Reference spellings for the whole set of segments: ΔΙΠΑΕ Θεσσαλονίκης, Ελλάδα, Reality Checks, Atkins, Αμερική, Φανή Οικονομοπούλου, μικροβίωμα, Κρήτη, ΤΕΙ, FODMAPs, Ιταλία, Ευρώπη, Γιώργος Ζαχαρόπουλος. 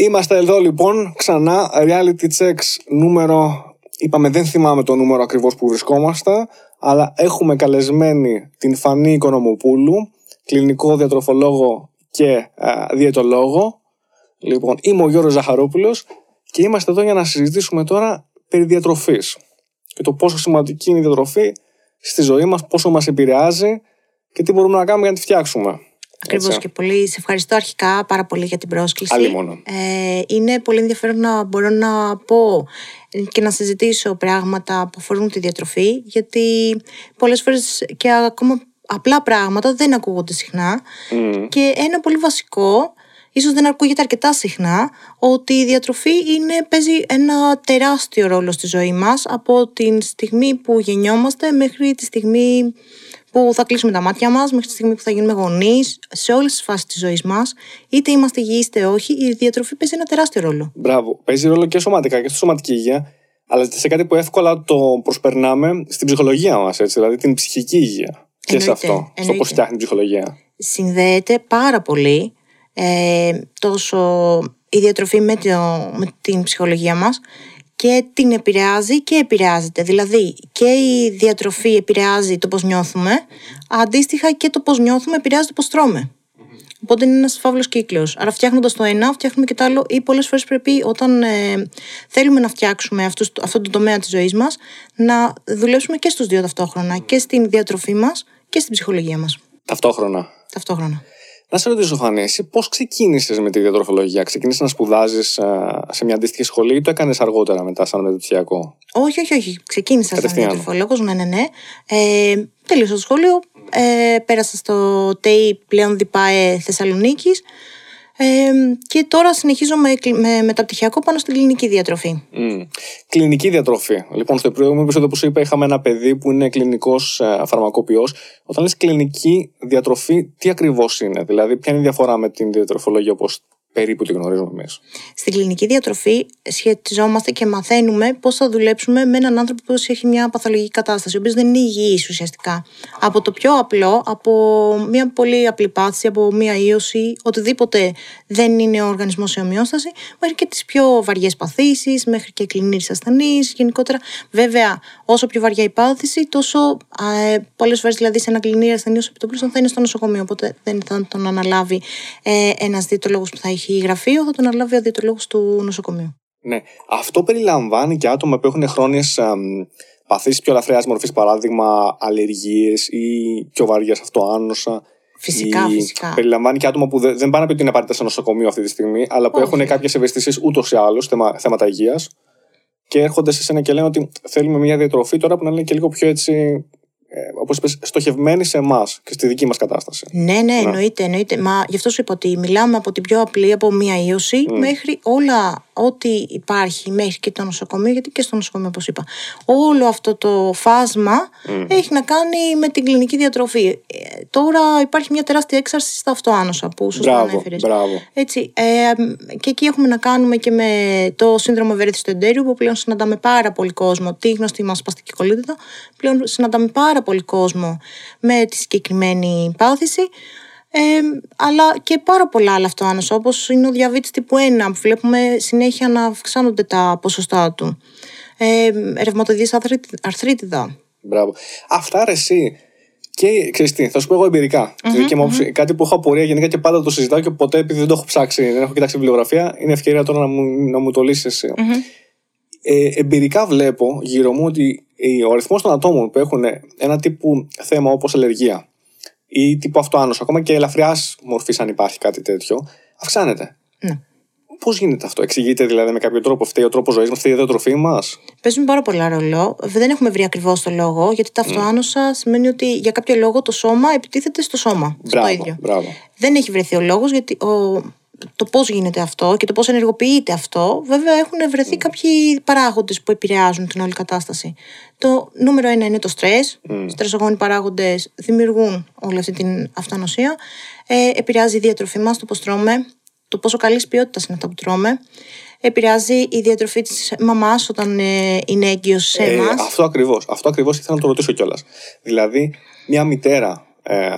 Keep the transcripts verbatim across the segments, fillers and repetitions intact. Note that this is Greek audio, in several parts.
Είμαστε εδώ λοιπόν ξανά, Reality Checks νούμερο, είπαμε δεν θυμάμαι το νούμερο ακριβώς που βρισκόμαστε, αλλά έχουμε καλεσμένη την Φανή Οικονομοπούλου, κλινικό διατροφολόγο και α, διαιτολόγο. Λοιπόν, είμαι ο Γιώργος Ζαχαρόπουλος και είμαστε εδώ για να συζητήσουμε τώρα περί διατροφής και το πόσο σημαντική είναι η διατροφή στη ζωή μας, πόσο μας επηρεάζει και τι μπορούμε να κάνουμε για να τη φτιάξουμε. Ακριβώς, και πολύ. Σε ευχαριστώ αρχικά πάρα πολύ για την πρόσκληση. Άλλη μόνο. Ε, είναι πολύ ενδιαφέρον να μπορώ να πω και να συζητήσω πράγματα που αφορούν τη διατροφή, γιατί πολλές φορές και ακόμα απλά πράγματα δεν ακούγονται συχνά. Mm. Και ένα πολύ βασικό, ίσως δεν ακούγεται αρκετά συχνά, ότι η διατροφή είναι, παίζει ένα τεράστιο ρόλο στη ζωή μας από την στιγμή που γεννιόμαστε μέχρι τη στιγμή που θα κλείσουμε τα μάτια μας, μέχρι τη στιγμή που θα γίνουμε γονείς, σε όλες τις φάσεις της ζωής μας, είτε είμαστε υγιείς είτε όχι, η διατροφή παίζει ένα τεράστιο ρόλο. Μπράβο. Παίζει ρόλο και σωματικά και στη σωματική υγεία, αλλά σε κάτι που εύκολα το προσπερνάμε στην ψυχολογία μας, έτσι, δηλαδή την ψυχική υγεία. Και εννοείται, σε αυτό, εννοείται. Στο πώς φτιάχνει η ψυχολογία. Συνδέεται πάρα πολύ ε, τόσο η διατροφή με, το, με την ψυχολογία μας. Και την επηρεάζει και επηρεάζεται. Δηλαδή και η διατροφή επηρεάζει το πώς νιώθουμε, αντίστοιχα και το πώς νιώθουμε επηρεάζει το πώς τρώμε. Οπότε είναι ένας φαύλος κύκλος. Άρα φτιάχνοντας το ένα, φτιάχνουμε και το άλλο, ή πολλές φορές πρέπει όταν ε, θέλουμε να φτιάξουμε αυτούς, αυτόν τον τομέα της ζωής μας, να δουλέψουμε και στους δύο ταυτόχρονα, και στην διατροφή μας και στην ψυχολογία μας. Ταυτόχρονα. Ταυτόχρονα. Να σε ρωτήσω, Φανή, εσύ πώς ξεκίνησες με τη διατροφολογία? Ξεκίνησες να σπουδάζεις α, σε μια αντίστοιχη σχολή ή το έκανες αργότερα μετά, σαν μεταπτυχιακό? Όχι, όχι, όχι. Ξεκίνησα σαν διατροφολόγος, ναι, ναι, ναι. Ε, τελείωσα το σχολείο, ε, πέρασα στο ΤΕΙ, πλέον ΔΙΠΑΕ Θεσσαλονίκης, ε, και τώρα συνεχίζω με, με μεταπτυχιακό πάνω στην κλινική διατροφή. Mm. Κλινική διατροφή. Λοιπόν, στο προηγούμενο επεισόδιο που σου είπα, είχαμε ένα παιδί που είναι κλινικός φαρμακοποιός. Όταν λες κλινική διατροφή, τι ακριβώς είναι? Δηλαδή, ποια είναι η διαφορά με την διατροφολογία όπως περίπου τη γνωρίζουμε εμείς? Στην κλινική διατροφή σχετιζόμαστε και μαθαίνουμε πώς θα δουλέψουμε με έναν άνθρωπο που έχει μια παθολογική κατάσταση, ο οποίος δεν είναι υγιής ουσιαστικά. Από το πιο απλό, από μια πολύ απλή πάθηση, από μια ίωση, οτιδήποτε δεν είναι ο οργανισμός σε ομοιόσταση, μέχρι και τις πιο βαριές παθήσεις, μέχρι και κλινήρες ασθενείς. Γενικότερα, βέβαια, όσο πιο βαριά η πάθηση, τόσο ε, πολλές φορές δηλαδή σε ένα κλινήριο ασθενή ως επιτοπλίστων θα είναι στο νοσοκομείο, οπότε δεν θα τον αναλάβει ε, ένας διαιτολόγος που θα έχει γραφείο, θα τον αναλάβει ο διαιτολόγος του νοσοκομείου. Ναι. Αυτό περιλαμβάνει και άτομα που έχουν χρόνιες παθήσεις πιο ελαφριάς μορφής, παράδειγμα αλλεργίες ή πιο βαριές αυτοάνοσα. Φυσικά, ή... φυσικά. Περιλαμβάνει και άτομα που δεν, δεν πάνε να πει ότι είναι απαραίτητα στο νοσοκομείο αυτή τη στιγμή, αλλά που Όχι. έχουν κάποιες ευαισθησίες ούτως ή άλλως, θέματα, θέματα υγείας, και έρχονται σε σένα και λένε ότι θέλουμε μια διατροφή τώρα που να είναι και λίγο πιο έτσι, όπως είπες, στοχευμένοι σε εμάς και στη δική μας κατάσταση. Ναι, ναι, ναι, εννοείται, εννοείται. Μα γι' αυτό σου είπα ότι μιλάμε από την πιο απλή, από μία ίωση, mm. μέχρι όλα ό,τι υπάρχει, μέχρι και το νοσοκομείο, γιατί και στο νοσοκομείο, όπως είπα, όλο αυτό το φάσμα mm. έχει να κάνει με την κλινική διατροφή. Ε, τώρα υπάρχει μια τεράστια έξαρση στα αυτοάνοσα, που σωστά ανέφερες. Μπράβο. Έτσι, ε, και εκεί έχουμε να κάνουμε και με το σύνδρομο ευερέθησης του εντέρου, που πλέον συναντάμε πάρα πολύ κόσμο, τη γνωστή μας σπαστική κολλίτιδα, πλέον συναντάμε πάρα πολύ κόσμο με τη συγκεκριμένη πάθηση, ε, αλλά και πάρα πολλά άλλα αυτοάνοσα, όπως είναι ο διαβήτης τύπου ένα, που βλέπουμε συνέχεια να αυξάνονται τα ποσοστά του, ε, ρευματοειδής αρθρίτιδα. Μπράβο. Αυτά ρε εσύ, και ξέρεις τι, θα σου πω εγώ εμπειρικά, mm-hmm, δική μου όψη, mm-hmm. κάτι που έχω απορία γενικά και πάντα το συζητάω και ποτέ, επειδή δεν το έχω ψάξει, δεν έχω κοιτάξει βιβλιογραφία, είναι ευκαιρία τώρα να μου, να μου το λύσεις εσύ. Mm-hmm. Ε, εμπειρικά βλέπω γύρω μου ότι ο αριθμός των ατόμων που έχουν ένα τύπου θέμα όπως αλλεργία ή τύπου αυτοάνοσα, ακόμα και ελαφριάς μορφής αν υπάρχει κάτι τέτοιο, αυξάνεται. Ναι. Πώς γίνεται αυτό? Εξηγείται δηλαδή με κάποιο τρόπο? Φταίει ο τρόπος ζωής μας, φταίει η διατροφή μας? Παίζουν πάρα πολλά ρόλο. Δεν έχουμε βρει ακριβώς το λόγο, γιατί τα αυτοάνοσα mm. σημαίνει ότι για κάποιο λόγο το σώμα επιτίθεται στο σώμα. Μπράβο, στο ίδιο. Μπράβο. Δεν έχει βρεθεί ο λόγος, γιατί ο... το πώς γίνεται αυτό και το πώς ενεργοποιείται αυτό, βέβαια έχουν βρεθεί mm. κάποιοι παράγοντες που επηρεάζουν την όλη κατάσταση. Το νούμερο ένα είναι το στρες. Mm. Στρεσογόνοι παράγοντες δημιουργούν όλη αυτή την αυτανοσία. Ε, επηρεάζει η διατροφή μας, το πώς τρώμε, το πόσο καλής ποιότητας είναι αυτά που τρώμε. Επηρεάζει η διατροφή της μαμάς όταν ε, είναι έγκυος σε εμάς. Ε, αυτό ακριβώς. Αυτό ακριβώς ήθελα να το ρωτήσω κιόλας. Δηλαδή, μια μητέρα. Ε,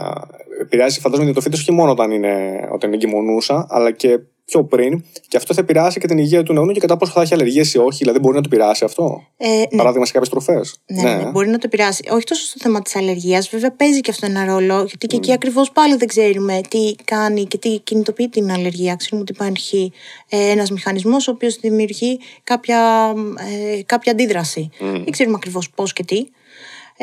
επηρεάζει φαντάζομαι τη διατροφή της όχι μόνο όταν είναι, όταν είναι εγκυμονούσα, αλλά και πιο πριν, και αυτό θα επηρεάσει και την υγεία του νεαρού και κατά πόσο θα έχει αλλεργίες ή όχι. Δηλαδή, μπορεί να το επηρεάσει αυτό. Ε, ναι. Παράδειγμα, σε κάποιες τροφές. Ναι, ναι. ναι, μπορεί να το επηρεάσει. Όχι τόσο στο θέμα της αλλεργίας, βέβαια παίζει και αυτό ένα ρόλο, γιατί και εκεί mm. ακριβώς πάλι δεν ξέρουμε τι κάνει και τι κινητοποιεί την αλλεργία. Ξέρουμε ότι υπάρχει ένας μηχανισμός ο οποίος δημιουργεί κάποια, ε, κάποια αντίδραση. Mm. Δεν ξέρουμε ακριβώς πώς και τι.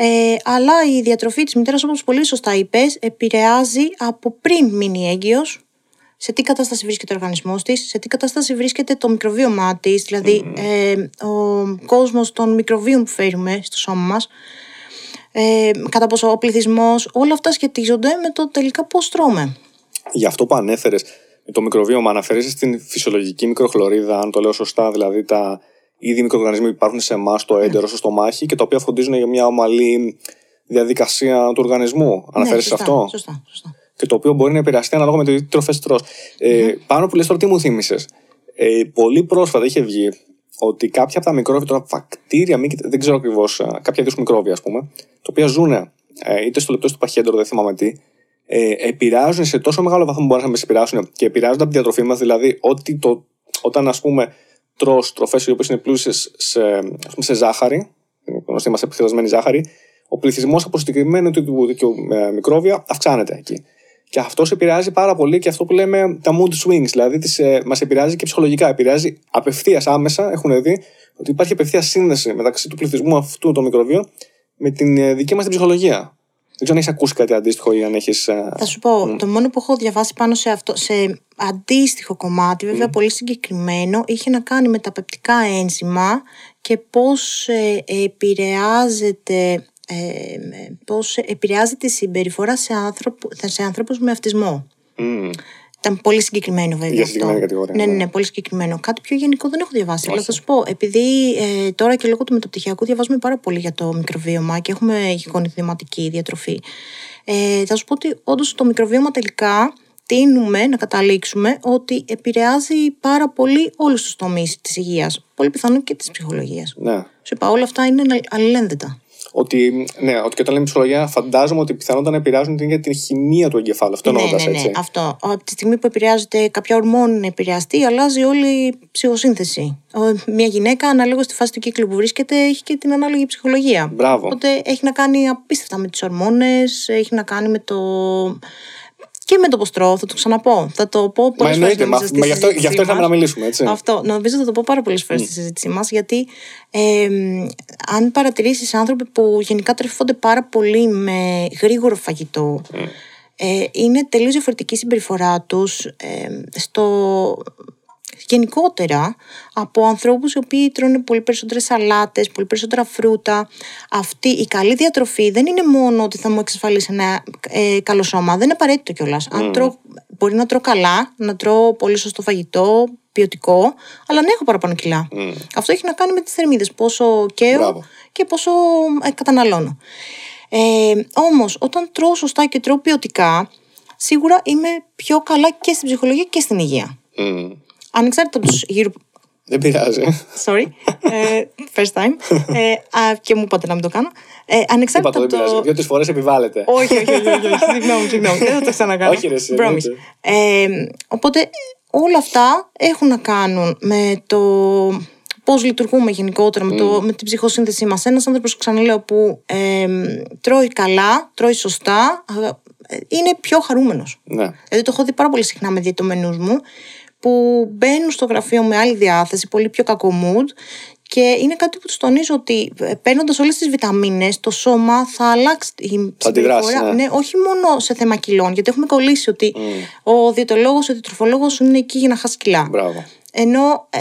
Ε, αλλά η διατροφή της μητέρας, όπως πολύ σωστά είπες, επηρεάζει από πριν μείνει έγκυος σε τι κατάσταση βρίσκεται ο οργανισμός της, σε τι κατάσταση βρίσκεται το μικροβίωμά της, δηλαδή mm. ε, ο κόσμος των μικροβίων που φέρουμε στο σώμα μας, ε, κατά πόσο ο πληθυσμός, όλα αυτά σχετίζονται με το τελικά πώς τρώμε. Γι' αυτό που ανέφερες, το μικροβίωμα, αναφέρεσαι στην φυσιολογική μικροχλωρίδα, αν το λέω σωστά, δηλαδή τα... ήδη μικροοργανισμοί που υπάρχουν σε εμάς, το έντερο, στο στομάχι, και τα οποία φροντίζουν για μια ομαλή διαδικασία του οργανισμού. Αναφέρεσαι ναι, σε αυτό. Σωστά, σωστά. Και το οποίο μπορεί να επηρεαστεί ανάλογα με το τι τροφές τρως. Mm-hmm. Ε, πάνω που λες τώρα, τι μου θύμισες. Ε, πολύ πρόσφατα είχε βγει ότι κάποια από τα μικρόβια, τώρα βακτήρια, δεν ξέρω ακριβώς, κάποια είδους μικρόβια, ας πούμε, τα οποία ζουν ε, είτε στο λεπτό είτε στο παχύεντρο, δεν θυμάμαι τι, ε, επηρεάζουν σε τόσο μεγάλο βαθμό που μπορούν να μας επηρεάσουν και επηρεάζονται από τη διατροφή μας, δηλαδή ότι το, όταν ας πούμε. Τρως τροφές οι οποίες είναι πλούσιες σε, σε ζάχαρη, γνωστή μας επιθυλασμένη ζάχαρη, ο πληθυσμός από συγκεκριμένο τέτοιου μικρόβια αυξάνεται εκεί. Και αυτό επηρεάζει πάρα πολύ και αυτό που λέμε τα mood swings, δηλαδή τις, ε, μας επηρεάζει και ψυχολογικά. Επηρεάζει απευθείας άμεσα, έχουν δει ότι υπάρχει απευθείας σύνδεση μεταξύ του πληθυσμού αυτού των μικροβίων με την ε, δική μας την ψυχολογία. Δεν ξέρω αν έχεις ακούσει κάτι αντίστοιχο ή αν έχεις. Θα σου πω, mm. το μόνο που έχω διαβάσει πάνω σε αυτό, σε αντίστοιχο κομμάτι, βέβαια mm. πολύ συγκεκριμένο, είχε να κάνει με τα πεπτικά ένζημα και πώς ε, επηρεάζεται, ε, πώς επηρεάζεται η συμπεριφορά σε, άνθρωπου, σε άνθρωπους με αυτισμό. Mm. Ήταν πολύ συγκεκριμένο, βέβαια. Για συγκεκριμένη κατηγορία. Ναι, ναι, ναι, πολύ συγκεκριμένο. Κάτι πιο γενικό δεν έχω διαβάσει. Όχι. Αλλά θα σου πω, επειδή ε, τώρα και λόγω του μεταπτυχιακού διαβάζουμε πάρα πολύ για το μικροβίωμα και έχουμε γονιδωματική διατροφή, ε, θα σου πω ότι όντως το μικροβίωμα τελικά τείνουμε να καταλήξουμε ότι επηρεάζει πάρα πολύ όλους τους τομείς της υγείας. Πολύ πιθανόν και της ψυχολογίας. Ναι. Σου είπα, όλα αυτά είναι αλληλένδετα. Ότι, ναι, ότι και όταν λέμε ψυχολογία, φαντάζομαι ότι πιθανότατα επηρεάζουν την, την χημεία του εγκεφάλου. Αυτό ναι, εννοώντας ναι, ναι, έτσι. Αυτό. Από τη στιγμή που επηρεάζεται κάποια ορμόνη, επηρεαστεί, αλλάζει όλη η ψυχοσύνθεση. Μια γυναίκα, ανάλογα στη φάση του κύκλου που βρίσκεται, έχει και την ανάλογη ψυχολογία. Μπράβο. Οπότε έχει να κάνει απίστευτα με τις ορμόνες, έχει να κάνει με το. Και με το πώς τρώω, θα το ξαναπώ. Θα το πω πολλές φορές. Μα εννοείται, μα γι' αυτό, γι' αυτό ήρθαμε να μιλήσουμε, έτσι. Αυτό. Νομίζω θα το πω πάρα πολλές φορές mm. στη συζήτησή μας, γιατί ε, ε, αν παρατηρήσεις άνθρωποι που γενικά τρεφόνται πάρα πολύ με γρήγορο φαγητό, mm. ε, είναι τελείως διαφορετική η συμπεριφορά τους ε, στο. Γενικότερα από ανθρώπους οι οποίοι τρώνε πολύ περισσότερες σαλάτες, πολύ περισσότερα φρούτα. Αυτή η καλή διατροφή δεν είναι μόνο ότι θα μου εξασφαλίσει ένα ε, καλό σώμα, δεν είναι απαραίτητο κιόλας. Mm. Αν τρώω, μπορεί να τρώω καλά, να τρώω πολύ σωστό φαγητό, ποιοτικό, αλλά να έχω παραπάνω κιλά. Mm. Αυτό έχει να κάνει με τις θερμίδες, πόσο καίω Bravo. Και πόσο ε, καταναλώνω. Ε, όμως, όταν τρώω σωστά και τρώω ποιοτικά, σίγουρα είμαι πιο καλά και στην ψυχολογία και στην υγεία. Mm. Ανεξάρτητα από τους γύρω. Δεν πειράζει. Sorry. First time. Και μου είπατε να μην το κάνω. Ανεξάρτητα από. Δεν πειράζει. Δύο-τρεις φορές επιβάλλεται. Όχι, όχι, όχι. Συγγνώμη, συγγνώμη. Δεν θα το ξανακάνω. Όχι, ρε, συγγνώμη. Οπότε όλα αυτά έχουν να κάνουν με το πώς λειτουργούμε γενικότερα, με την ψυχοσύνθεσή μας. Ένας άνθρωπος, ξαναλέω, που τρώει καλά, τρώει σωστά, είναι πιο χαρούμενος. Δηλαδή το έχω δει πάρα πολύ συχνά με διαιτωμένους μου, που μπαίνουν στο γραφείο με άλλη διάθεση, πολύ πιο κακό mood, και είναι κάτι που τους τονίζω ότι παίρνοντας όλες τις βιταμίνες, το σώμα θα αλλάξει την συμπεριφορά. Ναι. Ναι, όχι μόνο σε θέμα κιλών, γιατί έχουμε κολλήσει ότι mm. ο διαιτολόγος, ο διατροφολόγος είναι εκεί για να χάσει κιλά. Μπράβο. Ενώ ε,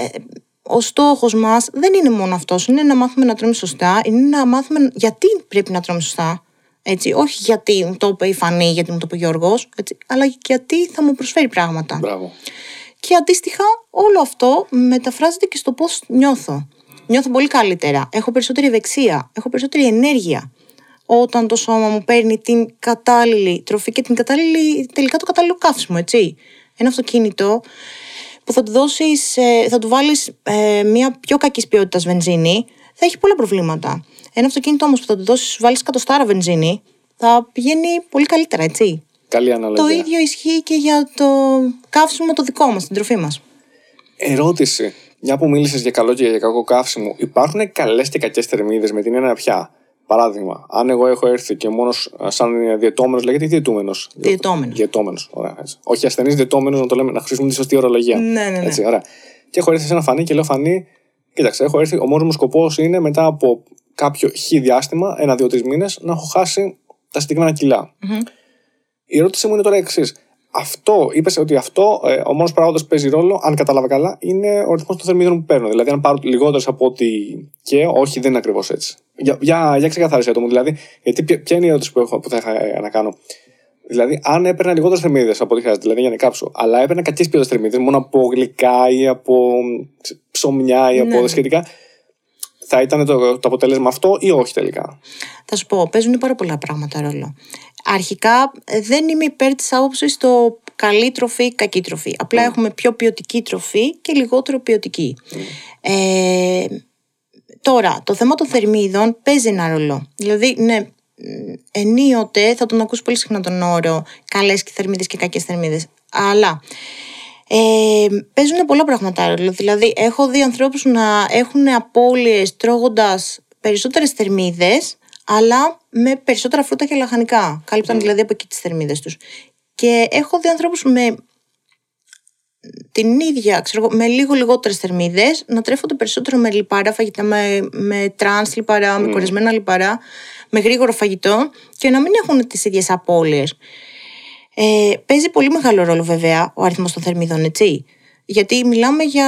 ο στόχος μας δεν είναι μόνο αυτός, είναι να μάθουμε να τρώμε σωστά, είναι να μάθουμε γιατί πρέπει να τρώμε σωστά. Έτσι, όχι γιατί μου το είπε η Φανή, γιατί μου το είπε ο Γιώργος, έτσι, αλλά γιατί θα μου προσφέρει πράγματα. Μπράβο. Και αντίστοιχα όλο αυτό μεταφράζεται και στο πώς νιώθω. Νιώθω πολύ καλύτερα, έχω περισσότερη ευεξία, έχω περισσότερη ενέργεια. Όταν το σώμα μου παίρνει την κατάλληλη τροφή και την κατάλληλη, τελικά το κατάλληλο καύσιμο, έτσι. Ένα αυτοκίνητο που θα του δώσεις, θα του βάλεις ε, μια πιο κακής ποιότητας βενζίνη, θα έχει πολλά προβλήματα. Ένα αυτοκίνητο όμως που θα του δώσεις, βάλεις εκατό στάρα βενζίνη, θα πηγαίνει πολύ καλύτερα, έτσι. Καλή αναλογία. Το ίδιο ισχύει και για το καύσιμο το δικό μας, την τροφή μας. Ερώτηση. Μια που μίλησες για καλό και για κακό καύσιμο, υπάρχουν καλές και κακές θερμίδες με την έννοια πια? Παράδειγμα, αν εγώ έχω έρθει και μόνος σαν διαιτώμενος, λέγεται διαιτούμενος. Διαιτώμενος. Διαιτώμενος, ωραία. Έτσι. Όχι ασθενής, διαιτώμενος, να το λέμε, να χρησιμοποιούμε τη σωστή ορολογία. Ναι, ναι, ναι. Έτσι, ωραία. Και έχω έρθει σε ένα Φανή και λέω: Φανή, κοίταξε, έχω έρθει. Ο μόνος μου σκοπός είναι μετά από κάποιο χι διάστημα, ένα-δύο-τρεις μήνες, να έχω χάσει τα συγκεκριμένα κιλά. Mm-hmm. Η ερώτησή μου είναι τώρα εξής. Αυτό, είπες ότι αυτό, ε, ο μόνος παράγοντας που παίζει ρόλο, αν κατάλαβα καλά, είναι ο ρυθμός των θερμίδων που παίρνω. Δηλαδή, αν πάρω λιγότερες από ό,τι και, όχι, δεν είναι ακριβώς έτσι. Για, για, για ξεκαθάρισε το μου, δηλαδή, γιατί ποια είναι η ερώτηση που, έχω, που θα είχα να κάνω. Δηλαδή, αν έπαιρνα λιγότερες θερμίδες από ό,τι χρειάζεται, δηλαδή για να κάψω, αλλά έπαιρνα κακές ποιότητες θερμίδες, μόνο από γλυκά ή από ψωμιά ή από ναι. σχετικά, θα ήταν το, το αποτέλεσμα αυτό ή όχι τελικά? Θα σου πω, παίζουν πάρα πολλά πράγματα ρόλο. Αρχικά δεν είμαι υπέρ της άποψης το καλή τροφή ή κακή τροφή. Απλά mm. έχουμε πιο ποιοτική τροφή και λιγότερο ποιοτική. Mm. Ε, τώρα, το θέμα των θερμίδων παίζει ένα ρόλο. Δηλαδή, ναι, ενίοτε θα τον ακούς πολύ συχνά τον όρο καλές και θερμίδες και κακές θερμίδες. Αλλά ε, παίζουν πολλά πράγματα ρόλο. Δηλαδή, έχω δει ανθρώπους να έχουν απώλειες τρώγοντας περισσότερες θερμίδες, αλλά με περισσότερα φρούτα και λαχανικά. Κάλυπταν mm. δηλαδή από εκεί τις θερμίδες τους. Και έχω δει ανθρώπους με την ίδια, ξέρω, με λίγο λιγότερες θερμίδες, να τρέφονται περισσότερο με λιπαρά φαγητά, με, με τρανς λιπαρά, mm. με κορεσμένα λιπαρά, με γρήγορο φαγητό και να μην έχουν τις ίδιες απώλειες. Ε, παίζει πολύ μεγάλο ρόλο βέβαια ο αριθμός των θερμίδων, έτσι. Γιατί μιλάμε για.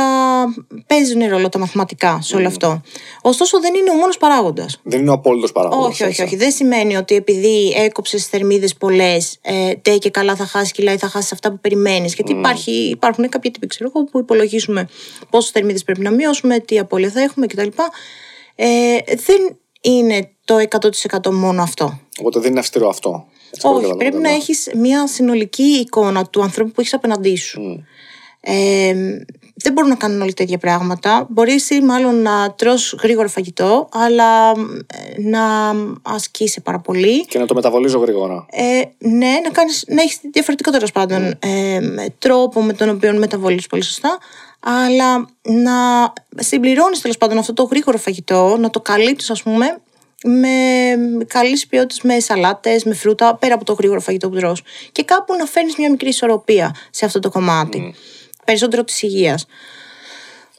Παίζουν ρόλο τα μαθηματικά σε όλο mm. αυτό. Ωστόσο, δεν είναι ο μόνος παράγοντας. Δεν είναι ο απόλυτος παράγοντας. Όχι, όχι, όχι. Δεν σημαίνει ότι επειδή έκοψες θερμίδες πολλές, ε, τε και καλά θα χάσεις κιλά ή θα χάσεις αυτά που περιμένεις. Γιατί mm. υπάρχει, υπάρχουν κάποιοι τύποι, ξέρω εγώ, που υπολογίζουμε πόσες θερμίδες πρέπει να μειώσουμε, τι απώλεια θα έχουμε κτλ. Ε, δεν είναι το εκατό τοις εκατό μόνο αυτό. Οπότε δεν είναι αυστηρό αυτό. Έτσι, όχι. Πρέπει να έχεις μια συνολική εικόνα του ανθρώπου που έχεις απέναντί σου. Mm. Ε, δεν μπορούν να κάνουν όλοι τα ίδια πράγματα. Μπορείς μάλλον να τρως γρήγορο φαγητό, αλλά ε, να ασκείσαι πάρα πολύ και να το μεταβολίζω γρήγορα. ε, Ναι, να, κάνεις, να έχεις διαφορετικό τέλος πάντων mm. ε, τρόπο με τον οποίο μεταβολίζεις πολύ σωστά, αλλά να συμπληρώνεις τέλος πάντων αυτό το γρήγορο φαγητό, να το καλύπτεις ας πούμε με καλής ποιότητας, με σαλάτες, με φρούτα, πέρα από το γρήγορο φαγητό που τρως, και κάπου να φέρνεις μια μικρή ισορροπία σε αυτό το κομμάτι mm. περισσότερο της υγείας.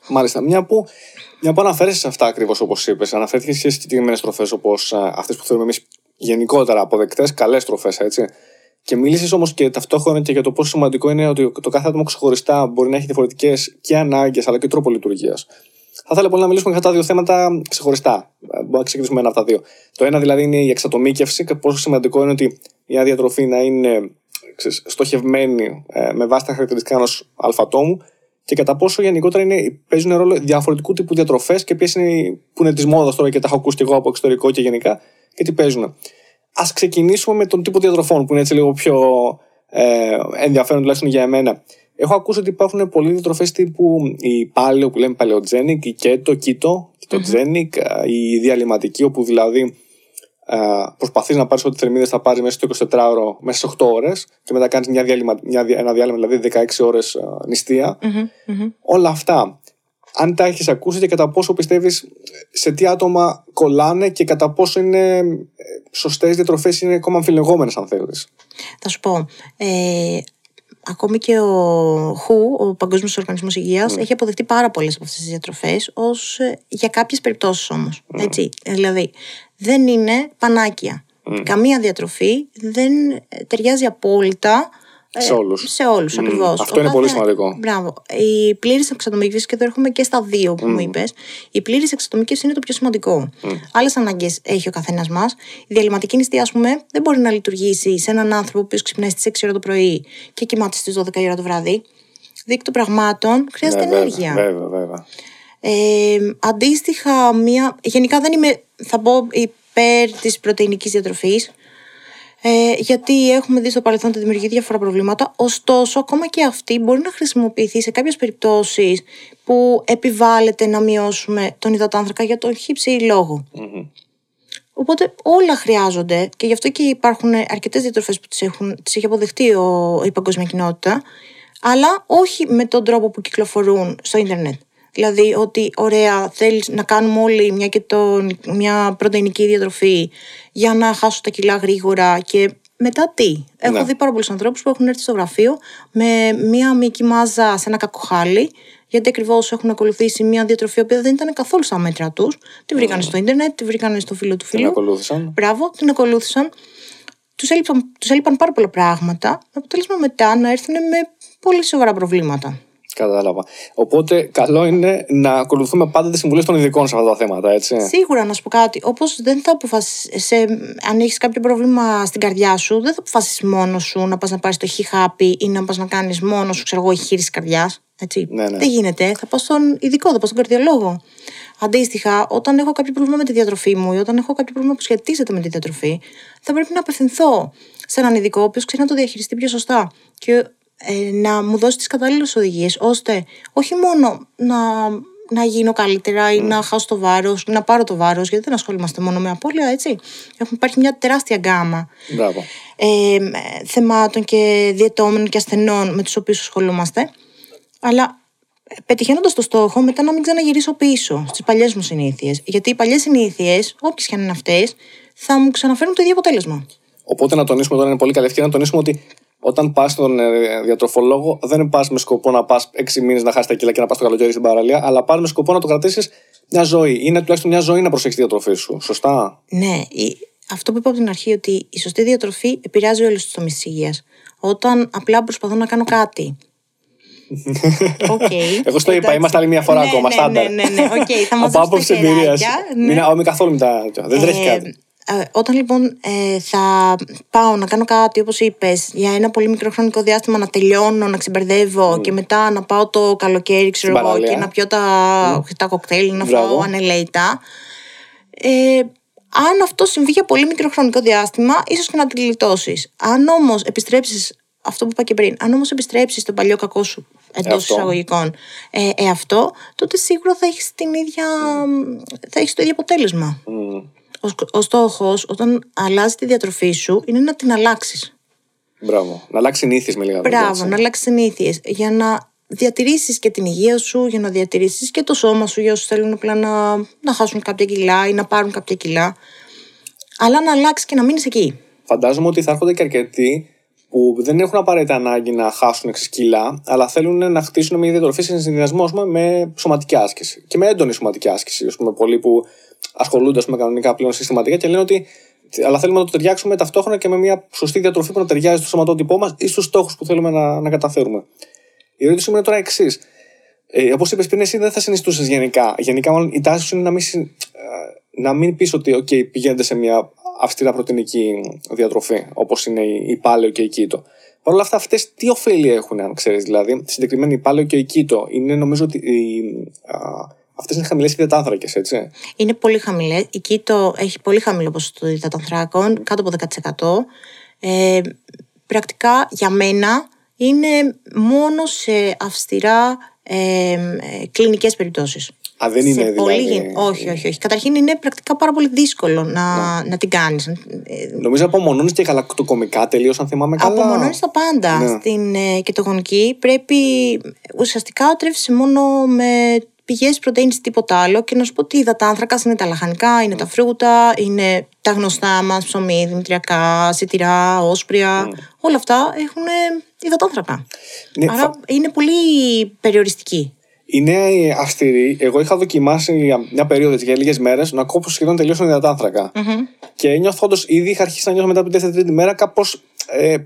Μάλιστα. Μια που, μια που αναφέρεσαι σε αυτά ακριβώς όπως είπες, αναφέρθηκες σε συγκεκριμένες τροφές όπως αυτές που θεωρούμε εμείς γενικότερα αποδεκτές, καλές τροφές, έτσι. Και μίλησες όμως και ταυτόχρονα και για το πόσο σημαντικό είναι ότι το κάθε άτομο ξεχωριστά μπορεί να έχει διαφορετικές και ανάγκες αλλά και τρόπο λειτουργίας. Θα ήθελα πολύ να μιλήσουμε για αυτά τα δύο θέματα ξεχωριστά. Μπορούμε να ξεκινήσουμε ένα από τα δύο. Το ένα δηλαδή είναι η εξατομίκευση και πόσο σημαντικό είναι ότι μια διατροφή να είναι στοχευμένη με βάση τα χαρακτηριστικά ενός αλφατόμου, και κατά πόσο γενικότερα είναι, παίζουν ρόλο διαφορετικού τύπου διατροφές και ποιες είναι που είναι της μόδας τώρα και τα έχω ακούσει και εγώ από εξωτερικό και γενικά και τι παίζουν. Ας ξεκινήσουμε με τον τύπο διατροφών που είναι έτσι λίγο πιο ε, ενδιαφέρον τουλάχιστον για εμένα. Έχω ακούσει ότι υπάρχουν πολλοί διατροφές τύπου η παλαιο που λέμε παλαιοτζένικ, η κέτο, κίτο, κιτοτζένικ, mm-hmm. η διαλυματική, όπου δηλαδή Uh, προσπαθείς να πάρεις ό,τι θερμίδες θα πάρεις μέσα στο εικοσιτετράωρο, μέσα στις οκτώ ώρες και μετά κάνεις μια διάλειμμα, μια, ένα διάλειμμα, δηλαδή δεκαέξι ώρες uh, νηστεία. Mm-hmm, mm-hmm. Όλα αυτά, αν τα έχεις ακούσει και κατά πόσο πιστεύεις σε τι άτομα κολλάνε και κατά πόσο είναι σωστές διατροφές, είναι ακόμα αμφιλεγόμενες αν θέλεις. Θα σου πω, ε, ακόμη και ο χου, ο Παγκόσμιος Οργανισμός Υγείας, mm. έχει αποδεχτεί πάρα πολλές από αυτές τις διατροφές, ως, για κάποιες περιπτώσεις όμως. Mm. Έτσι, δηλαδή, δεν είναι πανάκια. Mm. Καμία διατροφή δεν ταιριάζει απόλυτα σε όλους. Σε όλους, mm. ακριβώς. Αυτό ο είναι κάθε... πολύ σημαντικό. Μπράβο. Η πλήρης εξατομίκευση, και εδώ έρχομαι και στα δύο που mm. μου είπες, η πλήρης εξατομίκευση είναι το πιο σημαντικό. Mm. Άλλες ανάγκες έχει ο καθένας μας. Η διαλυματική νηστεία, ας πούμε, δεν μπορεί να λειτουργήσει σε έναν άνθρωπο που ξυπνάει στις έξι ώρα το πρωί και κοιμάται στις δώδεκα η ώρα το βράδυ. Δίκ των πραγμάτων χρειάζεται yeah, ενέργεια. Βέβαια, βέβαια. Ε, αντίστοιχα, μία... γενικά δεν είμαι, θα πω, υπέρ της πρωτεϊνικής διατροφής, ε, γιατί έχουμε δει στο παρελθόν ότι δημιουργεί διάφορα προβλήματα. Ωστόσο, ακόμα και αυτή μπορεί να χρησιμοποιηθεί σε κάποιες περιπτώσεις που επιβάλλεται να μειώσουμε τον υδατάνθρακα για τον χύψη λόγο. Mm-hmm. Οπότε όλα χρειάζονται και γι' αυτό και υπάρχουν αρκετές διατροφές που τις, έχουν, τις έχει αποδεχτεί ο, η παγκόσμια κοινότητα, αλλά όχι με τον τρόπο που κυκλοφορούν στο ίντερνετ. Δηλαδή ότι ωραία θέλεις να κάνουμε όλοι μια, και τον, μια πρωτεϊνική διατροφή για να χάσω τα κιλά γρήγορα και μετά τι. Έχω ναι. δει πάρα πολλούς ανθρώπους που έχουν έρθει στο γραφείο με μια μυϊκή μάζα σε ένα κακοχάλι, γιατί ακριβώς έχουν ακολουθήσει μια διατροφή που δεν ήταν καθόλου στα μέτρα τους. Τη βρήκανε mm. στο ίντερνετ, τη βρήκανε στο φίλο του φίλου. Την ακολούθησαν. Μπράβο, την ακολούθησαν. Τους έλειπαν, τους έλειπαν πάρα πολλά πράγματα, με αποτέλεσμα μετά να έρθουν με πολύ σοβαρά προβλήματα. Κατάλαβα. Οπότε, καλό είναι να ακολουθούμε πάντα τις συμβουλές των ειδικών σε αυτά τα θέματα, έτσι. Σίγουρα, να σου πω κάτι. Όπως δεν θα αποφασίσεις, αν έχεις κάποιο πρόβλημα στην καρδιά σου, δεν θα αποφασίσεις μόνος σου να πας να πάρεις το χι-happy ή να πας να κάνεις μόνος σου, ξέρω εγώ, εγχείρηση καρδιάς. Έτσι. Ναι, ναι. Δεν γίνεται. Θα πας στον ειδικό, θα πας στον καρδιολόγο. Αντίστοιχα, όταν έχω κάποιο πρόβλημα με τη διατροφή μου ή όταν έχω κάποιο πρόβλημα που σχετίζεται με τη διατροφή, θα πρέπει να απευθυνθώ σε έναν ειδικό, ο οποίος ξέρει να το διαχειριστεί πιο σωστά. Και να μου δώσει τις κατάλληλες οδηγίες, ώστε όχι μόνο να, να γίνω καλύτερα ή να χάσω το βάρος ή να πάρω το βάρος, γιατί δεν ασχολούμαστε μόνο με απώλεια, έτσι. Έχουν, υπάρχει μια τεράστια γκάμα ε, θεμάτων και διαιτώμενων και ασθενών με τους οποίους ασχολούμαστε, αλλά πετυχαίνοντας το στόχο, μετά να μην ξαναγυρίσω πίσω στις παλιές μου συνήθειες. Γιατί οι παλιές συνήθειες, όποιες και αν είναι αυτές, θα μου ξαναφέρουν το ίδιο αποτέλεσμα. Οπότε να τονίσουμε τώρα, είναι πολύ καλή ευκαιρία να τονίσουμε ότι όταν πας στον διατροφολόγο, δεν πας με σκοπό να πας έξι μήνες να χάσεις τα κιλά και να πας το καλοκαίρι στην παραλία, αλλά πας με σκοπό να το κρατήσεις μια ζωή. Είναι τουλάχιστον μια ζωή να προσέχεις τη διατροφή σου. Σωστά. Ναι. Αυτό που είπα από την αρχή, ότι η σωστή διατροφή επηρεάζει όλους τους τομείς της υγείας. Όταν απλά προσπαθώ να κάνω κάτι. Okay. Εγώ στο είπα, είμαστε άλλη μια φορά ναι, ακόμα. Ναι, ναι, ναι. ναι. Okay, θα από άποψη εμπειρία. Μην καθόλου μετά. Δεν τρέχει κάτι. Όταν λοιπόν ε, θα πάω να κάνω κάτι, όπως είπες, για ένα πολύ μικρό χρονικό διάστημα να τελειώνω, να ξεμπερδεύω mm. και μετά να πάω το καλοκαίρι, ξέρω εγώ, και να πιω τα, mm. τα κοκτέιλ, να φάω ανελαίητα. Ε, αν αυτό συμβεί για πολύ μικρό χρονικό διάστημα, ίσως και να τη γλιτώσεις. Αν όμως επιστρέψεις, αυτό που είπα και πριν, αν όμως επιστρέψεις τον παλιό κακό σου, εντός εισαγωγικών, ε, ε, αυτό, τότε σίγουρα θα έχεις την ίδια, mm. θα έχεις το ίδιο αποτέλεσμα. Mm. Ο στόχος, όταν αλλάζει τη διατροφή σου, είναι να την αλλάξεις. Μπράβο. Να αλλάξεις συνήθειες με λίγα λόγια. Μπράβο, να αλλάξεις συνήθειες. Για να διατηρήσεις και την υγεία σου, για να διατηρήσεις και το σώμα σου, για όσους θέλουν απλά να, να χάσουν κάποια κιλά ή να πάρουν κάποια κιλά. Αλλά να αλλάξεις και να μείνεις εκεί. Φαντάζομαι ότι θα έρχονται και αρκετοί που δεν έχουν απαραίτητα ανάγκη να χάσουν έξι κιλά, αλλά θέλουν να χτίσουν μια διατροφή σε συνδυασμό με σωματική άσκηση. Και με έντονη σωματική άσκηση. Ας πούμε, πολλοί που ασχολούνται με κανονικά πλέον συστηματικά και λένε ότι. Αλλά θέλουμε να το ταιριάξουμε ταυτόχρονα και με μια σωστή διατροφή που να ταιριάζει στο σωματότυπό μας ή στους στόχους που θέλουμε να, να καταφέρουμε. Η ερώτηση μου είναι τώρα εξής. Ε, όπως είπες πριν, εσύ δεν θα συνιστούσες γενικά. Γενικά, μάλλον η τάση σου είναι να μην, να μην πεις ότι okay, πηγαίνετε σε μια αυστηρά πρωτεϊνική διατροφή, όπως είναι η παλαιο και η κίτο. Παρ' όλα αυτά, αυτές τι ωφέλη έχουν, αν ξέρεις, δηλαδή. Συγκεκριμένα η παλαιο και η κίτο είναι, νομίζω ότι. Η, α, Αυτές είναι χαμηλές υδατάνθρακες, έτσι. Είναι πολύ χαμηλές. Η κίτο έχει πολύ χαμηλό ποσοστό υδατανθράκων, κάτω από δέκα τοις εκατό. Ε, πρακτικά για μένα είναι μόνο σε αυστηρά ε, κλινικές περιπτώσεις. Α, δεν είναι σε δηλαδή. Πολύ... Όχι, όχι, όχι. Καταρχήν είναι πρακτικά πάρα πολύ δύσκολο να, ναι. να την κάνεις. Νομίζω απομονώνεις και γαλακτοκομικά τελείως, αν θυμάμαι καλά. Απομονώνεις τα πάντα. Ναι. Στην ε, κετογονική πρέπει ουσιαστικά τρέφεσαι μόνο με. Πηγές πρωτεΐνης, τίποτα άλλο, και να σου πω ότι υδατάνθρακας είναι τα λαχανικά, είναι mm. τα φρούτα, είναι τα γνωστά μας, ψωμί, δημητριακά, σιτηρά, όσπρια. Mm. Όλα αυτά έχουν υδατάνθρακα. Ναι, άρα θα... είναι πολύ περιοριστική. Είναι αυστηρή. Εγώ είχα δοκιμάσει μια περίοδο για λίγες μέρες να κόψω σχεδόν τελείως τον υδατάνθρακα. Mm-hmm. Και νιώθω όντως, ήδη είχα αρχίσει να νιώθω μετά από την τέταρτη μέρα κάπως ε,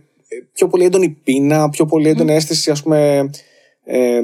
πιο πολύ έντονη πείνα, πιο πολύ έντονη mm. αίσθηση, ας πούμε. Ε,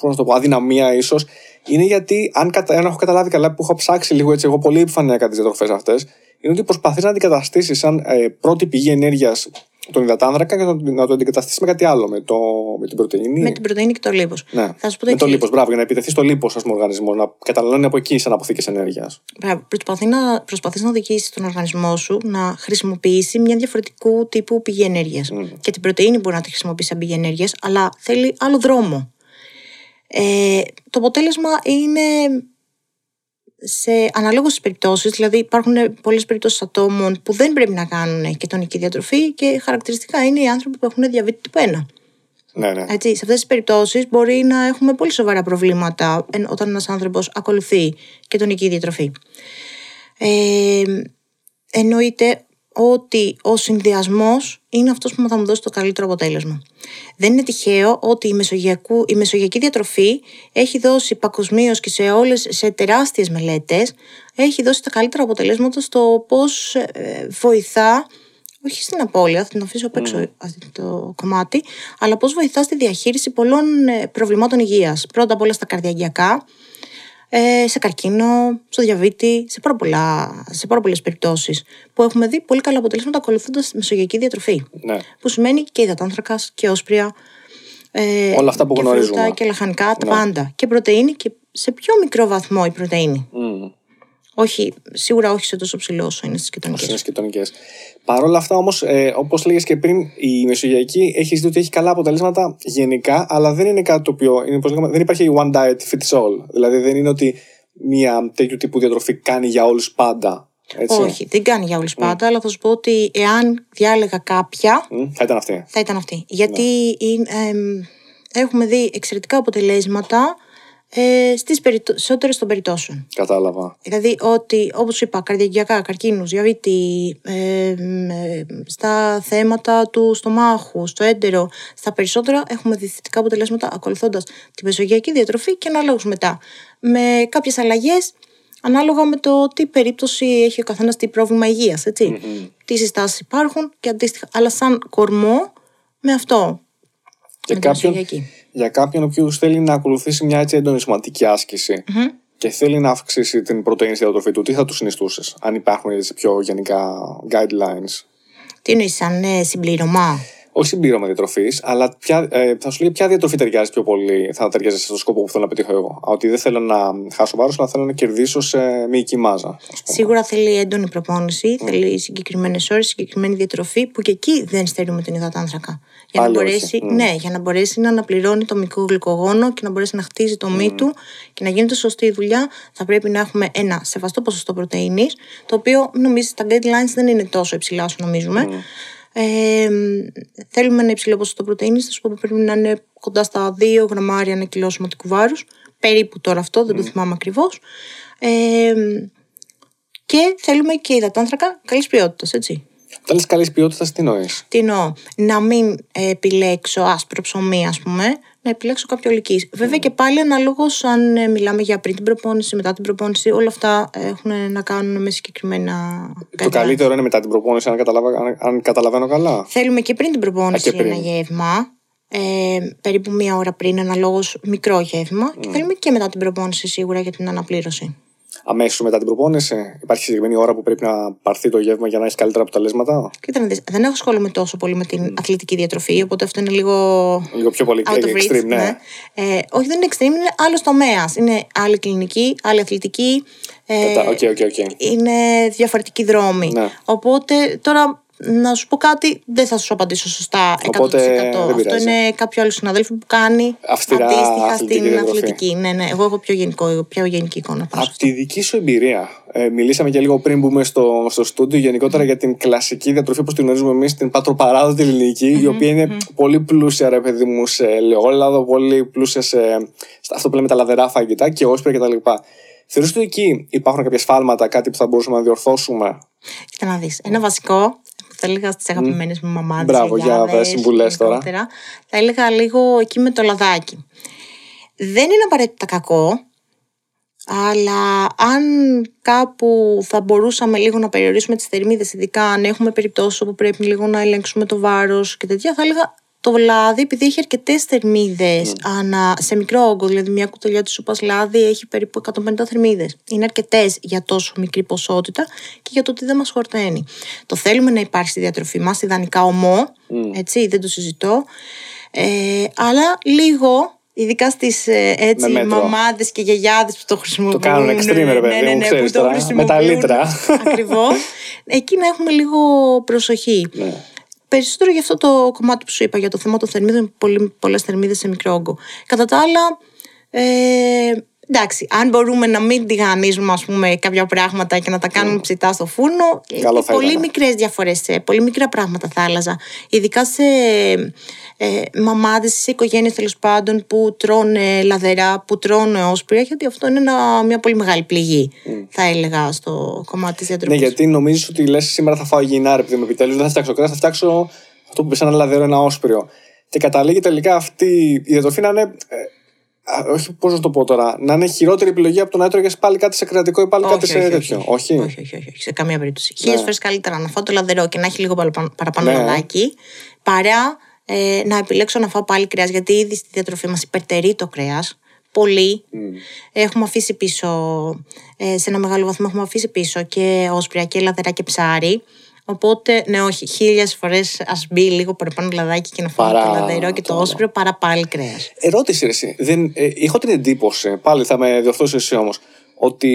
πώς να το πω, αδυναμία ίσως. Είναι γιατί, αν, κατα... αν έχω καταλάβει καλά, που έχω ψάξει λίγο έτσι εγώ πολύ επιφανειακά τις διατροφές αυτές, είναι ότι προσπαθείς να αντικαταστήσεις σαν ε, πρώτη πηγή ενέργειας τον υδατάνθρακα και να το αντικαταστήσεις με κάτι άλλο, με, το... με την πρωτεΐνη. Με την πρωτεΐνη και το λίπος. Ναι. Θα σου πω το με το λίπος, μπράβο, για να επιτεθεί στο λίπος ο οργανισμός, να καταναλώνει από εκεί σαν αποθήκες ενέργειας. Προσπαθείς να, προσπαθείς να οδηγήσεις τον οργανισμό σου να χρησιμοποιήσει μια διαφορετικού τύπου πηγή ενέργειας. Mm. Και την πρωτεΐνη μπορεί να τη χρησιμοποιήσει σαν πηγή ενέργειας, αλλά θέλει άλλο δρόμο. Ε, το αποτέλεσμα είναι σε αναλόγως περιπτώσεις, δηλαδή υπάρχουν πολλές περιπτώσεις ατόμων που δεν πρέπει να κάνουν κετονική διατροφή και χαρακτηριστικά είναι οι άνθρωποι που έχουν διαβήτη τύπου ένα. Ναι, ναι. Έτσι, σε αυτές τις περιπτώσεις μπορεί να έχουμε πολύ σοβαρά προβλήματα όταν ένας άνθρωπος ακολουθεί κετονική διατροφή. Ε, εννοείται ότι ο συνδυασμός είναι αυτός που θα μου δώσει το καλύτερο αποτέλεσμα. Δεν είναι τυχαίο ότι η, η μεσογειακή διατροφή έχει δώσει παγκοσμίως και σε όλες, σε τεράστιες μελέτες, έχει δώσει τα καλύτερα αποτελέσματα στο πώς ε, βοηθά, όχι στην απώλεια, θα την αφήσω απ' έξω mm. αυτό το κομμάτι, αλλά πώς βοηθά στη διαχείριση πολλών ε, προβλημάτων υγείας. Πρώτα απ' όλα στα καρδιαγγειακά, σε καρκίνο, στο διαβήτη, σε πάρα, πολλά, σε πάρα πολλές περιπτώσεις που έχουμε δει πολύ καλά αποτελέσματα ακολουθώντας τη μεσογειακή διατροφή. Ναι. Που σημαίνει και υδατάνθρακας και όσπρια. Ε, όλα αυτά που και γνωρίζουμε. Φρούτα και λαχανικά, ναι. Τα πάντα. Και πρωτεΐνη και σε πιο μικρό βαθμό η πρωτεΐνη. Mm. Όχι, σίγουρα όχι σε τόσο ψηλό όσο είναι στις κετονικές. Παρ' όλα αυτά όμως, ε, όπως λέγες και πριν, η μεσογειακή έχει δει ότι έχει καλά αποτελέσματα γενικά, αλλά δεν είναι κάτι το οποίο. Είναι, λέγαμε, δεν υπάρχει one diet fits all. Δηλαδή δεν είναι ότι μια τέτοιου τύπου διατροφή κάνει για όλους πάντα. Έτσι. Όχι, δεν κάνει για όλους πάντα, mm. αλλά θα σου πω ότι εάν διάλεγα κάποια. Mm, θα ήταν αυτή. Θα ήταν αυτή. Γιατί yeah. ε, ε, έχουμε δει εξαιρετικά αποτελέσματα. Ε, στις περισσότερες των περιπτώσεων. Κατάλαβα. Δηλαδή ότι, όπως είπα, καρδιαγγειακά, καρκίνους, διαβήτη, ε, ε, στα θέματα του στομάχου, στο έντερο, στα περισσότερα έχουμε δει θετικά αποτελέσματα ακολουθώντας τη μεσογειακή διατροφή και αναλόγως μετά. Με κάποιες αλλαγές ανάλογα με το τι περίπτωση έχει ο καθένας, τι πρόβλημα υγείας, έτσι. Mm-hmm. Τι συστάσεις υπάρχουν και αντίστοιχα. Αλλά σαν κορμό με αυτό. Και κάποιον, για κάποιον ο οποίος θέλει να ακολουθήσει μια έτσι έντονη σωματική άσκηση mm-hmm. και θέλει να αυξήσει την πρωτεΐνη στη διατροφή του, τι θα του συνιστούσες, αν υπάρχουν έτσι πιο γενικά guidelines? Τι εννοείς, σαν ε, συμπλήρωμα? Όχι συμπλήρωμα διατροφής, αλλά ποια, ε, θα σου λέει ποια διατροφή ταιριάζει πιο πολύ, θα ταιριάζει στο σκοπό που θέλω να πετύχω εγώ. Ότι δεν θέλω να χάσω βάρος, αλλά θέλω να κερδίσω σε μυϊκή μάζα. Σίγουρα θέλει έντονη προπόνηση, mm. θέλει συγκεκριμένες ώρες, συγκεκριμένη διατροφή, που και εκεί δεν στερούμε τον υδατάνθρακα. Για να, μπορέσει, mm. ναι, για να μπορέσει να αναπληρώνει το μικρό γλυκογόνο και να μπορέσει να χτίζει το μυ mm. του και να γίνεται σωστή η δουλειά, θα πρέπει να έχουμε ένα σεβαστό ποσοστό πρωτεΐνης, το οποίο νομίζω τα guidelines δεν είναι τόσο υψηλά όσο νομίζουμε. Mm. Ε, θέλουμε ένα υψηλό ποσοστό πρωτεΐνης, θα σου πω που πρέπει να είναι κοντά στα δύο γραμμάρια ανά κιλό σωματικού βάρους, περίπου τώρα αυτό, δεν το θυμάμαι mm. ακριβώς. Ε, και θέλουμε και υδατάνθρακα καλής ποιότητας, έτσι. Όταν λες καλής ποιότητας, τι νοείς? Τι εννοώ? Να μην επιλέξω άσπρο ψωμί, ας πούμε, να επιλέξω κάποιο ολικής. Βέβαια mm. και πάλι αναλόγως αν μιλάμε για πριν την προπόνηση, μετά την προπόνηση, όλα αυτά έχουν να κάνουν με συγκεκριμένα. Το καλύτερο είναι μετά την προπόνηση, αν, αν, αν καταλαβαίνω καλά. Θέλουμε και πριν την προπόνηση Α, πριν. ένα γεύμα, ε, περίπου μία ώρα πριν, αναλόγως μικρό γεύμα. Mm. Και θέλουμε και μετά την προπόνηση σίγουρα για την αναπλήρωση. Αμέσως μετά την προπόνηση, υπάρχει συγκεκριμένη ώρα που πρέπει να πάρθει το γεύμα για να έχει καλύτερα αποτελέσματα? Κοίτα να δεις, δεν έχω ασχολούμαι τόσο πολύ με την mm. αθλητική διατροφή, οπότε αυτό είναι λίγο. Λίγο πιο πολύ extreme, ναι. ναι. Ε, όχι, δεν είναι extreme, είναι άλλο τομέα. Είναι άλλη κλινική, άλλη αθλητική. Ε, okay, okay, okay. Είναι διαφορετικοί δρόμοι. Ναι. Οπότε τώρα. Να σου πω κάτι, δεν θα σου απαντήσω σωστά εκατό τοις εκατό. Αυτό είναι κάποιο άλλο συναδέλφο που κάνει αυστηρά αντίστοιχα στην αθλητική. Ναι, ναι, εγώ έχω πιο, γενικό, πιο γενική εικόνα. Από τη δική σου εμπειρία, ε, μιλήσαμε και λίγο πριν μπούμε στο, στο στούντιο γενικότερα mm-hmm. για την κλασική διατροφή όπως την γνωρίζουμε εμείς, την πατροπαράδοτη ελληνική, mm-hmm. η οποία είναι mm-hmm. πολύ πλούσια, ρε παιδί μου, σε ελαιόλαδο, πολύ πλούσια σε, σε αυτό που λέμε τα λαδερά φαγητά και όσπρια κτλ. Θεωρείς ότι εκεί υπάρχουν κάποια σφάλματα, κάτι που θα μπορούσαμε να διορθώσουμε? Κοίτα να δεις. Ένα βασικό. Θα έλεγα στις αγαπημένες mm. μου μαμάδες. Μπράβο, για δε συμβουλές τώρα. Θα έλεγα λίγο εκεί με το λαδάκι. Δεν είναι απαραίτητα κακό, αλλά αν κάπου θα μπορούσαμε λίγο να περιορίσουμε τις θερμίδες, ειδικά αν έχουμε περιπτώσεις όπου πρέπει λίγο να ελέγξουμε το βάρος και τέτοια, θα έλεγα το λάδι, επειδή έχει αρκετές θερμίδες mm. σε μικρό όγκο, δηλαδή μια κουταλιά της σούπας λάδι έχει περίπου εκατόν πενήντα θερμίδες. Είναι αρκετές για τόσο μικρή ποσότητα και για το ότι δεν μας χορταίνει. Το θέλουμε να υπάρχει στη διατροφή μας, ιδανικά ομό, mm. έτσι, δεν το συζητώ. Ε, αλλά λίγο, ειδικά στις έτσι, μαμάδες και γιαγιάδες που το χρησιμοποιούν. Το κάνουν εξτρίμερ, παιδί, ναι, ναι, ναι, ναι, ξέρεις τώρα, με τα λίτρα. Ακριβώς. Εκεί να έχουμε λίγο προσοχή. Ναι. Περισσότερο για αυτό το κομμάτι που σου είπα, για το θέμα των θερμίδων, πολλές θερμίδες σε μικρό όγκο. Κατά τα άλλα, ε, εντάξει, αν μπορούμε να μην τηγανίζουμε, ας πούμε, κάποια πράγματα και να τα κάνουμε mm. ψητά στο φούρνο, πολύ μικρές διαφορές, πολύ μικρά πράγματα θα άλλαζα. Ειδικά σε ε, μαμάδες, σε οικογένειες τέλος πάντων που τρώνε λαδερά, που τρώνε όσπρια, γιατί αυτό είναι ένα, μια πολύ μεγάλη πληγή, mm. θα έλεγα, στο κομμάτι της διατροφής. Ναι, γιατί νομίζεις ότι λες σήμερα θα φάω υγιεινά, επειδή με επιτέλους δεν θα φτιάξω κρέας, θα φτιάξω αυτό που πες, ένα λαδερό, ένα όσπριο. Και καταλήγει τελικά αυτή η διατροφή να είναι. Όχι, πώς να το πω τώρα, να είναι χειρότερη επιλογή από το να έτρωγες πάλι κάτι σε κρατικό ή πάλι όχι, κάτι σε όχι, τέτοιο. Όχι. Όχι. Όχι, όχι, όχι, σε καμία περίπτωση. Χίλιες φορές καλύτερα να φάω το λαδερό και να έχει λίγο παραπάνω λαδάκι, ναι, παρά ε, να επιλέξω να φάω πάλι κρέας. Γιατί ήδη στη διατροφή μας υπερτερεί το κρέας. Πολύ. Mm. Έχουμε αφήσει πίσω, ε, σε ένα μεγάλο βαθμό έχουμε αφήσει πίσω και όσπρια και λαδερά και ψάρι. Οπότε, ναι, όχι, χίλιες φορές ας μπει λίγο παραπάνω λαδάκι και να φάμε παρά... το λαδερό και το όσπριο παρά πάλι κρέας. Ερώτηση, εσύ. Δεν, ε, είχα την εντύπωση, πάλι θα με διορθώσεις εσύ όμως, ότι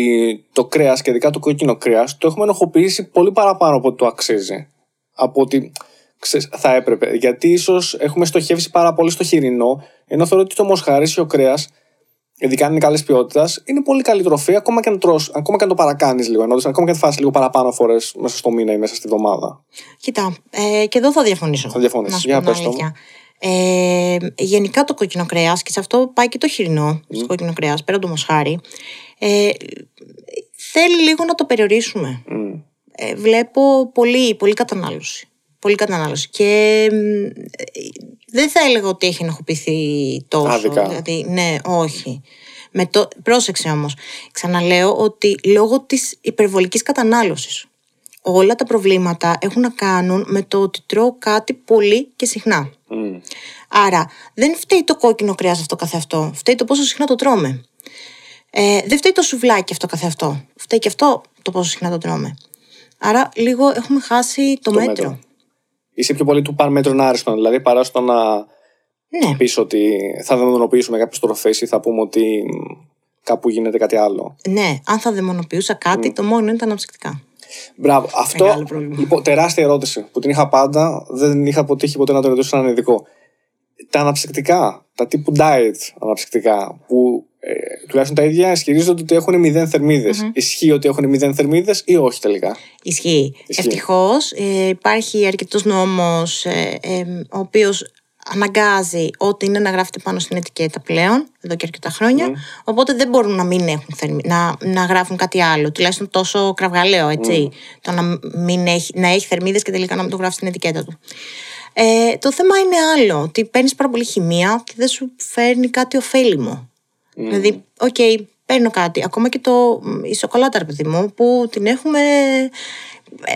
το κρέας και ειδικά το κόκκινο κρέας το έχουμε ενοχοποιήσει πολύ παραπάνω από ότι το αξίζει. Από ότι ξέρεις, θα έπρεπε. Γιατί ίσως έχουμε στοχεύσει πάρα πολύ στο χοιρινό, ενώ θεωρώ ότι το μοσχαρίσιο κρέας, ειδικά αν είναι καλή ποιότητα, είναι πολύ καλή τροφή, ακόμα και αν, τρως, ακόμα και αν το παρακάνεις λίγο, ενώ, ακόμα και αν φας λίγο παραπάνω φορές μέσα στο μήνα ή μέσα στη βδομάδα. Κοίτα, ε, και εδώ θα διαφωνήσω. Θα διαφωνήσεις, για πες το. Ε, γενικά το κόκκινο κρέας, και σε αυτό πάει και το χοιρινό, mm. στο κόκκινο κρέας, πέρα το μοσχάρι, ε, θέλει λίγο να το περιορίσουμε. Mm. Ε, βλέπω πολύ, πολύ κατανάλωση. Πολύ κατανάλωση. Και δεν θα έλεγα ότι έχει ενοχοποιηθεί τόσο. Άδικα. Δηλαδή, ναι, όχι. Με το... Πρόσεξε όμως. Ξαναλέω ότι λόγω της υπερβολικής κατανάλωσης όλα τα προβλήματα έχουν να κάνουν με το ότι τρώω κάτι πολύ και συχνά. Mm. Άρα, δεν φταίει το κόκκινο κρέας αυτό καθεαυτό. Φταίει το πόσο συχνά το τρώμε. Ε, δεν φταίει το σουβλάκι αυτό καθεαυτό. Φταίει και αυτό το πόσο συχνά το τρώμε. Άρα, λίγο έχουμε χάσει το, το μέτρο. μέτρο. Είσαι πιο πολύ του πάρ μέτρων άριστον, δηλαδή παρά στο να ναι. πεις ότι θα δαιμονοποιήσουμε κάποιες τροφές ή θα πούμε ότι κάπου γίνεται κάτι άλλο. Ναι, αν θα δαιμονοποιούσα κάτι, mm. το μόνο είναι τα αναψυκτικά. Μπράβο. Αυτό, λοιπόν, τεράστια ερώτηση που την είχα πάντα, δεν είχα αποτύχει ποτέ να το ρωτήσω έναν ειδικό. Τα αναψυκτικά, τα τύπου diet αναψυκτικά, που ε, τουλάχιστον τα ίδια ισχυρίζονται ότι έχουν μηδέν θερμίδες. Mm-hmm. Ισχύει ότι έχουν μηδέν θερμίδες ή όχι τελικά? Ισχύει. Ισχύει. Ευτυχώς ε, υπάρχει αρκετός νόμος ε, ε, ο οποίος αναγκάζει ό,τι είναι να γράφεται πάνω στην ετικέτα πλέον, εδώ και αρκετά χρόνια. Mm. Οπότε δεν μπορούν να μην έχουν θερμι... να, να γράφουν κάτι άλλο. Τουλάχιστον τόσο κραυγαλαίο, έτσι. Mm. Το να, μην έχει, να έχει θερμίδες και τελικά να μην το γράφει στην ετικέτα του. Ε, το θέμα είναι άλλο, ότι παίρνεις πάρα πολύ χημεία και δεν σου φέρνει κάτι ωφέλιμο. Mm. Δηλαδή, οκ, okay, παίρνω κάτι. Ακόμα και το, η σοκολάτα, ρε παιδί μου, που την έχουμε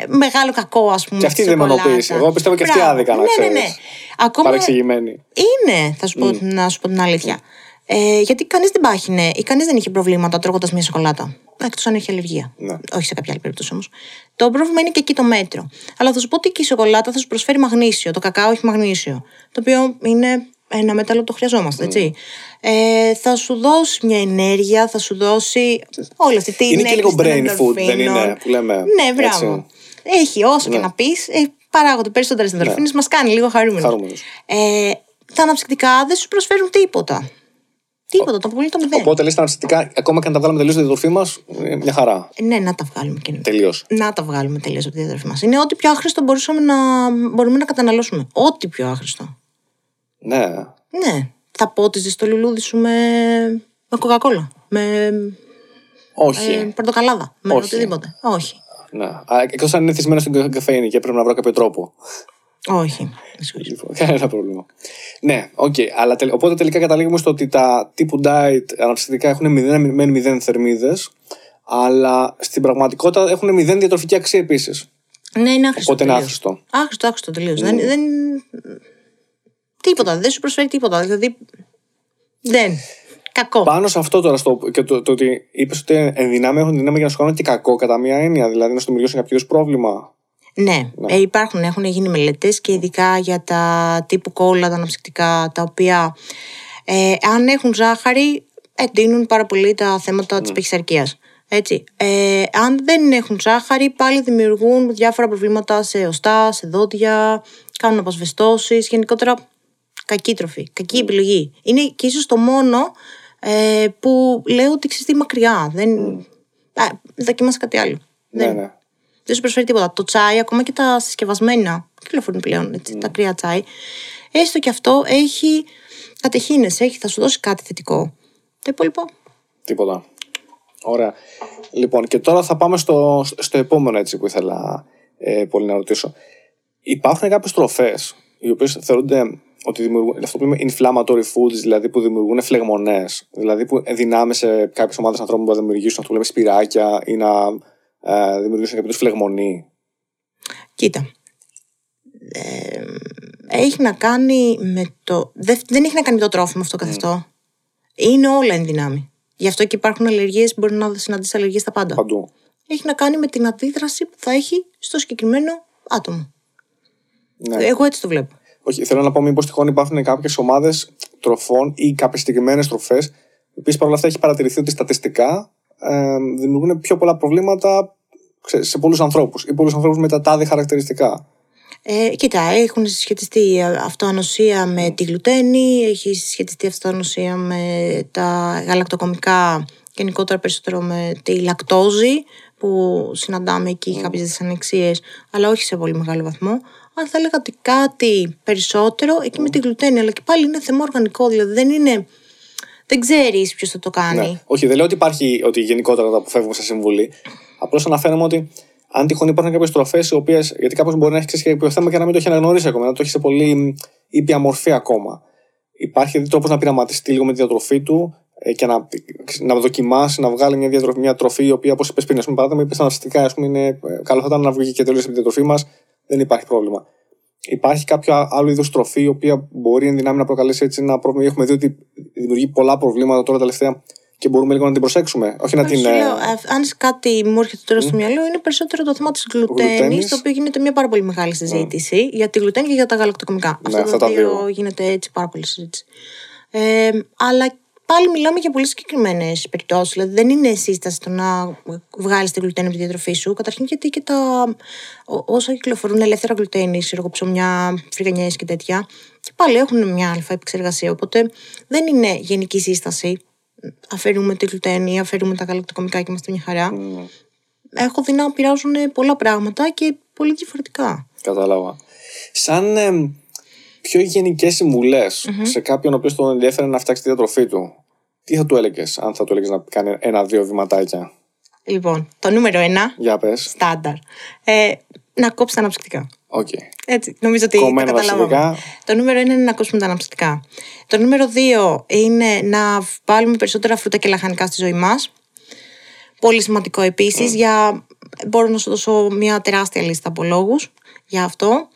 μεγάλο κακό, ας πούμε. Και αυτή η δαιμονοποίηση. Εγώ πιστεύω και αυτή άδικα, να ξέρεις. Ναι, ναι. Ακόμα... Παρεξηγημένη. Είναι, θα σου πω, mm. να σου πω την αλήθεια. Ε, γιατί κανείς δεν πάχινε ή κανείς δεν είχε προβλήματα τρώγοντας μια σοκολάτα. Εκτός αν έχει αλλεργία. Ναι. Όχι σε κάποια άλλη περίπτωση όμως. Το πρόβλημα είναι και εκεί το μέτρο. Αλλά θα σου πω ότι και η σοκολάτα θα σου προσφέρει μαγνήσιο. Το κακάο έχει μαγνήσιο. Το οποίο είναι ένα μέταλλο που το χρειαζόμαστε, έτσι. Mm. Ε, θα σου δώσει μια ενέργεια, θα σου δώσει όλη αυτή την ενέργεια. Είναι και λίγο brain food, δεν είναι, που λέμε. Ναι, μπράβο. Έχει, όσο ναι. και να πεις, παράγονται περισσότερες ενδορφίνες, ναι. μας κάνει λίγο χαρούμενους. Ε, τα αναψυκτικά δεν σου προσφέρουν τίποτα. Τίποτα, το πολύ το μηδέν. Οπότε λες τα αναψυκτικά, ακόμα και αν τα βγάλουμε τελείως από τη διατροφή μας, μια χαρά. Ναι, να τα βγάλουμε και τελείως. Να τα βγάλουμε τελείως από τη διατροφή μας. Είναι ό,τι πιο άχρηστο μπορούσαμε να, μπορούμε να καταναλώσουμε. Ό,τι πιο άχρηστο. Ναι. Ναι. Θα πότιζες το λουλούδι σου με, με κοκακόλα. Με. Όχι. Ε, πορτοκαλάδα. Με όχι. οτιδήποτε. Όχι. Ναι. Εκτός αν είναι θυσμένο στην καφέινη και πρέπει να βρω κάποιο τρόπο. Όχι. Κανένα πρόβλημα. Ναι, οκ. Okay. Αλλά τελ... οπότε τελικά καταλήγουμε στο ότι τα τύπου diet αναψυκτικά έχουν μηδέν, μηδέν θερμίδες, αλλά στην πραγματικότητα έχουν μηδέν διατροφική αξία επίσης. Ναι, είναι άχρηστο. Οπότε είναι άχρηστο. Άχρηστο, άχρηστο τελείως. Mm. Δεν, δεν. Τίποτα. Δεν σου προσφέρει τίποτα. Δηλαδή. Δεν. Κακό. Πάνω σε αυτό τώρα, στο... και το, το ότι είπες ότι ενδυνάμει έχουν δυνάμει για να σου κάνουν και κακό κατά μία έννοια. Δηλαδή να σου δημιουργήσουν κάποιο πρόβλημα. Ναι, ναι. Ε, υπάρχουν, έχουν γίνει μελέτες και ειδικά για τα τύπου κόλλα, τα αναψυκτικά, τα οποία ε, αν έχουν ζάχαρη εντείνουν πάρα πολύ τα θέματα ναι. της παχυσαρκίας. Έτσι. Ε, αν δεν έχουν ζάχαρη πάλι δημιουργούν διάφορα προβλήματα σε οστά, σε δόντια, κάνουν αποσβεστώσεις, γενικότερα κακή τροφή, κακή επιλογή. Είναι και ίσως το μόνο ε, που λέω ότι ξέρετε μακριά, δεν... Α, δοκίμασα κάτι άλλο. Ναι, δεν... ναι. Δεν σου προσφέρει τίποτα. Το τσάι, ακόμα και τα συσκευασμένα, κυκλοφορούν πλέον έτσι, mm. τα κρύα τσάι. Έστω και αυτό έχει κατεχήνες, έχει, θα σου δώσει κάτι θετικό. Το υπόλοιπο. Τίποτα. Ωραία. Λοιπόν, και τώρα θα πάμε στο, στο επόμενο έτσι, που ήθελα ε, πολύ να ρωτήσω. Υπάρχουν κάποιες τροφές οι οποίες θεωρούνται ότι δημιουργούν, αυτό που λέμε inflammatory foods, δηλαδή που δημιουργούν φλεγμονές, δηλαδή που ενδυνάμει σε κάποιες ομάδες ανθρώπων που θα δημιουργήσουν αυτό που λέμε σπυράκια ή να ε, δημιουργήσουν κάποιο φλεγμονή. Κοίτα. Ε, έχει να κάνει με το. Δεν έχει να κάνει με το τρόφιμο αυτό καθ' αυτό. Mm. Είναι όλα εν δυνάμει. Γι' αυτό και υπάρχουν αλλεργίες, μπορεί να συναντήσεις αλλεργίες στα πάντα. Παντού. Έχει να κάνει με την αντίδραση που θα έχει στο συγκεκριμένο άτομο. Ναι. Εγώ έτσι το βλέπω. Όχι, θέλω να πω μήπως τυχόν υπάρχουν κάποιες ομάδες τροφών ή κάποιες συγκεκριμένες τροφές, οι οποίες παρόλα αυτά έχει παρατηρηθεί ότι στατιστικά ε, δημιουργούν πιο πολλά προβλήματα ξέρεις, σε πολλούς ανθρώπους ή πολλούς ανθρώπους με τα τάδε χαρακτηριστικά. Ε, κοίτα, έχουν συσχετιστεί αυτοανοσία με τη γλουτένη, έχει συσχετιστεί αυτοανοσία με τα γαλακτοκομικά, γενικότερα περισσότερο με τη λακτόζη που συναντάμε εκεί κάποιες δυσανεξίες, αλλά όχι σε πολύ μεγάλο βαθμό. Αν θα έλεγα ότι κάτι περισσότερο εκεί με τη γλουτένη, αλλά και πάλι είναι θέμα οργανικό, δηλαδή δεν είναι... Δεν ξέρεις ποιος θα το κάνει. Ναι. Όχι, δεν λέω ότι υπάρχει ότι γενικότερα το αποφεύγουμε σε συμβουλή. Απλώς αναφέρομαι ότι αν τυχόν υπάρχουν κάποιες τροφές, οι οποίες, γιατί κάποιος μπορεί να έχει ξέρει κάποιο θέμα και να μην το έχει αναγνωρίσει ακόμα, να το έχει σε πολύ ήπια μορφή ακόμα. Υπάρχει τρόπος να πειραματιστεί λίγο με τη διατροφή του και να, να δοκιμάσει, να βγάλει μια, διατροφή, μια τροφή η οποία, όπως είπες πριν, ας πούμε, παράδειγμα, είπες αναυστικά, ας πούμε, είναι καλό θα ήταν να βγει και τελείως από τη διατροφή μας, δεν υπάρχει πρόβλημα. Υπάρχει κάποιο άλλο είδος τροφή η οποία μπορεί εν δυνάμει να προκαλέσει έτσι ένα πρόβλημα. Έχουμε δει ότι δημιουργεί πολλά προβλήματα τώρα τελευταία. Και μπορούμε λίγο να την προσέξουμε. Όχι να την... Λέω, αν κάτι μου έρχεται τώρα mm. στο μυαλό, είναι περισσότερο το θέμα της γλουτένης, το οποίο γίνεται μια πάρα πολύ μεγάλη συζήτηση mm. για τη γλουτένη και για τα γαλακτοκομικά. Ναι, αυτό το οποίο γίνεται έτσι πάρα πολύ συζήτηση. Ε, αλλά πάλι μιλάμε για πολύ συγκεκριμένες περιπτώσεις. Δηλαδή, δεν είναι σύσταση το να βγάλεις τη γλουτένη από τη διατροφή σου. Καταρχήν, γιατί και τα όσα κυκλοφορούν ελεύθερα γλουτένη, ψωμιά, φρυγανιές και τέτοια, και πάλι έχουν μια αλφα επεξεργασία. Οπότε δεν είναι γενική σύσταση. Αφαιρούμε τη γλουτένη, αφαιρούμε τα γαλακτοκομικά και είμαστε μια χαρά. Mm. Έχω δει να πειράζουν πολλά πράγματα και πολύ διαφορετικά. Κατάλαβα. Σαν ε, πιο γενικές συμβουλές mm-hmm. σε κάποιον ο οποίος τον ενδιαφέρει να φτιάξει τη διατροφή του, τι θα του έλεγες, αν θα του έλεγες να κάνει ένα-δύο βηματάκια? Λοιπόν, το νούμερο ένα. Για πες. Στάνταρ. Ε, να κόψει τα αναψυκτικά. Okay. Έτσι, νομίζω ότι το καταλάβαμε. Το νούμερο ένα είναι να κόψουμε τα αναψυκτικά. Το νούμερο δύο είναι να βάλουμε περισσότερα φρούτα και λαχανικά στη ζωή μας. Πολύ σημαντικό επίσης mm. για... Μπορώ να σου δώσω μια τεράστια λίστα από λόγους για αυτό.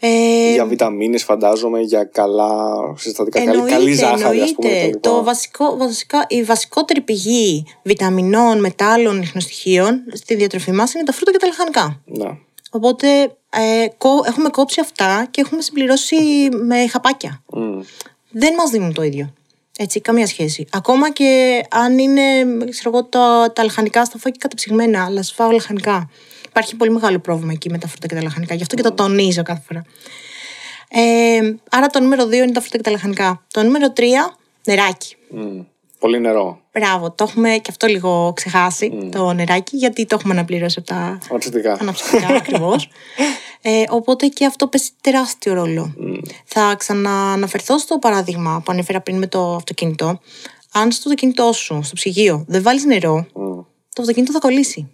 Ε... Για βιταμίνες φαντάζομαι, για καλά συστατικά, εννοείται, καλή ζάχαρη ας πούμε. Το βασικό, βασικά, η βασικότερη πηγή βιταμινών, μετάλλων, ιχνοστοιχείων στη διατροφή μας είναι τα φρούτα και τα λαχανικά. Να. Οπότε ε, κο, έχουμε κόψει αυτά και έχουμε συμπληρώσει με χαπάκια. Mm. Δεν μας δίνουν το ίδιο. Έτσι, καμία σχέση. Ακόμα και αν είναι, ξέρω εγώ, τα, τα λαχανικά στα φάκια κατεψυγμένα, αλλά σφάω λαχανικά. Υπάρχει πολύ μεγάλο πρόβλημα εκεί με τα φρούτα και τα λαχανικά. Γι' αυτό και το τονίζω κάθε φορά. Ε, άρα το νούμερο δύο είναι τα φρούτα και τα λαχανικά. Το νούμερο τρία, νεράκι. Mm. Πολύ νερό. Μπράβο, το έχουμε και αυτό λίγο ξεχάσει mm. το νεράκι, γιατί το έχουμε αναπληρώσει από τα αναψυκτικά ακριβώς. Ε, οπότε και αυτό παίζει τεράστιο ρόλο. Mm. Θα ξανααναφερθώ στο παράδειγμα που ανέφερα πριν με το αυτοκίνητο. Αν στο αυτοκίνητό σου, στο ψυγείο, δεν βάλεις νερό, mm. το αυτοκίνητο θα κολλήσει.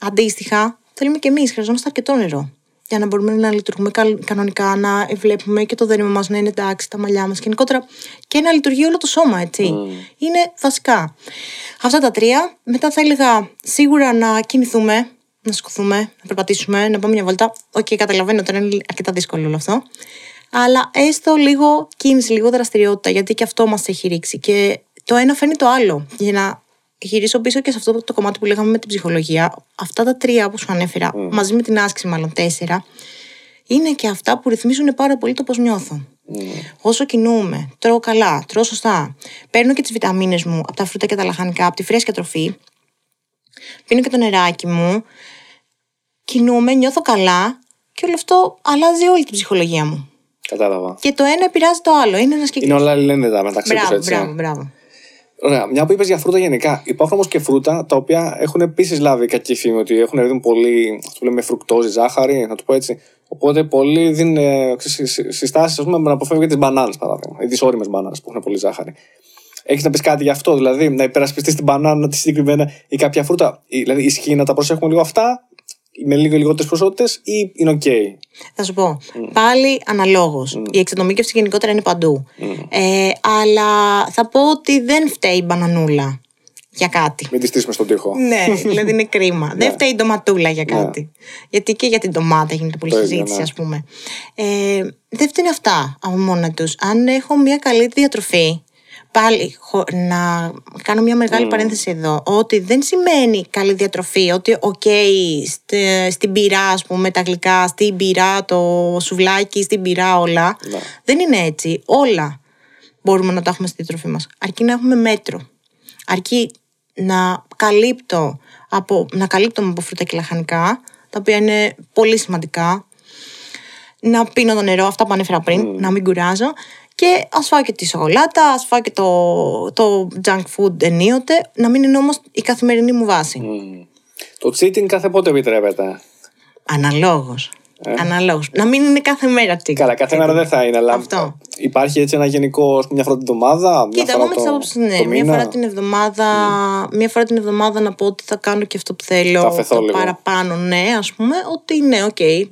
Αντίστοιχα, θέλουμε και εμείς, χρειαζόμαστε αρκετό νερό. Για να μπορούμε να λειτουργούμε κανονικά, να βλέπουμε και το δέρμα μας να είναι εντάξει, τα μαλλιά μας γενικότερα και να λειτουργεί όλο το σώμα, έτσι. Mm. Είναι βασικά. Αυτά τα τρία. Μετά θα έλεγα σίγουρα να κινηθούμε, να σηκωθούμε, να περπατήσουμε, να πάμε μια βόλτα. Οκ, okay, καταλαβαίνω ότι είναι αρκετά δύσκολο όλο αυτό. Αλλά έστω λίγο κίνηση, λίγο δραστηριότητα, γιατί και αυτό μας έχει ρίξει. Και το ένα φέρνει το άλλο. Για να γυρίσω πίσω και σε αυτό το κομμάτι που λέγαμε με την ψυχολογία. Αυτά τα τρία που σου ανέφερα, mm. μαζί με την άσκηση, μάλλον τέσσερα, είναι και αυτά που ρυθμίζουν πάρα πολύ το πώς νιώθω. Mm. Όσο κινούμε, τρώω καλά, τρώω σωστά, παίρνω και τις βιταμίνες μου από τα φρούτα και τα λαχανικά, από τη φρέσκια τροφή, πίνω και το νεράκι μου, κινούμε, νιώθω καλά και όλο αυτό αλλάζει όλη την ψυχολογία μου. Κατάλαβα. Και το ένα επηρεάζει το άλλο. Είναι, ένας... είναι όλα λένε τα μεταξύ τους έτσι. Μπράβο, μπράβο. Ωραία, μια που είπες για φρούτα γενικά, υπάρχουν όμως και φρούτα τα οποία έχουν επίσης λάβει κακή φήμη ότι έχουν ρίδουν πολύ, ας το λέμε, φρουκτόζη, ζάχαρη, να το πω έτσι. Οπότε πολλοί δίνουν συστάσεις, ας πούμε, να αποφεύγουν τις μπανάνες, παράδειγμα, ή τις όριμες μπανάνες που έχουν πολύ ζάχαρη. Έχεις να πεις κάτι γι' αυτό, δηλαδή να υπερασπιστείς την μπανάνα τη συγκεκριμένα ή κάποια φρούτα? Δηλαδή ισχύει να τα προσέχουμε λίγο αυτά, με λίγο λιγότερες ποσότητες, ή είναι OK? Θα σου πω. Mm. Πάλι αναλόγως. Mm. Η εξατομίκευση γενικότερα είναι παντού. Mm. Ε, αλλά θα πω ότι δεν φταίει η μπανανούλα για κάτι. Μην τη στήσουμε στον τοίχο. Ναι, δηλαδή είναι κρίμα. Δεν φταίει η ντοματούλα για κάτι. Γιατί και για την ντομάτα γίνεται πολλή συζήτηση, ας πούμε. Ε, δεν φταίνουν αυτά από μόνα τους. Αν έχω μια καλή διατροφή. Πάλι, να κάνω μια μεγάλη mm. παρένθεση εδώ, ότι δεν σημαίνει καλή διατροφή, ότι οκ, okay, στην πυρά, ας πούμε, τα γλυκά, στην πυρά, το σουβλάκι, στην πυρά, όλα. No. Δεν είναι έτσι. Όλα μπορούμε να τα έχουμε στη διατροφή μας. Αρκεί να έχουμε μέτρο. Αρκεί να καλύπτω από, να καλύπτω από φρούτα και λαχανικά, τα οποία είναι πολύ σημαντικά. Να πίνω το νερό, αυτά που ανέφερα πριν, mm. να μην κουράζω. Και ας φάω και τη σοκολάτα, ας φάω και το, το junk food ενίοτε, να μην είναι όμως η καθημερινή μου βάση. Mm. Το cheating κάθε πότε επιτρέπεται? Αναλόγως. Ε? Αναλόγως. Να μην είναι κάθε μέρα cheating. Καλά, κάθε μέρα δεν θα είναι, αλλά αυτό. Υπάρχει έτσι ένα γενικό, μια φορά την εβδομάδα? Κοίτα, εγώ με τις άποψεις, ναι. Μια φορά την εβδομάδα, mm. μια φορά την εβδομάδα να πω ότι θα κάνω και αυτό που θέλω. Θα το παραπάνω, ναι, ας πούμε, ότι ναι, οκ. Okay.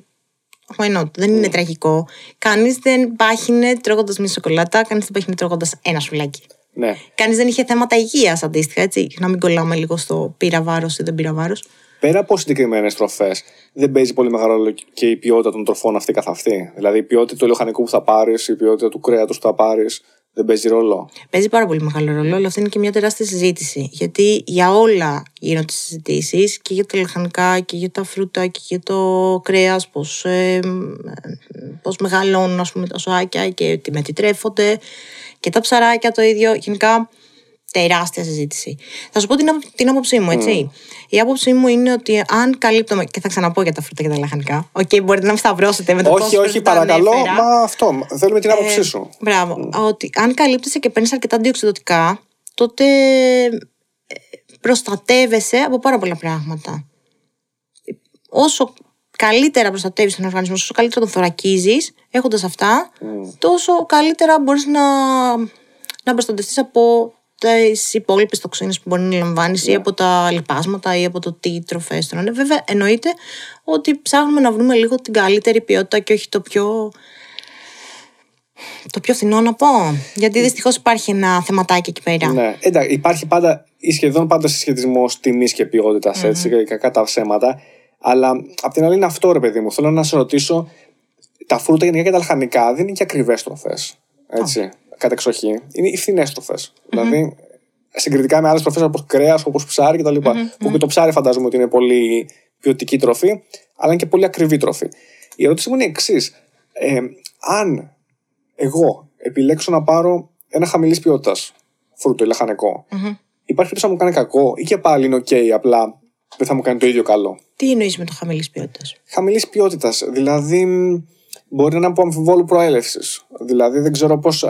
Not. Δεν είναι mm. τραγικό. Κανείς δεν πάχινε τρώγοντας μια σοκολάτα, κανείς δεν πάχινε τρώγοντας ένα σουβλάκι. Ναι. Κανείς δεν είχε θέματα υγείας αντίστοιχα, έτσι. Να μην κολλάμε λίγο στο πήρα βάρος ή δεν πήρα βάρος. Πέρα από συγκεκριμένες τροφές, δεν παίζει πολύ μεγάλο ρόλο και η ποιότητα των τροφών αυτή καθ' αυτή? Δηλαδή η ποιότητα του λαχανικού που θα πάρεις, η ποιότητα του κρέατος που θα πάρεις, δεν παίζει ρόλο? Παίζει πάρα πολύ μεγάλο ρόλο, αλλά αυτή είναι και μια τεράστια συζήτηση. Γιατί για όλα γίνονται συζητήσεις, και για τα λαχανικά και για τα φρούτα και για το κρέας, πώς, ε, πώς μεγαλώνουν, ας πούμε, τα ζωάκια και με τι τρέφονται, και τα ψαράκια το ίδιο. Γενικά τεράστια συζήτηση. Θα σου πω την, την άποψή μου, έτσι. Mm. Η άποψή μου είναι ότι αν καλύπτομαι. Και θα ξαναπώ για τα φρούτα και τα λαχανικά. Οκ, okay, μπορείτε να με σταυρώσετε με το φρούτα. Όχι, όχι, παρακαλώ, ανέφερα. Μα αυτό. Θέλουμε την άποψή ε, σου. Μπράβο. Mm. Ότι αν καλύπτεσαι και παίρνεις αρκετά αντιοξυδοτικά, τότε προστατεύεσαι από πάρα πολλά πράγματα. Όσο καλύτερα προστατεύεις τον οργανισμό σου, όσο καλύτερα τον θωρακίζεις έχοντας αυτά, mm. τόσο καλύτερα μπορείς να, να προστατευτείς από τις υπόλοιπες τοξίνες που μπορεί να λαμβάνεις yeah. ή από τα λιπάσματα ή από το τι τροφές τρώνε. Βέβαια, εννοείται ότι ψάχνουμε να βρούμε λίγο την καλύτερη ποιότητα και όχι το πιο, το πιο φθηνό, να πω. Γιατί δυστυχώς υπάρχει ένα θεματάκι εκεί πέρα. Ναι, εντάξει, υπάρχει πάντα ή σχεδόν πάντα συσχετισμός τιμής και ποιότητας, mm-hmm. έτσι, κακά τα ψέματα. Αλλά απ' την άλλη είναι αυτό, ρε παιδί μου. Θέλω να σε ρωτήσω, τα φρούτα γενικά και τα λαχανικά δεν είναι και ακριβές τροφές. Έτσι. Oh. Κατ' εξοχή, είναι οι φθηνές τροφές. Mm-hmm. Δηλαδή, συγκριτικά με άλλες τροφές όπως κρέας, όπως ψάρι κτλ. Mm-hmm. Που και το ψάρι φαντάζομαι ότι είναι πολύ ποιοτική τροφή, αλλά είναι και πολύ ακριβή τροφή. Η ερώτηση μου είναι η εξής. Ε, αν εγώ επιλέξω να πάρω ένα χαμηλής ποιότητας φρούτο ή λαχανικό, mm-hmm. υπάρχει περίπτωση να μου κάνει κακό ή και πάλι είναι OK, απλά δεν θα μου κάνει το ίδιο καλό? Τι εννοείς με το χαμηλής ποιότητας? Χαμηλής ποιότητας, δηλαδή. Μπορεί να είναι από αμφιβόλου προέλευσης. Δηλαδή, δεν ξέρω πώς.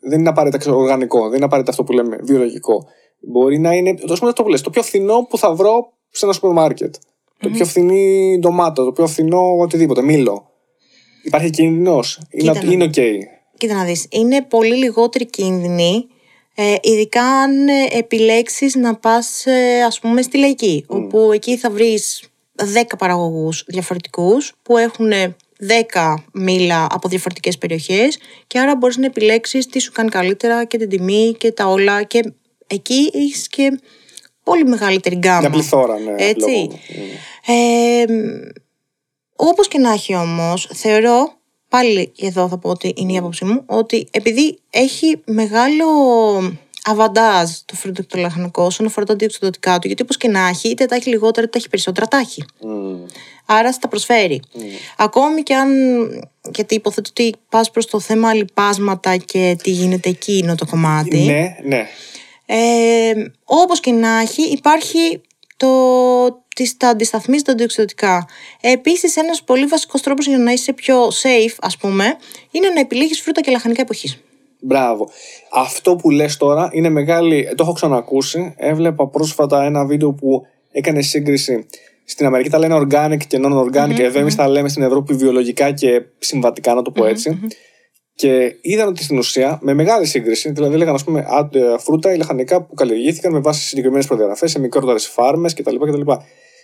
Δεν είναι απαραίτητα ξέρω, οργανικό, δεν είναι απαραίτητα αυτό που λέμε βιολογικό. Μπορεί να είναι. Το, λες, το πιο φθηνό που θα βρω σε ένα σούπερ μάρκετ. Mm-hmm. Το πιο φθηνή ντομάτα, το πιο φθηνό οτιδήποτε, μήλο. Υπάρχει κίνδυνος? Είναι οκ? Okay. Κοίτα να δεις. Είναι πολύ λιγότερη κίνδυνη, ε, ειδικά αν επιλέξεις να πας, ε, ας πούμε, στη λαϊκή. Mm. Όπου εκεί θα βρεις δέκα παραγωγούς διαφορετικούς που έχουν δέκα μήλα από διαφορετικές περιοχές, και άρα μπορείς να επιλέξεις τι σου κάνει καλύτερα και την τιμή και τα όλα, και εκεί έχεις και πολύ μεγαλύτερη γκάμα. Μια πληθώρα, ναι. Έτσι. Ε, όπως και να έχει όμως, θεωρώ, πάλι εδώ θα πω ότι είναι η άποψή μου, ότι επειδή έχει μεγάλο αβαντάζ το φρούτο και το λαχανικό όσον αφορά τα αντιοξυδοτικά του, γιατί όπως και να έχει, είτε τα έχει λιγότερα είτε τα έχει περισσότερα, τα έχει. Mm. Άρα στα προσφέρει. Mm. Ακόμη και αν. Γιατί υποθέτω ότι πας προς το θέμα λιπάσματα και τι γίνεται εκεί είναι το κομμάτι. Ναι, ναι. Ε, όπως και να έχει, υπάρχει το. Τις τα αντισταθμίσεις τα αντιοξυδοτικά. Επίσης, ένας πολύ βασικός τρόπος για να είσαι πιο safe, ας πούμε, είναι να επιλέγεις φρούτα και λαχανικά εποχής. Μπράβο. Αυτό που λες τώρα είναι μεγάλη. Το έχω ξανακούσει. Έβλεπα πρόσφατα ένα βίντεο που έκανε σύγκριση. Στην Αμερική τα λένε organic και non-organic. Mm-hmm. Εδώ εμείς τα λέμε στην Ευρώπη βιολογικά και συμβατικά, να το πω έτσι. Mm-hmm. Και είδαν ότι στην ουσία, με μεγάλη σύγκριση, δηλαδή λέγανε ας πούμε φρούτα ή λαχανικά που καλλιεργήθηκαν με βάση συγκεκριμένες προδιαγραφές σε μικρότερες φάρμες κτλ. κτλ.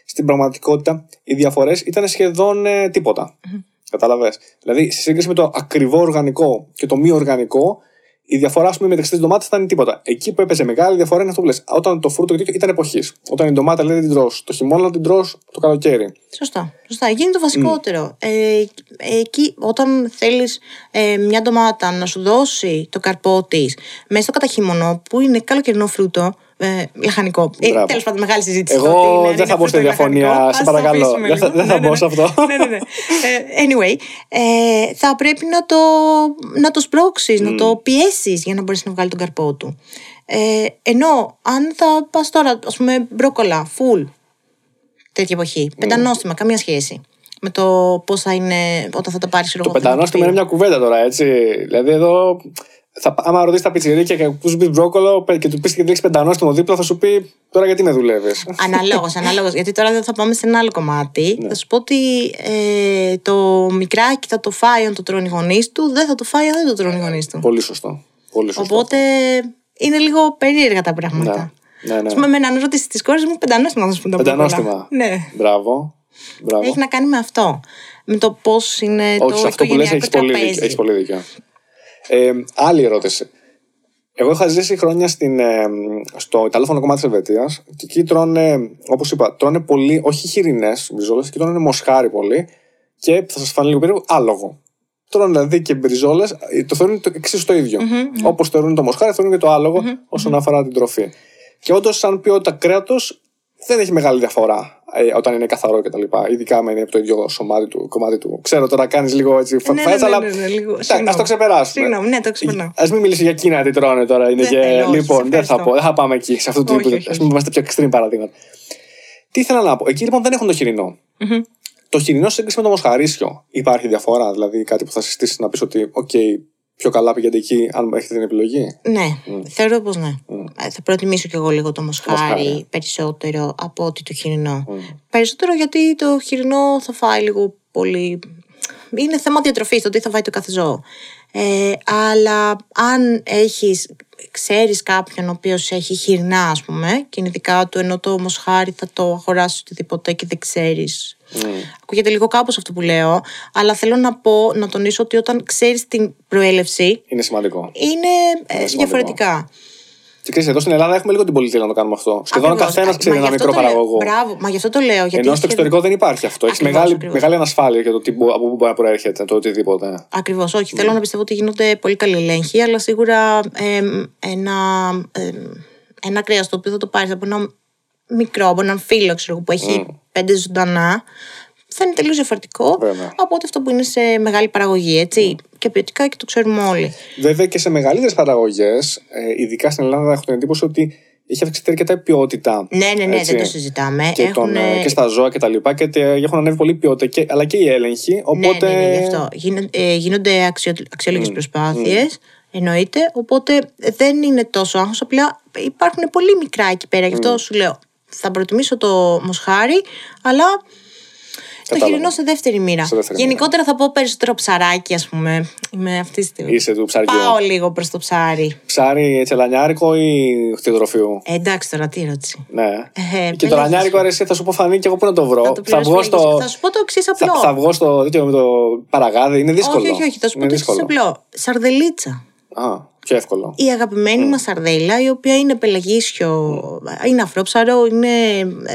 Στην πραγματικότητα, οι διαφορές ήταν σχεδόν ε, τίποτα. Mm-hmm. Καταλαβες. Δηλαδή, σε σύγκριση με το ακριβό οργανικό και το μη οργανικό, η διαφορά ας πούμε, μεταξύ της ντομάτας ήταν τίποτα. Εκεί που έπαιζε μεγάλη διαφορά είναι αυτό που λες. Όταν το φρούτο ήταν εποχής. Όταν η ντομάτα λέει την τρως, το χειμώνα την τρως, το καλοκαίρι. Σωστά. Σωστά. Εκεί είναι το βασικότερο. Mm. Ε, εκεί, όταν θέλεις ε, μια ντομάτα να σου δώσει το καρπό της μέσα στο καταχειμωνό, που είναι καλοκαιρινό φρούτο. Ε, λαχανικό. Ε, Τέλος πάντων, μεγάλη συζήτηση. Εγώ είναι, δεν θα μπω στη διαφωνία. Σε παρακαλώ. Δεν λίγο. θα, δεν ναι, θα ναι, μπω ναι. σε αυτό. ναι, ναι, ναι. Anyway, ε, θα πρέπει να το, να το σπρώξεις, mm. να το πιέσεις για να μπορέσει να βγάλει τον καρπό του. Ε, ενώ αν θα πας τώρα, ας πούμε, μπρόκολα, φουλ, τέτοια εποχή, mm. πεντανόστιμα, καμία σχέση με το πώς θα είναι όταν θα τα πάρεις. Το πεντανόστιμα είναι μια κουβέντα τώρα, έτσι. Δηλαδή εδώ. Θα, άμα ρωτήσει τα πιτσιρίκια και του πει μπρόκολο και του πει και δείξει πεντανόστιμο δίπλα, θα σου πει τώρα γιατί με δουλεύει. Αναλόγως, αναλόγως. Γιατί τώρα θα πάμε σε ένα άλλο κομμάτι. Ναι. Θα σου πω ότι ε, το μικράκι θα το φάει αν το τρώνε οι γονείς του, δεν θα το φάει αν δεν το τρώνε οι γονείς του. Πολύ σωστό. Πολύ σωστό. Οπότε είναι λίγο περίεργα τα πράγματα. Ναι, ναι. ναι. Ας πούμε, με έναν ρώτηση τη κόρη μου πεντανόστιμα θα σου πούνε. Πεντανόστιμα. Ναι. Μπράβο. Μπράβο. Έχει να κάνει με αυτό. Με το πώς είναι. Όχι, το οικογενειακό τραπέζι. Έχει πολύ δίκιο. Ε, άλλη ερώτηση. Εγώ είχα ζήσει χρόνια στην, ε, στο Ιταλόφωνο κομμάτι της Ελβετίας και εκεί τρώνε, όπως είπα, τρώνε πολύ, όχι χοιρινές μπριζόλες, εκεί τρώνε μοσχάρι πολύ και θα σας φανεί λίγο περίπου άλογο. Τρώνε δηλαδή και μπριζόλες, το θεωρούν εξίσου το ίδιο. Mm-hmm, mm-hmm. Όπως θεωρούν το μοσχάρι, θεωρούν και το άλογο mm-hmm, όσον mm-hmm. αφορά την τροφή. Και όντως, σαν ποιότητα κρέατος, δεν έχει μεγάλη διαφορά ε, όταν είναι καθαρό κτλ. Ειδικά με είναι από το ίδιο σωμάτι του, κομμάτι του. Ξέρω τώρα κάνεις λίγο έτσι φαντάζει, αλλά. Ας το ξεπεράσουμε. Συγγνώμη, ναι, το ξεπερνάω. Ας μην μιλήσει για Κίνα τι τρώνε τώρα. Είναι δεν και... θέλω, λοιπόν, δεν θα, πω, δεν θα πάμε εκεί, σε αυτό το επίπεδο. Ας μην είμαστε πιο extreme παραδείγματα. Τι ήθελα να πω. Εκεί λοιπόν δεν έχουν το χοιρινό. Mm-hmm. Το χοιρινό σε σύγκριση με το μοσχαρίσιο υπάρχει διαφορά. Δηλαδή κάτι που θα συστήσει να πει ότι, okay, πιο καλά πηγαίνετε εκεί, αν έχετε την επιλογή. Ναι, mm. θεωρώ πως ναι. Mm. Θα προτιμήσω κι εγώ λίγο το μοσχάρι, μοσχάρι. περισσότερο από ότι το χοιρινό. Mm. Περισσότερο γιατί το χοιρινό θα φάει λίγο πολύ. Είναι θέμα διατροφής, το τι θα φάει το κάθε ζώο. Ε, αλλά αν έχεις, ξέρεις κάποιον ο οποίος έχει χοιρινά, ας πούμε, και είναι δικά του, ενώ το μοσχάρι θα το αγοράσει οτιδήποτε και δεν ξέρεις. Mm. Ακούγεται λίγο κάπως αυτό που λέω, αλλά θέλω να πω, να τονίσω ότι όταν ξέρεις την προέλευση. Είναι σημαντικό. Είναι, είναι σημαντικό. Διαφορετικά. Και ξέρεις, εδώ στην Ελλάδα έχουμε λίγο την πολυτέλεια να το κάνουμε αυτό. Σχεδόν ο καθένας ξέρει ένα μικρό παραγωγό. Μπράβο, μα γι' αυτό το λέω. Γιατί ενώ στο εξωτερικό δεν υπάρχει αυτό. Έχει μεγάλη, μεγάλη ανασφάλεια για το τι, από πού μπορεί να προέρχεται το οτιδήποτε. Ακριβώς, όχι. Mm. Θέλω να πιστεύω ότι γίνονται πολύ καλοί ελέγχοι, αλλά σίγουρα ε, ένα, ε, ένα κρέας το οποίο θα το πάρεις από ένα μικρό, από έναν φίλο ξέρω, που έχει mm. πέντε ζωντανά, θα είναι τελείως διαφορετικό Βέβαια. από ό,τι αυτό που είναι σε μεγάλη παραγωγή. Έτσι. Mm. Και ποιοτικά και το ξέρουμε όλοι. Βέβαια και σε μεγαλύτερες παραγωγές, ειδικά στην Ελλάδα, έχω την εντύπωση ότι έχει αυξηθεί αρκετά η ποιότητα. Ναι, ναι, ναι, έτσι, δεν το συζητάμε. Και, έχουν... τον, και στα ζώα και τα λοιπά. Και έχουν ανέβει πολύ ποιότητα, και, αλλά και οι έλεγχοι. Οπότε... Ναι, ναι, ναι, γι' αυτό. Γίνονται, γίνονται αξιο, αξιόλογες mm. προσπάθειες. Mm. Εννοείται. Οπότε δεν είναι τόσο άγχος. Απλά υπάρχουν πολύ μικρά εκεί πέρα. Γι' αυτό mm. σου λέω. Θα προτιμήσω το μοσχάρι, αλλά. Το χοιρινό σε δεύτερη μοίρα. Σε δεύτερη Γενικότερα μοίρα. θα πω περισσότερο ψαράκι, ας πούμε. Είμαι αυτή τη. Είσαι του ψαριού. Πάω λίγο προς το ψάρι. Ψάρι τσελανιάρικο ή χτυντροφείου. Ε, εντάξει, τώρα τι ερώτηση. Ναι. Ε, και το λανιάρικο αρέσει, θα σου πω Φανή και εγώ πού να το βρω. Θα, το θα, βγω στο... θα σου πω το εξή απλό. Θα, θα βγω στο δίκαιο με το παραγάδι, είναι δύσκολο. Όχι, όχι, όχι. Θα σου πω το εξή απλό. Σαρδελίτσα. Α, πιο εύκολο. Η αγαπημένη mm. μας σαρδέλα, η οποία είναι πελαγίσιο, mm. είναι αφρόψαρο, είναι...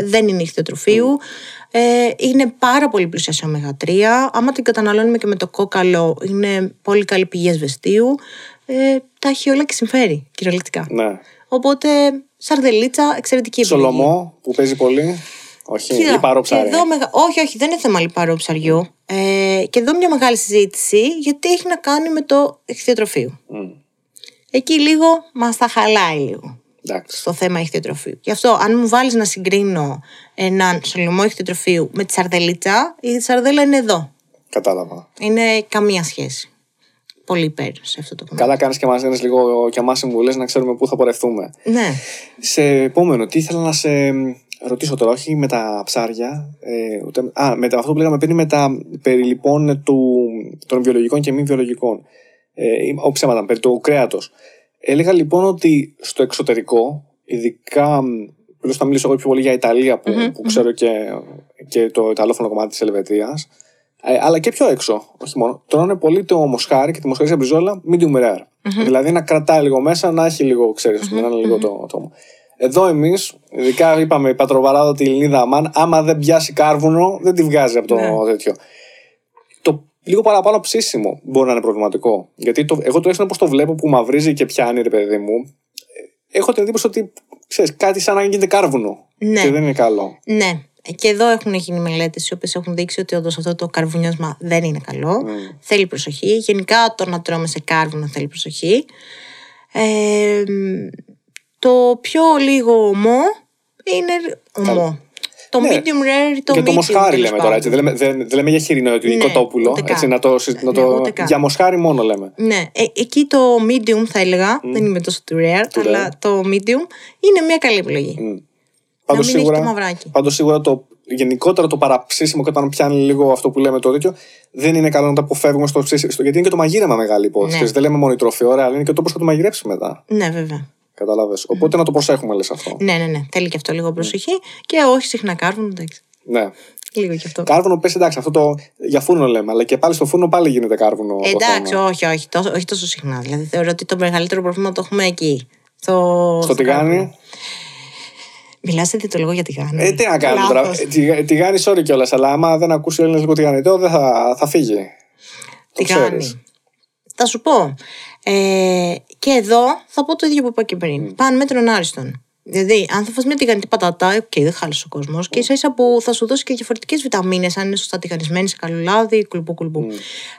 δεν είναι ηχθειοτροφείου. Mm. Ε, είναι πάρα πολύ πλούσια σε ωμέγα τρία. Άμα την καταναλώνουμε και με το κόκαλο, είναι πολύ καλή πηγή ασβεστίου. Ε, τα έχει όλα και συμφέρει, κυριολεκτικά. Ναι. Οπότε, σαρδελίτσα, εξαιρετική επιλογή. Σολομό, που παίζει πολύ. Όχι, Κοίτα, λιπαρό ψάρι. Εδώ, όχι, όχι, δεν είναι θέμα λιπαρό ψαριού. Ε, και εδώ μια μεγάλη συζήτηση, γιατί έχει να κάνει με το ηχθειοτροφείο. Mm. Εκεί λίγο μας τα χαλάει λίγο. Εντάξει. Στο θέμα ηχθειοτροφείου. Γι' αυτό, αν μου βάλεις να συγκρίνω έναν σολομό ηχθειοτροφείου με τη σαρδελίτσα, η σαρδέλα είναι εδώ. Κατάλαβα. Είναι καμία σχέση. πολύ υπέρ σε αυτό το κομμάτι. Καλά κάνεις και μας δίνεις λίγο και εμάς συμβουλές να ξέρουμε πού θα πορευτούμε. Ναι. Σε επόμενο, τι ήθελα να σε ρωτήσω τώρα, όχι με τα ψάρια, ε, ούτε, α, με αυτό που λέγαμε πριν, με τα περί λοιπόν του, των βιολογικών και μη βιολογικών. Ε, ό, ψέματα, περί του κρέατος. Έλεγα λοιπόν ότι στο εξωτερικό, ειδικά, πλώς θα μιλήσω εγώ πιο πολύ για Ιταλία που, mm-hmm. που ξέρω και, και το ιταλόφωνο κομμάτι της Ελβετίας, ε, αλλά και πιο έξω, όχι μόνο, τρώνε πολύ το μοσχάρι και τη μοσχαρίσια μπριζόλα medium rare. Mm-hmm. Δηλαδή να κρατάει λίγο μέσα, να έχει λίγο, ξέρεις, mm-hmm. να είναι λίγο το τόμο. Εδώ εμείς, ειδικά είπαμε η πατροβαράδο τη Ελληνίδα αμάν, άμα δεν πιάσει κάρβουνο, δεν τη βγάζει από το yeah. τέτοιο. Το λίγο παραπάνω ψήσιμο μπορεί να είναι προβληματικό. Γιατί το, εγώ τουλάχιστον όπως το βλέπω που μαυρίζει και πιάνει, ρε παιδί μου, έχω την εντύπωση ότι ξέρεις, κάτι σαν να γίνεται κάρβουνο. Ναι. Και δεν είναι καλό. Ναι. Και εδώ έχουν γίνει μελέτες οι οποίες έχουν δείξει ότι όντως αυτό το καρβουνιάσμα δεν είναι καλό. Mm. Θέλει προσοχή. Γενικά το να τρώμε σε κάρβουνο θέλει προσοχή. Ε, το πιο λίγο ομό είναι ομό. Το ναι. medium rare το medium. Για το μοσχάρι λέμε πάνω. Τώρα. Έτσι. Δεν, λέμε, δεν, δεν λέμε για χοιρινό ή ναι, κοτόπουλο. Έτσι, να το, να το, ναι, για μοσχάρι μόνο λέμε. Ναι. Ε, εκεί το medium θα έλεγα. Mm. Δεν είμαι τόσο του rare, του αλλά rare. Το medium είναι μια καλή επιλογή. Mm. Πάντως σίγουρα, πάντως σίγουρα το γενικότερα το παραψήσιμο και όταν πιάνει λίγο αυτό που λέμε το τέτοιο, δεν είναι καλό να το αποφεύγουμε στο ψήσιμο. Γιατί είναι και το μαγείρεμα μεγάλη υπόθεση. Ναι. Δεν λέμε μόνο η τροφή, ωραία, αλλά είναι και το πώς θα το μαγειρέψει μετά. Ναι, βέβαια. Καταλάβες. Οπότε mm. να το προσέχουμε, λες αυτό. Ναι, ναι, ναι. Θέλει και αυτό λίγο προσοχή. Mm. Και όχι συχνά κάρβουνο, εντάξει. Ναι. Λίγο και αυτό. Κάρβουνο, πες εντάξει, αυτό το για φούρνο λέμε, αλλά και πάλι στο φούρνο πάλι γίνεται κάρβουνο. Εντάξει, όχι, όχι τόσο, όχι τόσο συχνά. Δηλαδή θεωρώ ότι το μεγαλύτερο πρόβλημα το έχουμε εκεί. Στο, στο τηγάνι. Μιλάτε διτολογό για τηγάνι. Ε, τι να κάνουμε τώρα. Τηγάνι, sorry κιόλα, αλλά άμα δεν ακούσει ο Έλληνας λίγο τηγανιτό, δεν θα, θα φύγει. Τηγάνι. Θα σου πω. Ε, και εδώ θα πω το ίδιο που είπα και πριν. Mm. Παν μέτρων άριστον. Δηλαδή, αν θα φας μια τηγανιτή πατάτα, οκ, okay, δεν χάλασε ο κόσμος, mm. και ίσα ίσα που θα σου δώσει και διαφορετικές βιταμίνες, αν είναι σωστά τηγανισμένη, σε καλό λάδι, κουλουπού, κουλουπού. Mm.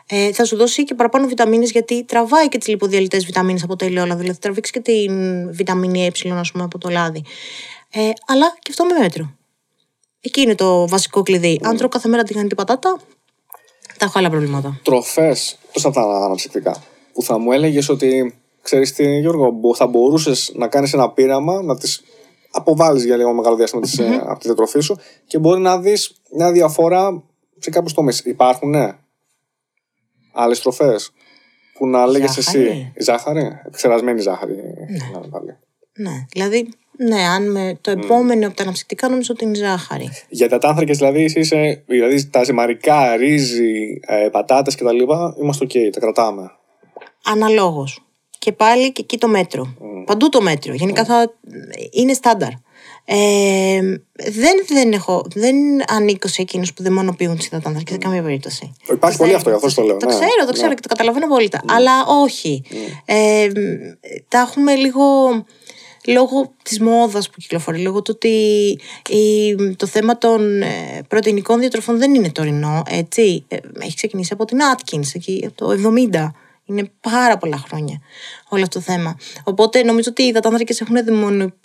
Ε, θα σου δώσει και παραπάνω βιταμίνες, γιατί τραβάει και τις λιποδιαλυτές βιταμίνες από το ελαιόλαδο, δηλαδή τραβήξει και την βιταμίνη Ε, α πούμε, από το λάδι. Ε, αλλά και αυτό με μέτρο. Εκεί είναι το βασικό κλειδί. Mm. Αν τρώω κάθε μέρα τηγανιτή πατάτα, θα έχω άλλα προβλήματα. Τροφές, πώς αυτά τα αναψυκτικά, που θα μου έλεγες ότι, ξέρεις τι Γιώργο, θα μπορούσες να κάνεις ένα πείραμα, να τις αποβάλεις για λίγο μεγάλο διάστημα τις, mm-hmm. από τη διατροφή σου και μπορεί να δεις μια διαφορά σε κάποιους τομείς. Υπάρχουν ναι, άλλες τροφές που να λέγες εσύ. Η ζάχαρη, εξερασμένη ζάχαρη. Ναι. Να, πάλι. Ναι, δηλαδή... Ναι, αν με το επόμενο mm. από τα αναψυκτικά νομίζω ότι είναι ζάχαρη. Για τα τάνθρακες δηλαδή, είσαι, δηλαδή τα ζυμαρικά, ρύζι, ε, πατάτες κτλ. Είμαστε ok, τα κρατάμε. Αναλόγως. Και πάλι και εκεί το μέτρο. Mm. Παντού το μέτρο. Γενικά mm. θα είναι στάνταρ. Ε, δεν, δεν, έχω, δεν ανήκω σε εκείνους που δαιμονοποιούν τις υδατάνθρακες mm. σε καμία περίπτωση. Υπάρχει πολύ αυτό, γι' αυτό το λέω. Το ναι. ξέρω, το ξέρω ναι. και το καταλαβαίνω απόλυτα. Mm. Αλλά όχι. Mm. Ε, τα έχουμε λίγο. Λόγω της μόδας που κυκλοφορεί, λόγω του ότι η, το θέμα των ε, πρωτεϊνικών διατροφών δεν είναι τωρινό, έτσι. Ε, έχει ξεκινήσει από την Atkins, εκεί, από το εβδομήντα. Είναι πάρα πολλά χρόνια όλο αυτό το θέμα. Οπότε νομίζω ότι οι υδατάνθρακες έχουν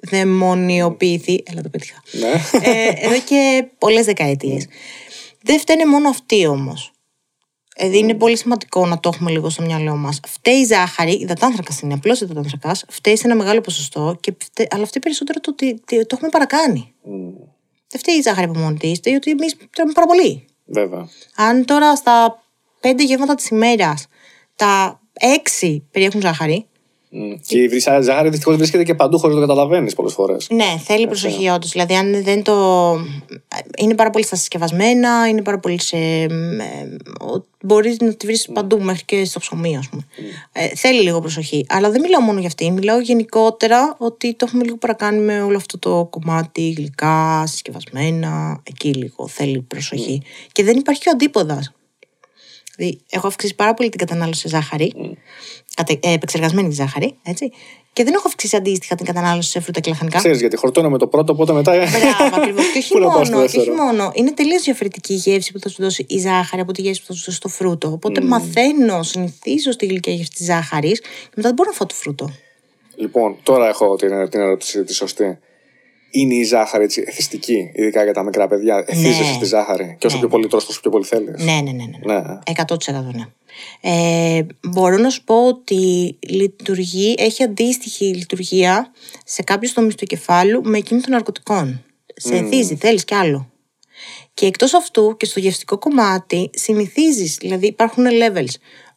δαιμονιοποιηθεί. Έλα, το πέτυχα. Ναι. Ε, εδώ και πολλές δεκαετίες. Δεν φταίνε μόνο αυτοί όμως. Δηλαδή είναι πολύ σημαντικό να το έχουμε λίγο στο μυαλό μας. Φταίει η ζάχαρη, υδατάνθρακας είναι απλώς υδατάνθρακας, φταίει σε ένα μεγάλο ποσοστό, και φταί, αλλά φταίει περισσότερο το ότι το έχουμε παρακάνει. Mm. Δεν φταίει η ζάχαρη από μόνη της, φταίει ότι εμείς τρώμε πάρα πολύ. Βέβαια. Αν τώρα στα πέντε γεύματα της ημέρας τα έξι περιέχουν ζάχαρη. Mm. Και η ζάχαρη δυστυχώς βρίσκεται και παντού χωρίς να το καταλαβαίνεις πολλές φορές. Ναι, θέλει έτσι, προσοχή όντως. Δηλαδή, αν δεν το. Είναι πάρα πολύ στα συσκευασμένα, είναι πάρα πολύ σε. Μπορείς να τη βρεις mm. παντού, μέχρι και στο ψωμί, ας πούμε. Mm. Ε, θέλει λίγο προσοχή. Αλλά δεν μιλάω μόνο για αυτή. Μιλάω γενικότερα ότι το έχουμε λίγο παρακάνει με όλο αυτό το κομμάτι, γλυκά, συσκευασμένα. Εκεί λίγο θέλει προσοχή. Mm. Και δεν υπάρχει ο αντίποδας. Δηλαδή, έχω αυξήσει πάρα πολύ την κατανάλωση ζάχαρη. Mm. Επεξεργασμένη ζάχαρη, έτσι. Και δεν έχω αυξήσει αντίστοιχα την κατανάλωση σε φρούτα και λαχανικά. Ξέρεις, γιατί χορτώνω με το πρώτο, οπότε μετά. Μπράβο, ακριβώς. Και όχι μόνο, και όχι μόνο. Είναι τελείως διαφορετική η γεύση που θα σου δώσει η ζάχαρη από τη γεύση που θα σου δώσει το φρούτο. Οπότε mm. μαθαίνω, συνηθίζω στη γλυκιά γεύση τη ζάχαρη και μετά δεν μπορώ να φάω το φρούτο. Λοιπόν, τώρα έχω την, την ερώτηση τη σωστή. είναι η ζάχαρη έτσι, εθιστική, ειδικά για τα μικρά παιδιά. Εθίζεσαι ναι. Στη ζάχαρη. Και όσο ναι, πιο πολύ τρως, τόσο πιο πολύ θέλεις. Ναι, ναι, ναι. ναι. ναι. εκατό τοις εκατό ναι. Ε, μπορώ να σου πω ότι λειτουργεί, έχει αντίστοιχη λειτουργία σε κάποιους τομείς του κεφάλου με εκείνη των ναρκωτικών. Σε mm. εθίζει, θέλεις κι άλλο. Και εκτός αυτού και στο γευστικό κομμάτι συνηθίζεις, δηλαδή υπάρχουν levels.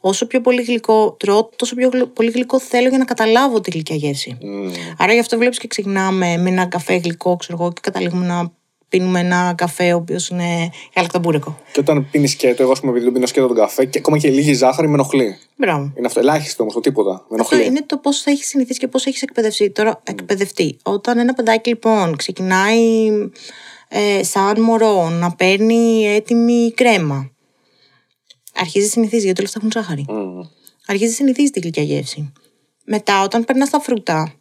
Όσο πιο πολύ γλυκό τρώω, τόσο πιο γλυ... πολύ γλυκό θέλω για να καταλάβω τη γλυκιά γεύση. Mm. Άρα γι' αυτό βλέπεις και ξεκινάμε με ένα καφέ γλυκό, ξέρω εγώ, και καταλήγουμε να πίνουμε ένα καφέ ο οποίος είναι γαλακταμπούρικο. Και όταν πίνει σκέτο, εγώ α πούμε επειδή τον πίνω σκέτο τον καφέ, και ακόμα και λίγη ζάχαρη με ενοχλεί. Μπράβο. Είναι αυτό, ελάχιστο όμως, το τίποτα. Με αυτό είναι το πώς θα έχεις συνηθίσει και πώς έχεις εκπαιδευτεί. Τώρα, mm. εκπαιδευτεί. Όταν ένα παιδάκι λοιπόν ξεκινάει ε, σαν μωρό να παίρνει έτοιμη κρέμα. Αρχίζει να συνηθίζει, γιατί όλα αυτά έχουν ζάχαρη. Mm. Αρχίζει να συνηθίζει τη γλυκιά γεύση. Μετά, όταν περνά τα φρούτα,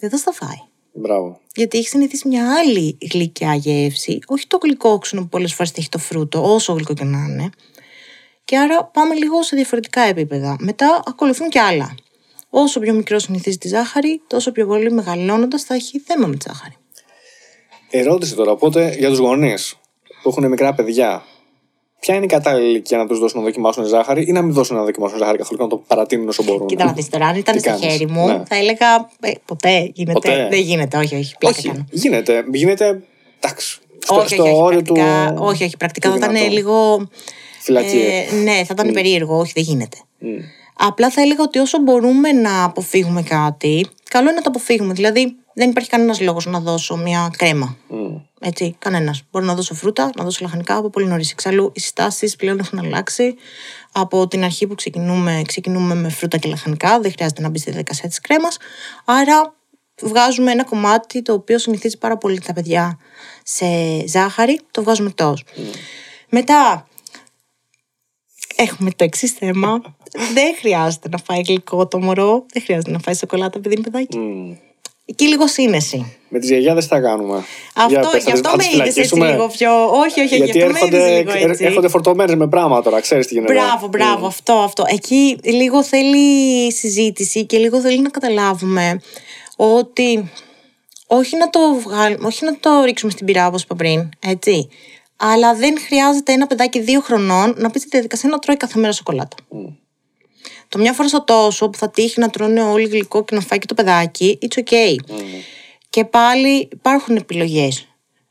δεν θα στα φάει. Μπράβο. Γιατί έχει συνηθίσει μια άλλη γλυκιά γεύση, όχι το γλυκόξινο που πολλές φορές έχει το φρούτο, όσο γλυκό και να είναι. Και άρα πάμε λίγο σε διαφορετικά επίπεδα. Μετά ακολουθούν και άλλα. Όσο πιο μικρό συνηθίζει τη ζάχαρη, τόσο πιο πολύ μεγαλώνοντας θα έχει θέμα με τη ζάχαρη. Ερώτηση τώρα, οπότε για τους γονείς που έχουν μικρά παιδιά. Ποια είναι η κατάλληλη ηλικία να τους δώσουν να δοκιμάσουν ζάχαρη ή να μην δώσουν να δοκιμάσουν ζάχαρη καθόλου, να το παρατείνουν όσο μπορούν? Κοίτα να δεις τώρα, αν ήταν στο χέρι μου, ναι. θα έλεγα ε, ποτέ γίνεται. Ποτέ. Δεν γίνεται, όχι, όχι. Πλάκα όχι, κάνω. Γίνεται, γίνεται. Εντάξει. Στο, όχι, στο όχι, όριο όχι, πρακτικά, του. Όχι, όχι. Πρακτικά θα ήταν λίγο. Φυλακή. Ε, ναι, θα ήταν mm. περίεργο. Όχι, δεν γίνεται. Mm. Απλά θα έλεγα ότι όσο μπορούμε να αποφύγουμε κάτι, καλό είναι να το αποφύγουμε. Δηλαδή, δεν υπάρχει κανένας λόγος να δώσω μια κρέμα. Mm. Έτσι, κανένας. Μπορώ να δώσω φρούτα, να δώσω λαχανικά από πολύ νωρίς. Εξάλλου, οι συστάσεις πλέον έχουν αλλάξει. Από την αρχή που ξεκινούμε, ξεκινούμε με φρούτα και λαχανικά. Δεν χρειάζεται να μπει στη διαδικασία της κρέμας. Άρα, βγάζουμε ένα κομμάτι το οποίο συνηθίζει πάρα πολύ τα παιδιά σε ζάχαρη. Το βγάζουμε εκτός. Mm. Μετά, έχουμε το εξής θέμα. Δεν χρειάζεται να φάει γλυκό το μωρό. Δεν χρειάζεται να φάει σοκολάτα, παιδί είναι παιδάκι. Mm. Εκεί λίγο σύνεση. Με τις γιαγιάδες θα κάνουμε. Αυτό, πες, γι' αυτό με είδες έτσι λίγο πιο. Όχι, όχι, γιατί γι' αυτό έρχονται, με είδες λίγο έτσι. Έρχονται φορτωμένες με πράγματα τώρα, ξέρεις τι γίνεται. Μπράβο, μπράβο, mm. αυτό, αυτό. Εκεί λίγο θέλει συζήτηση και λίγο θέλει να καταλάβουμε ότι όχι να το, βγάλ, όχι να το ρίξουμε στην πυρά όπως είπα πριν, έτσι. Αλλά δεν χρειάζεται ένα παιδάκι δύο χρονών να πει στη διαδικασία να τρώει κάθε μέρα σοκολάτα. Mm. Το μια φορά στο τόσο που θα τύχει να τρώνε όλοι γλυκό και να φάει και το παιδάκι, it's ok. Mm. Και πάλι υπάρχουν επιλογές.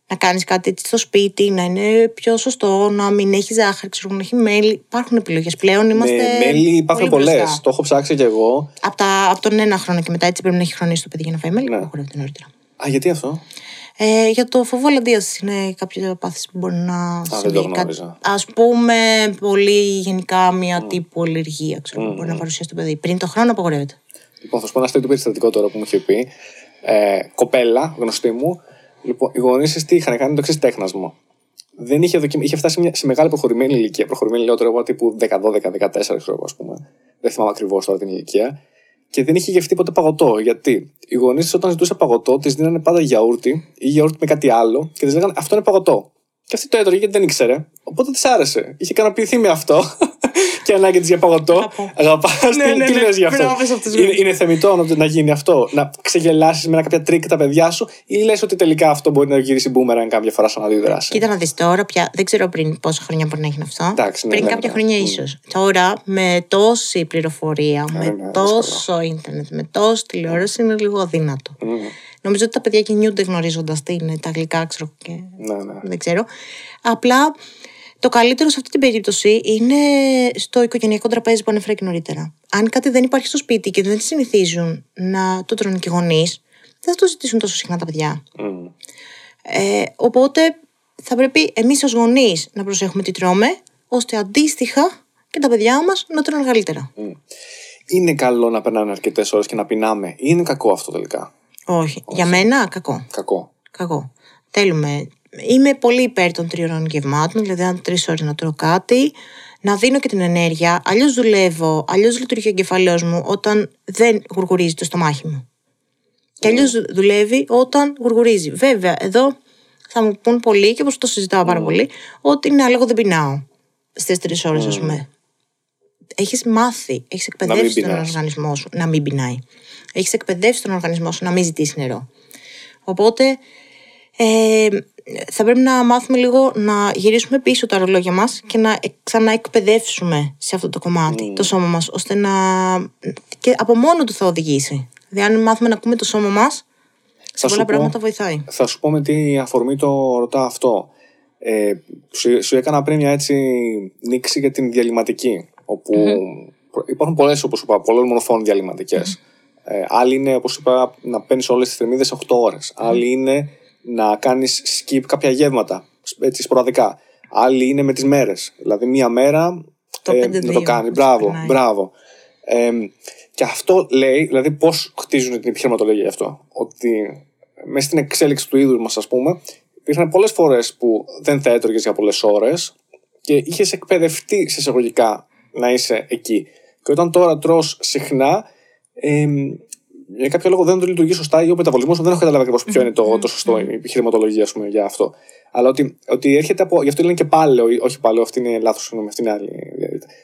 Να κάνεις κάτι έτσι στο σπίτι, να είναι πιο σωστό, να μην έχει ζάχαρη, ξέρω, να έχει μέλι. Υπάρχουν επιλογές πλέον. Είμαστε ναι, μέλι υπάρχουν πολλές. Το έχω ψάξει κι εγώ. Από, τα, από τον ένα χρόνο και μετά έτσι πρέπει να έχει χρονίσει το παιδί για να φάει μέλι. Ναι. Απαγορεύεται νωρίτερα. Α, γιατί αυτό? Ε, για το φόβο αλλαντίας είναι κάποια πάθηση που μπορεί να συμβεί. Ας πούμε, πολύ γενικά μια mm. τύπου αλλεργία ξέρω, mm. μπορεί να παρουσιάσει το παιδί. Πριν το χρόνο απαγορεύεται. Λοιπόν, θα σου πω ένα αστείο περιστατικό τώρα που μου είχε πει. Ε, κοπέλα, γνωστή μου. Λοιπόν, οι γονείς της τι είχαν κάνει το εξής τέχνασμα. Δεν είχε, δοκιμα... είχε φτάσει σε μεγάλη προχωρημένη ηλικία. Προχωρημένη λιγότερο εγώ τύπου δέκα, δώδεκα, δεκατέσσερα ξέρω εγώ, ας πούμε. Δεν θυμάμαι ακριβώς τώρα την ηλικία. Και δεν είχε γευτεί ποτέ παγωτό. Γιατί οι γονείς της όταν ζητούσαν παγωτό, της δίνανε πάντα γιαούρτι ή γιαούρτι με κάτι άλλο και της λέγανε αυτό είναι παγωτό. Και αυτή το έτρωγε γιατί δεν ήξερε. Οπότε της άρεσε. Είχε ικανοποιηθεί με αυτό. Και ανάγκη της για παγωτό. Αγαπά. Τι λες γι' αυτό? Είναι, είναι θεμιτό να γίνει αυτό. Να ξεγελάσεις με ένα κάποια τρίκ τα παιδιά σου ή λες ότι τελικά αυτό μπορεί να γυρίσει μπούμεραν κάποια φορά σαν αντίδραση? Κοίτα να δεις τώρα πια. Δεν ξέρω πριν πόσα χρόνια μπορεί να γίνει αυτό. Εντάξει, ναι, πριν ναι, κάποια ναι. χρόνια mm. ίσως. Τώρα με τόση πληροφορία, ναι, με ναι, τόσο ναι. ίντερνετ, με τόση τηλεόραση είναι λίγο αδύνατο. Mm. Νομίζω ότι τα παιδιά κινούνται γνωρίζοντας τι είναι τα γλυκά, ξέρω και ναι, ναι. δεν ξέρω. Απλά το καλύτερο σε αυτή την περίπτωση είναι στο οικογενειακό τραπέζι που ανέφερα και νωρίτερα. Αν κάτι δεν υπάρχει στο σπίτι και δεν συνηθίζουν να το τρώνε και οι γονείς, δεν θα το ζητήσουν τόσο συχνά τα παιδιά. Mm. Ε, οπότε θα πρέπει εμείς ως γονείς να προσέχουμε τι τρώμε, ώστε αντίστοιχα και τα παιδιά μας να τρώνε καλύτερα. Mm. Είναι καλό να περνάνε αρκετές ώρες και να πεινάμε, είναι κακό αυτό τελικά? Όχι. Όχι. Για μένα, κακό. Κακό. Κακό. Θέλουμε. Είμαι πολύ υπέρ των τριωρών γευμάτων, δηλαδή αν τρεις ώρες να τρώω κάτι, να δίνω και την ενέργεια. Αλλιώς δουλεύω, αλλιώς λειτουργεί ο εγκεφαλός μου όταν δεν γουργουρίζει το στομάχι μου. Και αλλιώς δουλεύει όταν γουργουρίζει. Βέβαια, εδώ θα μου πούν πολλοί, και όπως το συζητάω πάρα mm. πολύ, ότι ναι, αλλά εγώ δεν πεινάω στις τρεις ώρες, mm. ας πούμε. Έχεις μάθει, έχεις εκπαιδεύσει τον οργανισμό σου να μην πεινάει. Έχεις εκπαιδεύσει τον οργανισμό σου να μην ζητήσει νερό. Οπότε ε, θα πρέπει να μάθουμε λίγο να γυρίσουμε πίσω τα ρολόγια μας και να ξαναεκπαιδεύσουμε σε αυτό το κομμάτι mm. το σώμα μας, ώστε να... και από μόνο του θα οδηγήσει. Δηλαδή αν μάθουμε να ακούμε το σώμα μας, σε πολλά πράγματα βοηθάει. Θα σου πω με τι αφορμή το ρωτά αυτό. Ε, σου, σου έκανα πριν μια έτσι νήξη για την διαλυματική, όπου mm-hmm. υπάρχουν πολλές, όπως είπα, πολλών μορφών διαλυματικές. Mm-hmm. Ε, άλλοι είναι, όπως είπα, να παίρνεις όλες τις θερμίδες οκτώ ώρες. Mm-hmm. Άλλοι είναι να κάνεις skip κάποια γεύματα, έτσι σποραδικά. Άλλοι είναι με τις μέρες. Δηλαδή μία μέρα το ε, πέντε, ε, δύο, να το κάνεις. Μπράβο, μπράβο. Ε, και αυτό λέει, δηλαδή πώς χτίζουν την επιχειρηματολογία αυτό. Ότι μέσα στην εξέλιξη του είδους μας, ας πούμε, υπήρχαν πολλές φορές που δεν θα έτρωγες για πολλές ώρες και είχες εκπαιδευτεί σε εισαγωγικά να είσαι εκεί. Και όταν τώρα τρως συχνά, ε, για κάποιο λόγο δεν το λειτουργεί σωστά ή ο μεταβολισμός δεν έχω καταλάβει ακριβώς ποιο είναι το, το σωστό, η επιχειρηματολογία, ας πούμε, για αυτό. Αλλά ότι, ότι έρχεται από. Γι' αυτό λένε και παλαιό, όχι παλαιό, αυτή είναι λάθος, συγγνώμη, αυτή είναι άλλη.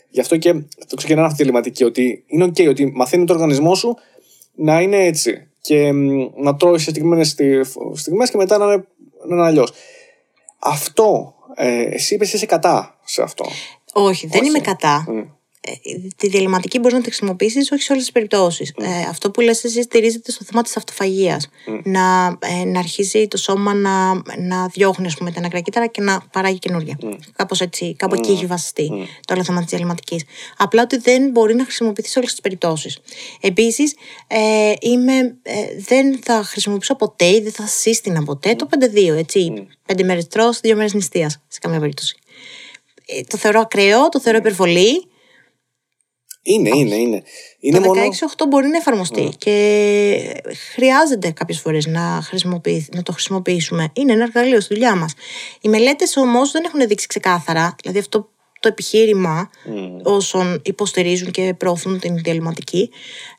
Γι' αυτό και το ξεκινάνε αυτή τη λιματική, ότι είναι OK, ότι μαθαίνει το οργανισμό σου να είναι έτσι. Και να τρώει σε συγκεκριμένες στιγμές και μετά να είναι, να είναι αλλιώς. Αυτό. Ε, εσύ είπες είσαι κατά σε αυτό. Όχι, δεν όχι. είμαι κατά. Mm. Ε, τη διαλυματική μπορείς να τη χρησιμοποιήσεις όχι σε όλες τις περιπτώσεις. Mm. Ε, αυτό που λες εσύ στηρίζεται στο θέμα της αυτοφαγίας. Mm. Να, ε, να αρχίζει το σώμα να, να διώχνει, ας πούμε, τα νεκρά κύτταρα και να παράγει καινούργια. Mm. Κάπως έτσι, κάπου mm. εκεί έχει βασιστεί mm. το όλο θέμα της διαλυματικής. Απλά ότι δεν μπορεί να χρησιμοποιηθεί σε όλες τις περιπτώσεις. Επίσης, ε, είμαι, ε, δεν θα χρησιμοποιήσω ποτέ ή δεν θα σύστηνα ποτέ mm. το πέντε δύο, έτσι. Mm. Πέντε μέρες τρως, δύο μέρες νηστείας, σε καμία περίπτωση. Ε, το θεωρώ ακραίο, το θεωρώ υπερβολή. Είναι, είναι, είναι. είναι. Το δεκαέξι οκτώ μπορεί να εφαρμοστεί mm. και χρειάζεται κάποιες φορές να, να το χρησιμοποιήσουμε. Είναι ένα εργαλείο στη δουλειά μας. Οι μελέτες όμως δεν έχουν δείξει ξεκάθαρα, δηλαδή αυτό το επιχείρημα mm. όσων υποστηρίζουν και προωθούν την διαλυματική,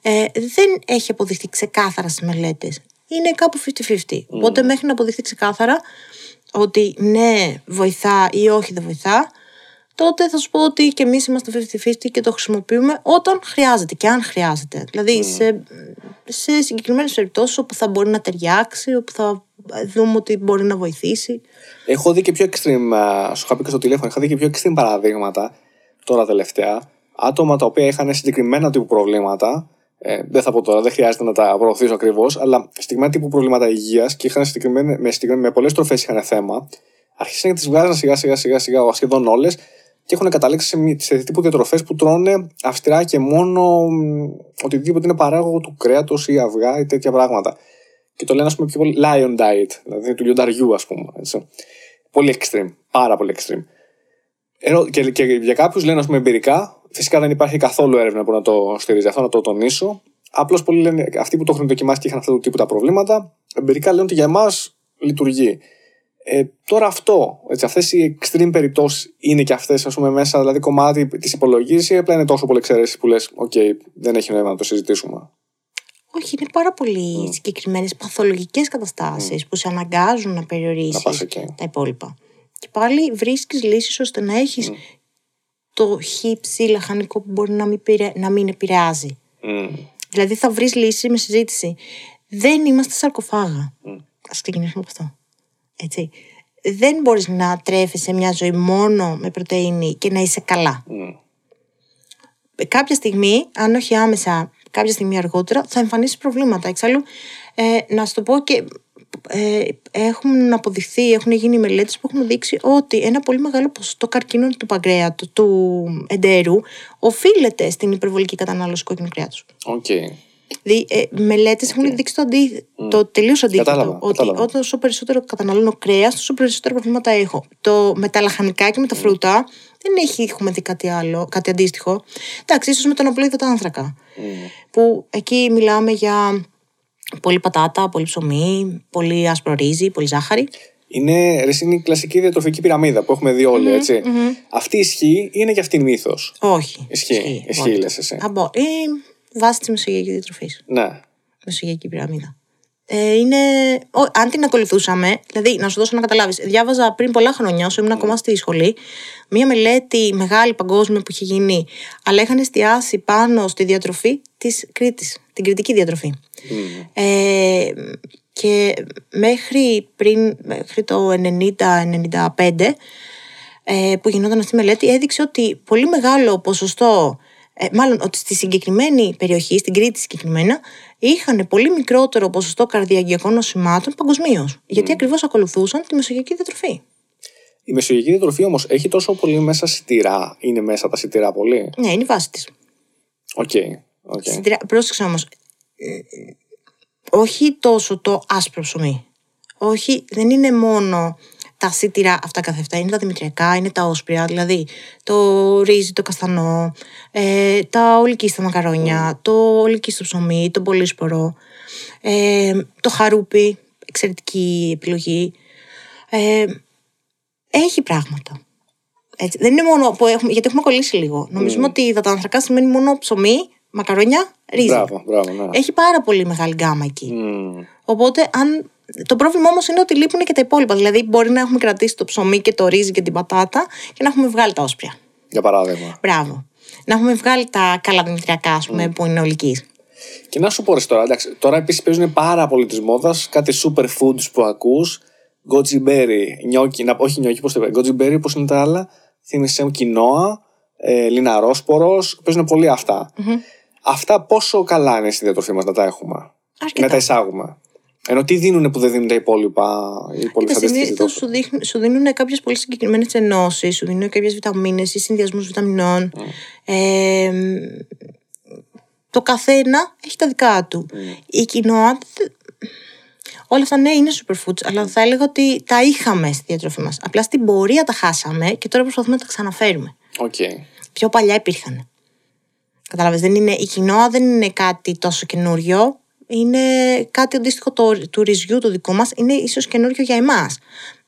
ε, δεν έχει αποδειχθεί ξεκάθαρα στις μελέτες. Είναι κάπου πενήντα πενήντα. Mm. Οπότε μέχρι να αποδειχθεί ξεκάθαρα ότι ναι βοηθά ή όχι δεν βοηθά, τότε θα σου πω ότι και εμείς είμαστε πενήντα πενήντα και το χρησιμοποιούμε όταν χρειάζεται και αν χρειάζεται. Δηλαδή mm. σε, σε συγκεκριμένες περιπτώσεις όπου θα μπορεί να ταιριάξει, όπου θα δούμε ότι μπορεί να βοηθήσει. Έχω δει και πιο extreme, σου είχα πει και στο τηλέφωνο, είχα δει και πιο extreme παραδείγματα τώρα τελευταία. Άτομα τα οποία είχαν συγκεκριμένα τύπου προβλήματα, ε, δεν θα πω τώρα, δεν χρειάζεται να τα προωθήσω ακριβώς, αλλά συγκεκριμένα τύπου προβλήματα υγείας και είχαν με, με πολλές τροφές είχαν θέμα. Αρχίσαν να τις βγάζαν σιγά σιγά σιγά σιγά σχεδόν όλες. Και έχουν καταλήξει σε τύπου διατροφές που τρώνε αυστηρά και μόνο οτιδήποτε είναι παράγωγο του κρέατος ή αυγά ή τέτοια πράγματα. Και το λένε, ας πούμε, πιο πολύ lion diet, δηλαδή του λιονταριού, ας πούμε. Έτσι. Πολύ extreme, πάρα πολύ extreme. Και, και για κάποιους λένε, ας πούμε, εμπειρικά, φυσικά δεν υπάρχει καθόλου έρευνα που να το στηρίζει αυτό, να το τονίσω. Απλώς πολλοί λένε, αυτοί που το έχουν δοκιμάσει και είχαν αυτά του τύπου τα προβλήματα, εμπειρικά λένε ότι για εμάς λειτουργεί. Ε, τώρα αυτό, έτσι, αυτές οι extreme περιπτώσεις είναι και αυτές, ας πούμε, μέσα, δηλαδή κομμάτι της υπολογής ή απλά είναι τόσο πολλές εξαιρέσεις που λες, οκ, okay, δεν έχει νόημα να το συζητήσουμε. Όχι, είναι πάρα πολύ mm. συγκεκριμένες παθολογικές καταστάσεις mm. που σε αναγκάζουν να περιορίσεις τα υπόλοιπα. Και πάλι βρίσκεις λύσεις ώστε να έχεις mm. το χύψη λαχανικό που μπορεί να μην, πειρα... να μην επηρεάζει. Mm. Δηλαδή θα βρεις λύση με συζήτηση. Δεν είμαστε σαρκοφάγα. Mm. Ας ξεκινήσουμε από αυτό. Έτσι. Δεν μπορείς να τρέφεσαι μια ζωή μόνο με πρωτεΐνη και να είσαι καλά. Mm. Κάποια στιγμή, αν όχι άμεσα, κάποια στιγμή αργότερα, θα εμφανίσεις προβλήματα. Εξάλλου, ε, να σου το πω και ε, έχουν αποδειχθεί, έχουν γίνει μελέτες που έχουν δείξει ότι ένα πολύ μεγάλο ποσοστό καρκίνων του παγκρέα, του, του εντέρου, οφείλεται στην υπερβολική κατανάλωση κόκκινου κρέατος. Οκ. Okay. Δηλαδή, ε, μελέτες έχουν okay. δείξει το, αντί... mm. το τελείως αντίθετο. Κατάλαβα, ότι κατάλαβα. Όσο περισσότερο καταναλώνω κρέας, τόσο περισσότερα προβλήματα έχω. Το, με τα λαχανικά και με τα φρούτα mm. δεν έχει, έχουμε δει κάτι άλλο, κάτι αντίστοιχο. Εντάξει, ίσως με τον απλό υδατάνθρακα. Mm. Που εκεί μιλάμε για πολύ πατάτα, πολύ ψωμί, πολύ άσπρο ρύζι, πολύ ζάχαρη. Είναι, είναι η κλασική διατροφική πυραμίδα που έχουμε δει όλοι, mm-hmm, έτσι. Mm-hmm. Αυτή ισχύει ή είναι και αυτή μύθος? Όχι. Ισχύει, ισχύει λες εσύ. Αμπό. Βάσει τη μεσογειακή διατροφή. Ναι. Μεσογειακή πυραμίδα. Ε, είναι... Ο, αν την ακολουθούσαμε, δηλαδή να σου δώσω να καταλάβεις, διάβαζα πριν πολλά χρόνια, όσο ήμουν mm. ακόμα στη σχολή, μία μελέτη μεγάλη παγκόσμια που είχε γίνει, αλλά είχαν εστιάσει πάνω στη διατροφή της Κρήτης, την κρητική διατροφή. Mm. Ε, και μέχρι, πριν, μέχρι το ενενήντα ενενήντα πέντε ε, που γινόταν αυτή η μελέτη έδειξε ότι πολύ μεγάλο ποσοστό, ε, μάλλον ότι στη συγκεκριμένη περιοχή, στην Κρήτη συγκεκριμένα, είχαν πολύ μικρότερο ποσοστό καρδιαγγειακών νοσημάτων παγκοσμίως, γιατί mm. ακριβώς ακολουθούσαν τη μεσογειακή διατροφή. Η μεσογειακή διατροφή όμως έχει τόσο πολύ μέσα σιτηρά. Είναι μέσα τα σιτηρά πολύ. Ναι, είναι η βάση της. Οκ. Okay, okay. Σιτηρά, πρόσεξα όμως. Ε, όχι τόσο το άσπρο ψωμί. Όχι, δεν είναι μόνο τα σιτηρά αυτά καθ' αυτά. Είναι τα δημητριακά, είναι τα όσπρια, δηλαδή το ρύζι, το καστανό, ε, τα ολικίστα μακαρόνια, mm. το ολικίστο ψωμί, το πολύσπορο, ε, το χαρούπι, εξαιρετική επιλογή. Ε, Έχει πράγματα. Έτσι. Δεν είναι μόνο που έχουμε, γιατί έχουμε κολλήσει λίγο. Mm. Νομίζουμε ότι η υδατανθρακά σημαίνει μόνο ψωμί, μακαρόνια, ρύζι. Μπράβο, μπράβο, ναι. Έχει πάρα πολύ μεγάλη γκάμα εκεί. Mm. Οπότε, αν... το πρόβλημα όμως είναι ότι λείπουν και τα υπόλοιπα. Δηλαδή, μπορεί να έχουμε κρατήσει το ψωμί και το ρύζι και την πατάτα και να έχουμε βγάλει τα όσπρια. Για παράδειγμα. Μπράβο. Να έχουμε βγάλει τα καλά δημητριακά, ας πούμε, mm. που είναι ολικής. Και να σου πω τώρα, εντάξει, τώρα επίσης παίζουν πάρα πολύ τη μόδα κάτι superfoods που ακούς. Goji berry, νιόκι, όχι νιόκι, πώς το είπε, goji berry, πώς είναι τα άλλα, θύμισε μου κοινόα, ε, λιναρόσπορος, παίζουν πολύ αυτά. Mm-hmm. Αυτά πόσο καλά είναι στη διατροφή μας να τα έχουμε, αρκετά. Να τα εισάγουμε. Ενώ τι δίνουν που δεν δίνουν τα υπόλοιπα, οι υπόλοιπες αντίστοιχες. Σου, σου δίνουν κάποιες πολύ συγκεκριμένες ενώσεις, σου δίνουν κάποιες βιταμίνες ή συνδυασμούς βιταμινών. Mm. Ε, το καθένα έχει τα δικά του. Mm. Η κοινόα. Όλα αυτά, ναι, είναι superfoods, αλλά θα έλεγα ότι τα είχαμε στη διατροφή μας. Απλά στην πορεία τα χάσαμε και τώρα προσπαθούμε να τα ξαναφέρουμε. Okay. Πιο παλιά υπήρχαν. Κατάλαβες, δεν είναι, η κοινόα δεν είναι κάτι τόσο καινούριο. Είναι κάτι αντίστοιχο το, του ρυζιού του δικού μας. Είναι ίσως καινούριο για εμάς.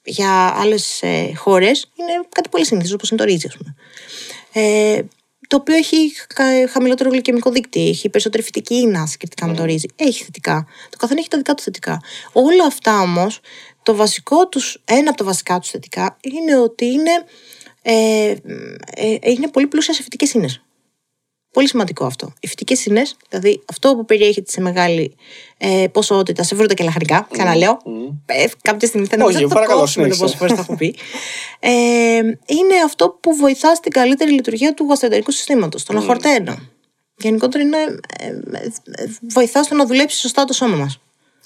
Για άλλες ε, χώρες είναι κάτι πολύ συνήθως, όπως είναι το ρύζι, ας πούμε. Ε, το οποίο έχει χαμηλότερο γλυκαιμικό δείκτη, έχει περισσότερη φυτική ίνα σχετικά mm. με το ρύζι. Έχει θετικά. Το καθένα έχει τα δικά του θετικά. Όλα αυτά όμως, το βασικό τους, ένα από τα βασικά τους θετικά είναι ότι είναι, ε, ε, είναι πολύ πλούσια σε φυτικές ίνες. Πολύ σημαντικό αυτό. Οι φυτικές ίνες, δηλαδή αυτό που περιέχεται σε μεγάλη ε, ποσότητα, σε φρούτα και λαχανικά, ξαναλέω. Mm. Ε, κάποια στιγμή θα νομίζω ότι το κόψουμε το πόσες φορές θα έχω πει. Ε, είναι αυτό που βοηθά στην καλύτερη λειτουργία του γαστροεντερικού συστήματος, τον mm. αχορταίνο. Γενικότερα είναι, ε, ε, βοηθά στο να δουλέψει σωστά το σώμα μας.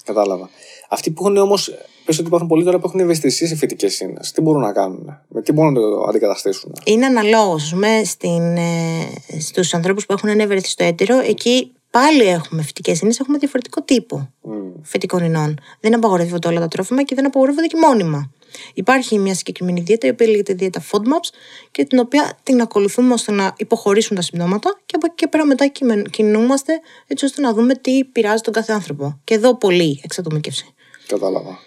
Κατάλαβα. Αυτοί που έχουν όμως, πες ότι υπάρχουν πολλοί τώρα που έχουν ευαισθησία σε φυτικές ίνες, τι μπορούν να κάνουν, με τι μπορούν να το αντικαταστήσουν? Είναι αναλόγως με στην, ε, στους ανθρώπους που έχουν ένα ευαισθητοέτερο, εκεί πάλι έχουμε φυτικές ίνες, έχουμε διαφορετικό τύπο mm. φυτικών ινών. Δεν απαγορεύονται όλα τα τρόφιμα και δεν απαγορεύονται και μόνιμα. Υπάρχει μια συγκεκριμένη δίαιτα, η οποία λέγεται δίαιτα FODMAPs, και την οποία την ακολουθούμε ώστε να υποχωρήσουν τα συμπτώματα, και από εκεί και πέρα μετά κινούμαστε έτσι ώστε να δούμε τι πειράζει τον κάθε άνθρωπο. Και εδώ πολύ εξατομίκευση. Κατάλαβα.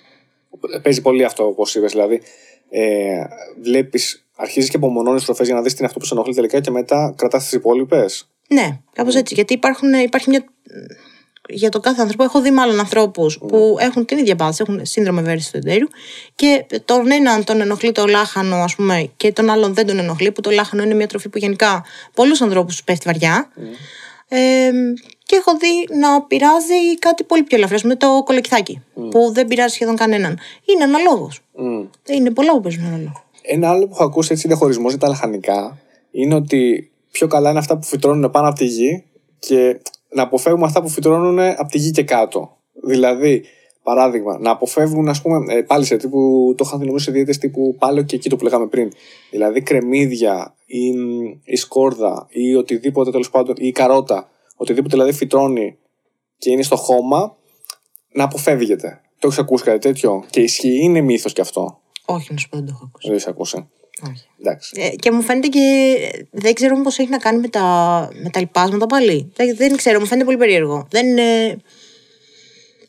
Παίζει πολύ αυτό, όπως είπες. Δηλαδή, ε, βλέπεις, αρχίζεις και απομονώνεις τροφές για να δεις τι είναι αυτό που σε ενοχλεί τελικά και μετά κρατάς τις υπόλοιπες. Ναι, κάπως mm. έτσι. Γιατί υπάρχουν, υπάρχει μια. Για τον κάθε άνθρωπο, έχω δει μάλλον ανθρώπους mm. που έχουν την ίδια πάθηση, έχουν σύνδρομο ευαισθητοετέρου και τον έναν τον ενοχλεί το λάχανο, ας πούμε, και τον άλλον δεν τον ενοχλεί, που το λάχανο είναι μια τροφή που γενικά πολλούς ανθρώπους τους πέφτει βαριά. Mm. Ε, και έχω δει να πειράζει κάτι πολύ πιο ελαφρύ, με το κολοκυθάκι, mm. που δεν πειράζει σχεδόν κανέναν. Είναι αναλόγως. Mm. Είναι πολλά που παίζουν αναλόγως. Ένα άλλο που έχω ακούσει έτσι διαχωρισμός για τα λαχανικά είναι ότι πιο καλά είναι αυτά που φυτρώνουν πάνω από τη γη και να αποφεύγουμε αυτά που φυτρώνουν από τη γη και κάτω. Δηλαδή, παράδειγμα, να αποφεύγουν, ας πούμε, πάλι σε τύπου, το είχαν δημιουργήσει σε διαίτες τύπου πάλαιο και εκείνο που λέγαμε πριν. Δηλαδή, κρεμμύδια ή, ή σκόρδα ή οτιδήποτε τέλος πάντων, ή καρότα, οτιδήποτε δηλαδή φυτρώνει και είναι στο χώμα, να αποφεύγεται. Το έχεις ακούσει κάτι τέτοιο? Και ισχύει, είναι μύθος κι αυτό? Όχι, να σου πω, δεν το έχω ακούσει. Δεν έχεις ακούσει. Ε, και μου φαίνεται και. Δεν ξέρω πώς έχει να κάνει με τα, με τα λιπάσματα πάλι. Δεν, δεν ξέρω, μου φαίνεται πολύ περίεργο. Δεν. Ε...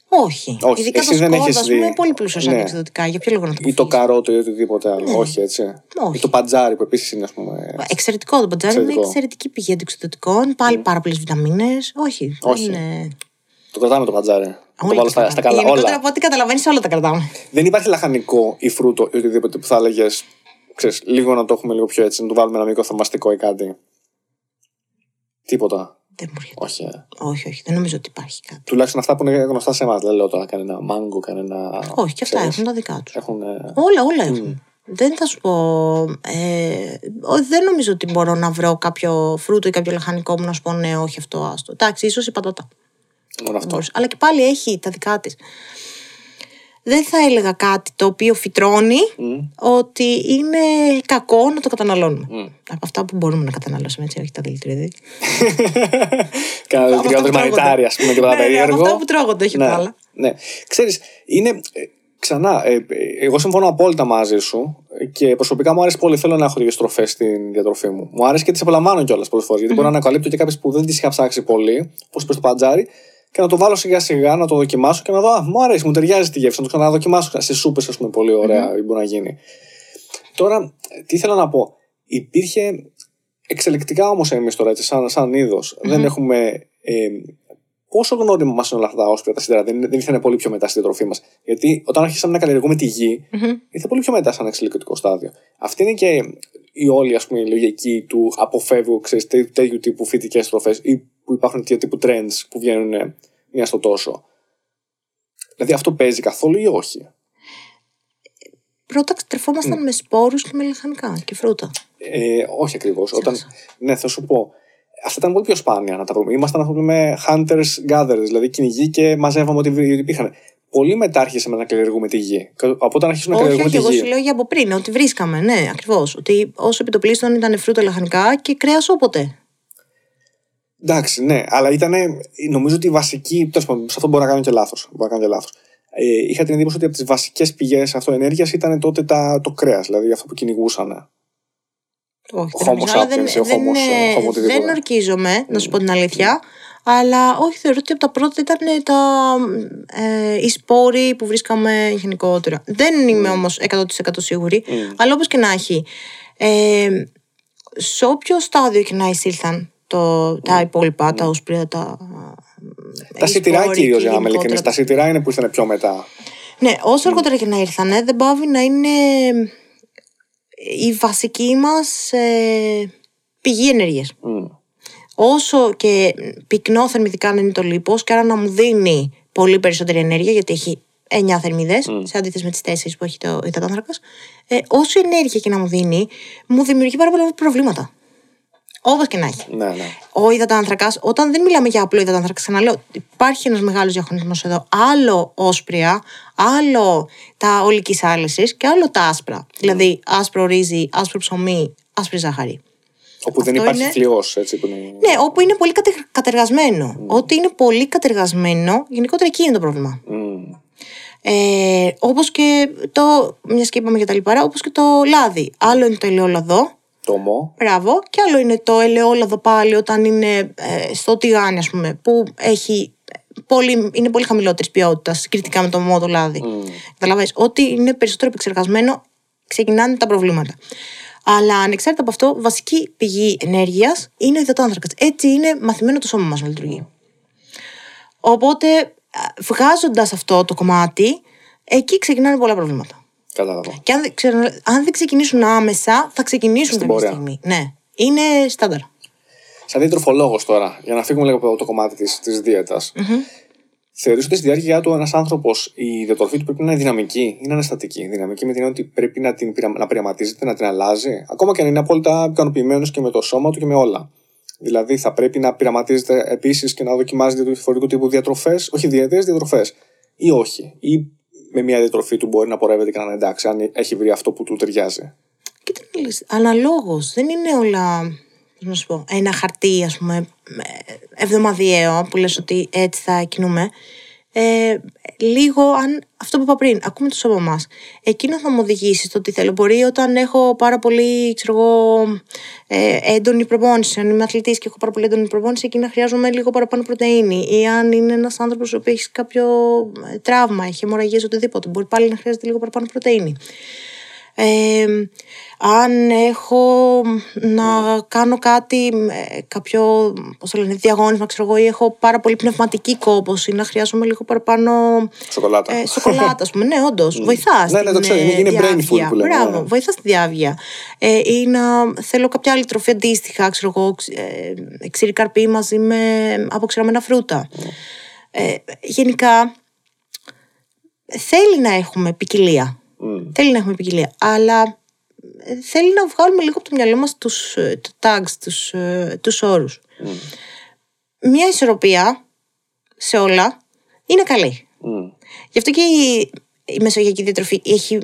Όχι. Όχι. Ειδικά εσύ το δεν σκόρδα, ας πούμε, είναι πολύ πλούσιο σαν εξειδωτικά. Για ποιο λόγο να το πω? Ή το καρότο ή οτιδήποτε άλλο. Ναι. Όχι, έτσι. Όχι. Ή το παντζάρι που επίσης είναι, ας πούμε. Εξαιρετικό το παντζάρι. Εξαιρετικό. Είναι εξαιρετική πηγή αντιοξειδωτικών. Πάλι mm. πάρα πολλές βιταμίνες. Όχι. Όχι. Είναι... Το κρατάμε το παντζάρι. Το βάλω στα, στα καλά. Γενικότερα από ό,τι καταλαβαίνεις, όλα τα κρατάμε. Δεν υπάρχει λαχανικό ή φρούτο ή οτιδήποτε που θα έλεγε. Ξέρεις, λίγο να το έχουμε λίγο πιο έτσι, να του βάλουμε ένα μικρό θαυμαστικό ή κάτι. Τίποτα. Δεν μου έρχεται. Όχι, ε. όχι, όχι, δεν νομίζω ότι υπάρχει κάτι. Τουλάχιστον αυτά που είναι γνωστά σε εμάς. Δεν λέω τώρα κανένα μάγκο, κανένα. Όχι, και αυτά ξέρεις, έχουν τα δικά τους. Έχουν, ε... Όλα, όλα mm. έχουν. Δεν θα σου πω. Ε, δεν νομίζω ότι μπορώ να βρω κάποιο φρούτο ή κάποιο λαχανικό μου να σου πω ναι, όχι αυτό, άστο. Εντάξει, ίσως η πατάτα. Μόνο αυτό. Αλλά και πάλι έχει τα δικά της. Δεν θα έλεγα κάτι το οποίο φυτρώνει mm. ότι είναι κακό να το καταναλώνουμε. Mm. Από αυτά που μπορούμε να καταναλώσουμε, έτσι, όχι τα δηλητήρια. Κάνα δηλητήρια δερμανιτάρια, α πούμε, και τα περίεργα. Από αυτά που τρώγονται, όχι τα άλλα. Ναι. Ξέρεις, είναι. Ξανά, ε, εγώ συμφωνώ απόλυτα μαζί σου και προσωπικά μου άρεσε πολύ. Θέλω να έχω λίγες τροφές στην διατροφή μου. Μου άρεσε και τις απολαμβάνω κιόλας πολλές φορές. Γιατί mm-hmm. μπορώ να ανακαλύπτω και κάποιες που δεν τις είχα ψάξει πολύ, όπως πες το παντζάρι, και να το βάλω σιγά σιγά, να το δοκιμάσω και να δω. Α, μου αρέσει, μου ταιριάζει τη γεύση, να το ξαναδοκιμάσω. Σε σούπες, ας πούμε, πολύ ωραία mm-hmm. μπορεί να γίνει. Τώρα, τι ήθελα να πω. Υπήρχε εξελικτικά όμως εμείς τώρα, έτσι, σαν, σαν είδος. Mm-hmm. Δεν έχουμε. Ε, Πόσο γνώριμα μας είναι όλα αυτά όσπρια τα σίδερα, δεν, δεν ήρθαν πολύ πιο μετά στη διατροφή μας. Γιατί όταν αρχίσαμε να καλλιεργούμε τη γη, mm-hmm. ήρθε πολύ πιο μετά σαν εξελικτικό στάδιο. Αυτή είναι και η όλη, ας πούμε, η λογική του αποφεύγου, ξέρεις, τέτοιου τύπου φυτικές τροφές ή που υπάρχουν τέτοιου τύπου trends που βγαίνουν μία στο τόσο. Δηλαδή αυτό παίζει καθόλου ή όχι? Πρώτα τρεφόμασταν mm. με σπόρους και με λαχανικά και φρούτα. Ε, όχι ακριβώς. Όταν... Ναι, θα σου πω. Αυτά ήταν πολύ πιο σπάνια να τα πούμε. Ήμασταν, να πούμε, hunters gatherers, δηλαδή κυνηγοί και μαζεύαμε ό,τι υπήρχαν. Πολύ μετά άρχισαμε να καλλιεργούμε τη γη. Από όταν αρχίσαμε να καλλιεργούμε τη γη. Όχι, εγώ σου λέω για από πριν, ότι βρίσκαμε. Ναι, ακριβώς. Ότι όσο επιτοπλίστων ήταν φρούτα, λαχανικά και κρέας όποτε. Εντάξει, ναι, αλλά ήταν, νομίζω ότι η βασική. Τέλος πάντων, σε αυτό μπορώ να κάνω και λάθος. Ε, είχα την εντύπωση ότι από τις βασικές πηγές αυτοενέργειας ήταν τότε τα, το κρέας, δηλαδή αυτό που κυνηγούσαν. Όχι, χόμος άπιενς, δεν, χόμος, δεν, χόμος, δεν, δεν ορκίζομαι, να σου πω την αλήθεια, mm. αλλά όχι, θεωρώ ότι από τα πρώτα ήταν τα, ε, οι σπόροι που βρίσκαμε γενικότερα. Δεν είμαι mm. όμως εκατό τοις εκατό σίγουρη, mm. αλλά όπως και να έχει, ε, σε όποιο στάδιο και να εισήλθαν το, τα mm. υπόλοιπα, mm. τα όσπρια, τα... Τα σιτηρά κυρίως, για να είμαι ειλικρινής, τα σιτηρά είναι που ήρθαν πιο μετά. Ναι, όσο αργότερα mm. και να ήρθανε, δεν πάβει να είναι... η βασική μας ε, πηγή ενέργειας. Mm. Όσο και πυκνό θερμιδικά να είναι το λίπος, και άρα να μου δίνει πολύ περισσότερη ενέργεια, γιατί έχει εννιά θερμίδες, mm. σε αντίθεση με τις τέσσερις που έχει το υδατάνθρακας, ε, όσο ενέργεια και να μου δίνει, μου δημιουργεί πάρα πολλά προβλήματα. Όπως και να έχει. Ναι, ναι. Ο υδατάνθρακας, όταν δεν μιλάμε για απλό υδατάνθρακα, ξαναλέω, υπάρχει ένας μεγάλος διαχωρισμός εδώ. Άλλο όσπρια, άλλο τα ολικής άλυσης και άλλο τα άσπρα. Mm. Δηλαδή, άσπρο ρύζι, άσπρο ψωμί, άσπρη ζάχαρη. Όπου αυτό δεν υπάρχει είναι... φλοιός, έτσι. Που είναι... Ναι, όπου είναι πολύ κατε... κατεργασμένο. Mm. Ό,τι είναι πολύ κατεργασμένο, γενικότερα εκεί είναι το πρόβλημα. Mm. Ε, όπως και το. Μιας και είπαμε για τα λιπαρά, όπως και το λάδι. Άλλο είναι το ελαιόλαδο. Τομό. Μπράβο. Και άλλο είναι το ελαιόλαδο πάλι όταν είναι ε, στο τηγάνι, ας πούμε, που έχει πολύ, είναι πολύ χαμηλότερης ποιότητας συγκριτικά με το μόδο λάδι. Mm. Καταλαβαίνεις, ό,τι είναι περισσότερο επεξεργασμένο ξεκινάνε τα προβλήματα. Αλλά ανεξάρτητα από αυτό, βασική πηγή ενέργειας είναι ο υδατάνθρακας. Έτσι είναι μαθημένο το σώμα μας να λειτουργεί. Οπότε, βγάζοντας αυτό το κομμάτι, εκεί ξεκινάνε πολλά προβλήματα. Κατάλαβα. Και αν, ξέρω, αν δεν ξεκινήσουν άμεσα, θα ξεκινήσουν την κάποια στιγμή. Ναι, είναι στάνταρ. Σαν διατροφολόγος τώρα, για να φύγουμε λίγο από το κομμάτι της, της δίαιτας, mm-hmm. θεωρείς ότι στη διάρκεια του ένας άνθρωπος η διατροφή του πρέπει να είναι δυναμική, είναι αναστατική. Δυναμική με την έννοια ότι πρέπει να, την, να πειραματίζεται, να την αλλάζει, ακόμα και αν είναι απόλυτα ικανοποιημένος και με το σώμα του και με όλα. Δηλαδή, θα πρέπει να πειραματίζεται επίσης και να δοκιμάζει διαφορετικού τύπου διατροφές, όχι διαιτές, διατροφές. Ή όχι. Ή με μια διατροφή του μπορεί να πορεύεται και να εντάξει, αν έχει βρει αυτό που του ταιριάζει. Κοίτα, αναλόγως. Δεν είναι όλα, να σου πω, ένα χαρτί, ας πούμε, εβδομαδιαίο, που λες ότι έτσι θα κινούμε. Ε, λίγο, αν, αυτό που είπα πριν, ακούμε το σώμα μας. Εκείνο θα μου οδηγήσει στο τι θέλω. Μπορεί όταν έχω πάρα πολύ, ξέρω εγώ, ε, έντονη προπόνηση, αν είμαι αθλητής και έχω πάρα πολύ έντονη προπόνηση, εκεί να χρειάζομαι λίγο παραπάνω πρωτεΐνη. Ή αν είναι ένας άνθρωπος που έχει κάποιο τραύμα, έχει αιμορραγίες, οτιδήποτε, μπορεί πάλι να χρειάζεται λίγο παραπάνω πρωτεΐνη. Ε, αν έχω να κάνω κάτι, κάποιο πώς λένε, διαγώνισμα, ξέρω εγώ, ή έχω πάρα πολύ πνευματική κόπωση, να χρειάζομαι λίγο παραπάνω σοκολάτα, ε, σοκολάτα, πούμε. Ναι, όντως, βοηθά. Ναι, ναι, το ξέρω, είναι, είναι brain food που λέμε. Μπράβο, ναι. Βοηθά στη διάβγεια. Ε, ή να θέλω κάποια άλλη τροφή αντίστοιχα, ξέρω εγώ, ε, ξηρή καρπή μαζί με αποξηραμένα φρούτα. Mm. Ε, γενικά, θέλει να έχουμε ποικιλία. Mm. Θέλει να έχουμε ποικιλία, αλλά θέλει να βγάλουμε λίγο από το μυαλό μας τους το tags, τους, τους όρους. Mm. Μια ισορροπία σε όλα είναι καλή. Mm. Γι' αυτό και η, η μεσογειακή διατροφή έχει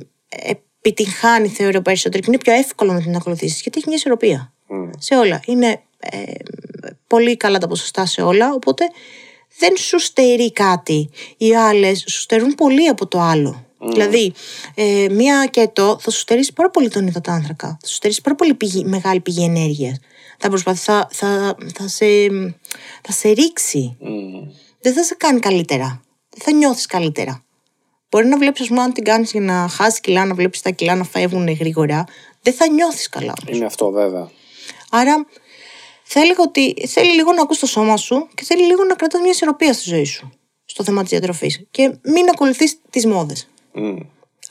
επιτυγχάνει, θεωρώ, περισσότερο, και είναι πιο εύκολο να την ακολουθήσεις, γιατί έχει μια ισορροπία mm. σε όλα. Είναι ε, πολύ καλά τα ποσοστά σε όλα, οπότε δεν σου στερεί κάτι. Οι άλλες σου στερούν πολύ από το άλλο. Mm. Δηλαδή, ε, μία κέτο θα σου στερήσει πάρα πολύ τον υδατάνθρακα, θα σου στερήσει πάρα πολύ πηγή, μεγάλη πηγή ενέργειας. Θα προσπαθεί, θα, θα, θα, σε, θα σε ρίξει. Mm. Δεν θα σε κάνει καλύτερα. Δεν θα νιώθεις καλύτερα. Μπορεί να βλέπεις, ας πούμε, αν την κάνεις για να χάσεις κιλά, να βλέπεις τα κιλά να φεύγουν γρήγορα, δεν θα νιώθεις καλά. Όμως. Είναι αυτό, βέβαια. Άρα, θα έλεγα ότι θέλει λίγο να ακούς το σώμα σου και θέλει λίγο να κρατάς μια ισορροπία στη ζωή σου, στο θέμα της διατροφής. Και μην ακολουθείς τις μόδες. Mm.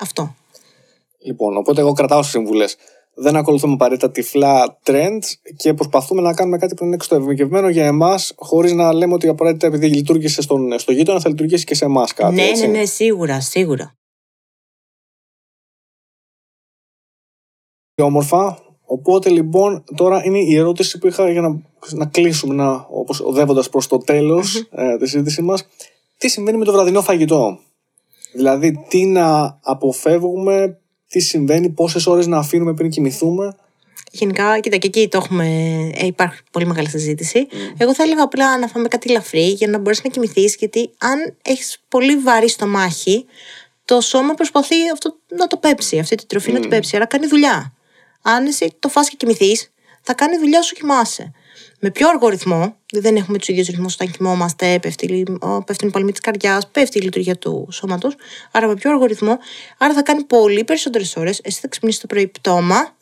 Αυτό. Λοιπόν, οπότε εγώ κρατάω στις συμβουλές. Δεν ακολουθούμε απαραίτητα τυφλά trends και προσπαθούμε να κάνουμε κάτι που είναι εξωτερικευμένο για εμάς, χωρίς να λέμε ότι απαραίτητα επειδή λειτουργήσε στον, στο γείτονα θα λειτουργήσει και σε εμάς κάτι. Ναι, έτσι? ναι, ναι, σίγουρα, σίγουρα. Όμορφα. Οπότε λοιπόν, τώρα είναι η ερώτηση που είχα για να, να κλείσουμε, να, όπως οδεύοντας προς το τέλος mm-hmm. ε, τη συζήτησή μας. Τι συμβαίνει με το βραδινό φαγητό? Δηλαδή, τι να αποφεύγουμε, τι συμβαίνει, πόσες ώρες να αφήνουμε πριν κοιμηθούμε. Γενικά, κοίτα, και εκεί το έχουμε, ε, υπάρχει πολύ μεγάλη συζήτηση. Mm. Εγώ θα έλεγα απλά να φάμε κάτι ελαφρύ για να μπορείς να κοιμηθείς, γιατί αν έχεις πολύ βαρύ στομάχι, το σώμα προσπαθεί αυτό, να το πέψει, αυτή τη τροφή mm. να το πέψει, άρα κάνει δουλειά. Αν εσύ το φας και κοιμηθείς, θα κάνει δουλειά σου κοιμάσαι. Με πιο αργό ρυθμό, δεν έχουμε τους ίδιους ρυθμούς όταν κοιμόμαστε, πέφτουν οι παλμοί της καρδιάς, πέφτει η λειτουργία του σώματος. Άρα με πιο αργό ρυθμό, άρα θα κάνει πολύ περισσότερες ώρες. Εσύ θα ξυπνήσεις το πρωί πτώμα,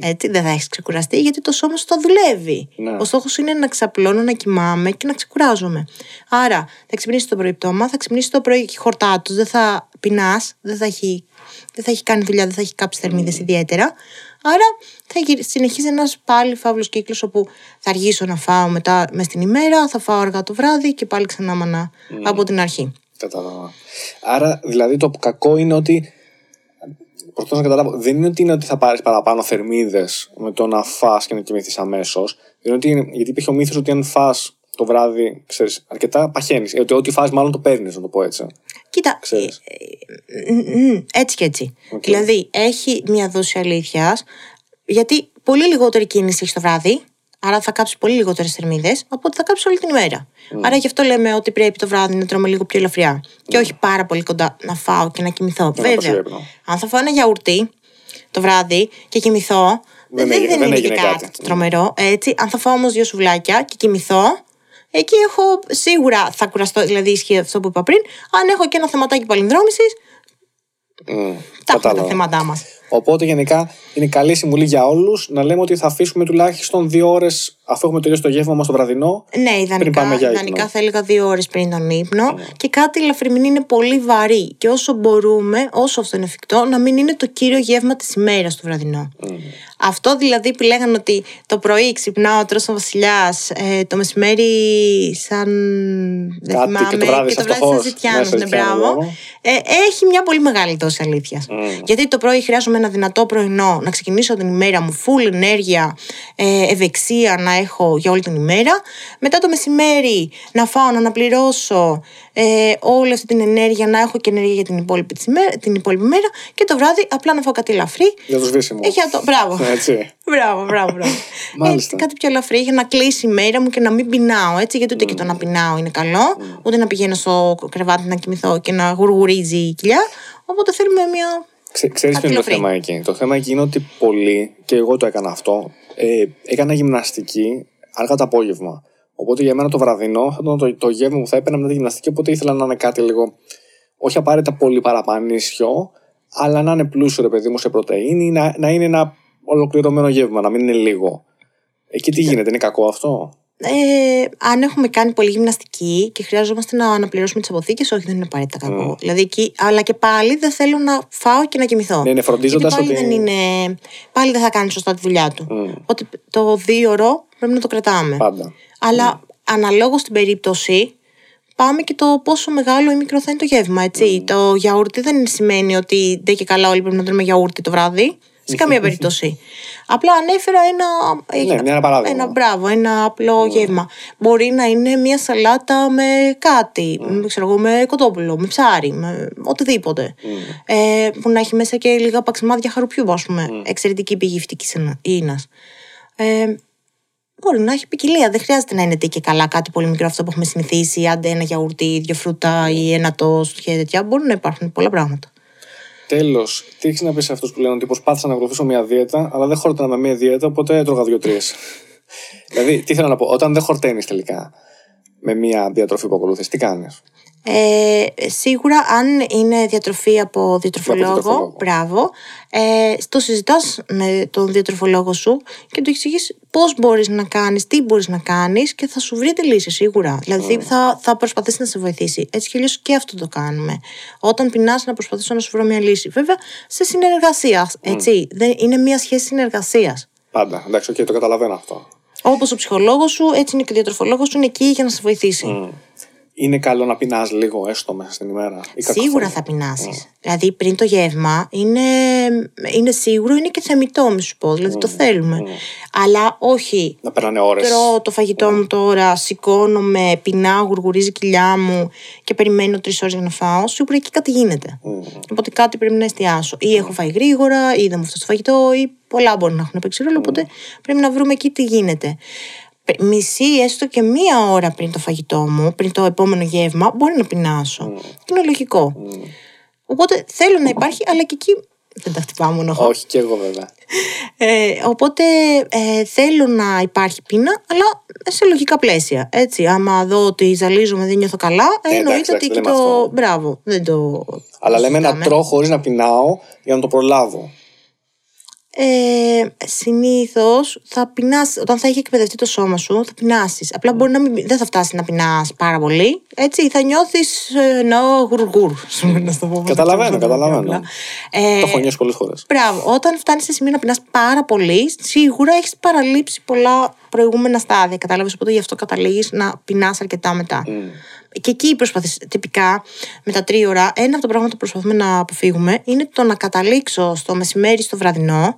έτσι, δεν θα έχεις ξεκουραστεί, γιατί το σώμα σου θα δουλεύει. Ναι. Ο στόχος είναι να ξαπλώνω, να κοιμάμαι και να ξεκουράζομαι. Άρα θα ξυπνήσεις το πρωί πτώμα, θα ξυπνήσεις το πρωί χορτάτος, δεν θα πεινάς, δεν θα έχει, δεν θα έχει κάνει δουλειά, δεν θα έχει κάψει θερμίδες ιδιαίτερα. Άρα θα συνεχίζει ένας πάλι φαύλος κύκλος, όπου θα αργήσω να φάω μετά μες την ημέρα, θα φάω αργά το βράδυ και πάλι ξανά μανά mm. από την αρχή. Κατάλαβα. Άρα δηλαδή το κακό είναι ότι, προσπαθώ να καταλάβω, δεν είναι ότι, είναι ότι θα πάρεις παραπάνω θερμίδες με το να φας και να κοιμηθείς αμέσως. Είναι ότι είναι, γιατί υπήρχε ο μύθος ότι αν φας το βράδυ, ξέρεις, αρκετά παχαίνεις. Ε, ότι ό,τι φας μάλλον το παίρνεις, να το πω έτσι. Κοίτα, ε, ε, ε, έτσι και έτσι. Okay. Δηλαδή έχει μια δόση αλήθειας, γιατί πολύ λιγότερη κίνηση έχει το βράδυ, άρα θα κάψει πολύ λιγότερες θερμίδες από ότι θα κάψει όλη την ημέρα. Mm. Άρα γι' αυτό λέμε ότι πρέπει το βράδυ να τρώμε λίγο πιο ελαφριά mm. και όχι πάρα πολύ κοντά να φάω και να κοιμηθώ. Yeah, βέβαια, αν θα φάω ένα γιαουρτί το βράδυ και κοιμηθώ, δεν, δεν, έγινε, δεν, δεν έγινε και κάτι, κάτι. τρομερό. Έτσι, αν θα φάω όμως δύο σουβλάκια και κοιμηθώ, εκεί έχω σίγουρα θα κουραστώ, δηλαδή ισχύει αυτό που είπα πριν. Αν έχω και ένα θεματάκι παλινδρόμησης, mm, τα έχουμε τα θέματά μας. Οπότε γενικά είναι καλή συμβουλή για όλους να λέμε ότι θα αφήσουμε τουλάχιστον δύο ώρες αφού έχουμε τελειώσει το γεύμα μας το βραδινό. Ναι, ιδανικά, πριν πάμε για ιδανικά θα έλεγα δύο ώρες πριν τον ύπνο. Mm. Και κάτι ελαφρυμινή είναι πολύ βαρύ. Και όσο μπορούμε, όσο αυτό είναι εφικτό, να μην είναι το κύριο γεύμα της ημέρας το βραδινό. Mm. Αυτό δηλαδή που λέγανε ότι το πρωί ξυπνάω, τρώω σαν βασιλιάς, ε, το μεσημέρι σαν. Δεν θυμάμαι, και το βράδυ σαν ζητιάνος. Ναι, μπράβο. Ε, έχει μια πολύ μεγάλη δόση αλήθειας. Mm. Γιατί το πρωί χρειάζομαι ένα δυνατό πρωινό, να ξεκινήσω την ημέρα μου full ενέργεια, ε, ευεξία να έχω για όλη την ημέρα. Μετά το μεσημέρι να φάω, να αναπληρώσω ε, όλη αυτή την ενέργεια, να έχω και ενέργεια για την υπόλοιπη, την υπόλοιπη μέρα. Και το βράδυ απλά να φάω κάτι ελαφρύ. Για το σβήσιμο. Ε, για το... Μπράβο. Έτσι. μπράβο, μπράβο, μπράβο. Έτσι, κάτι πιο ελαφρύ για να κλείσει η μέρα μου και να μην πεινάω. Έτσι, γιατί ούτε mm. και το να πεινάω είναι καλό, mm. ούτε να πηγαίνω στο κρεβάτι να κοιμηθώ και να γουργουρίζει η κοιλιά. Οπότε θέλουμε μια. Ξέ, ξέρεις ποιο είναι το θέμα εκεί? Το θέμα εκεί είναι ότι πολλοί, και εγώ το έκανα αυτό, ε, έκανα γυμναστική αργά το απόγευμα. Οπότε για μένα το βραδινό ήταν το, το γεύμα που θα έπαιρνα μετά τη γυμναστική. Οπότε ήθελα να είναι κάτι λίγο, όχι απαραίτητα πολύ παραπανίσιο, αλλά να είναι πλούσιο, ρε παιδί μου, σε πρωτεΐνη, να, να είναι ένα ολοκληρωμένο γεύμα, να μην είναι λίγο. Εκεί τι γίνεται, είναι κακό αυτό? Ε, αν έχουμε κάνει πολλή γυμναστική και χρειάζομαστε να αναπληρώσουμε τις αποθήκες, όχι, δεν είναι απαραίτητα κακό. Mm. Δηλαδή, εκεί, αλλά και πάλι δεν θέλω να φάω και να κοιμηθώ. Ναι, ναι, φροντίζοντας πάλι ότι... δεν είναι, πάλι δεν θα κάνει σωστά τη δουλειά του. Mm. Ότι το δύο ώρο πρέπει να το κρατάμε. Πάντα. Αλλά mm. αναλόγως στην περίπτωση, πάμε και το πόσο μεγάλο ή μικρό θα είναι το γεύμα. Έτσι. Mm. Το γιαούρτι δεν σημαίνει ότι δεν και καλά όλοι πρέπει να τρώμε γιαούρτι το βράδυ. Σε καμία περίπτωση. Απλά ανέφερα ένα, ναι, ένα, ένα, μπράβο, ένα απλό mm. γεύμα. Μπορεί να είναι μια σαλάτα με κάτι, mm. ξέρω, με κοτόπουλο, με ψάρι, με οτιδήποτε. Mm. Ε, που να έχει μέσα και λίγα παξιμάδια χαρουπιού, ας πούμε. Mm. Εξαιρετική πηγή φυτικής ίνας. Ε, μπορεί να έχει ποικιλία. Δεν χρειάζεται να είναι τι και καλά κάτι πολύ μικρό, αυτό που έχουμε συνηθίσει. Άντε ένα γιαουρτί, δύο φρούτα ή ένα τοστ και τέτοια. Μπορούν να υπάρχουν πολλά πράγματα. Τέλος, τι έχεις να πεις σε αυτούς που λένε ότι προσπάθησα να ακολουθήσω μια δίαιτα, αλλά δεν χόρτανα με μια δίαιτα, οπότε έτρωγα δύο-τρεις. Δηλαδή, τι θέλω να πω, όταν δεν χορταίνεις τελικά με μια διατροφή που ακολουθείς, τι κάνεις? Ε, σίγουρα, αν είναι διατροφή από διατροφολόγο, από διατροφολόγο. Μπράβο, ε, το συζητάς με τον διατροφολόγο σου και του εξηγείς πώς μπορείς να κάνεις, τι μπορείς να κάνεις και θα σου βρει τη λύση σίγουρα. Δηλαδή mm. θα, θα προσπαθήσει να σε βοηθήσει. Έτσι κι αλλιώς και αυτό το κάνουμε. Όταν πεινάς, να προσπαθήσω να σου βρω μια λύση. Βέβαια, σε συνεργασία. Έτσι. Mm. Είναι μια σχέση συνεργασίας. Πάντα. Εντάξει, okay, το καταλαβαίνω αυτό. Όπως ο ψυχολόγος σου, έτσι είναι και ο διατροφολόγος σου, είναι εκεί για να σε βοηθήσει. Mm. Είναι καλό να πεινάς λίγο, έστω μέσα στην ημέρα? Σίγουρα θα πεινάσεις. Mm. Δηλαδή, πριν το γεύμα είναι, είναι σίγουρο, είναι και θεμιτό, μη σου πω. Δηλαδή, mm. το θέλουμε. Mm. Αλλά όχι. Να περνάνε ώρες. Τρώω το φαγητό mm. μου τώρα, σηκώνομαι, πεινάω, γουργουρίζει η κοιλιά μου και περιμένω τρεις ώρες για να φάω. Σίγουρα εκεί κάτι γίνεται. Mm. Οπότε κάτι πρέπει να εστιάσω. Ή έχω φάει γρήγορα, ή δεν μου φτάσει το φαγητό, ή πολλά μπορεί να έχουν παίξει ρόλο. Mm. Οπότε πρέπει να βρούμε εκεί τι γίνεται. Μισή έστω και μία ώρα πριν το φαγητό μου, πριν το επόμενο γεύμα, μπορεί να πεινάσω. Mm. Είναι λογικό. Mm. Οπότε θέλω να υπάρχει, αλλά και εκεί δεν τα χτυπάω μόνο εγώ. Όχι, και εγώ βέβαια. Ε, οπότε ε, θέλω να υπάρχει πείνα, αλλά σε λογικά πλαίσια. Έτσι, άμα δω ότι ζαλίζομαι, δεν νιώθω καλά, ε, εννοείται εντάξει, ότι εκεί το. Αυτό. Μπράβο, δεν το. Αλλά λέμε να τρώω χωρίς να πεινάω για να το προλάβω. Ε, συνήθως θα πεινάς, όταν θα έχει εκπαιδευτεί το σώμα σου, θα πεινάσεις. Απλά μπορεί να μην, δεν θα φτάσει να πεινάς πάρα πολύ. Έτσι, θα νιώθεις εννοώ γουργούρ. Καταλαβαίνω, καταλαβαίνω. Ε, το έχω νιώσει πολλές φορές. Μπράβο. Όταν φτάνεις σε σημείο να πεινάς πάρα πολύ, σίγουρα έχεις παραλείψει πολλά προηγούμενα στάδια. Κατάλαβες, οπότε γι' αυτό καταλήγεις να πεινάς αρκετά μετά. Mm. Και εκεί προσπαθείς τυπικά με τα τρία ώρα. Ένα από τα πράγματα που προσπαθούμε να αποφύγουμε είναι το να καταλήξω στο μεσημέρι, στο βραδινό,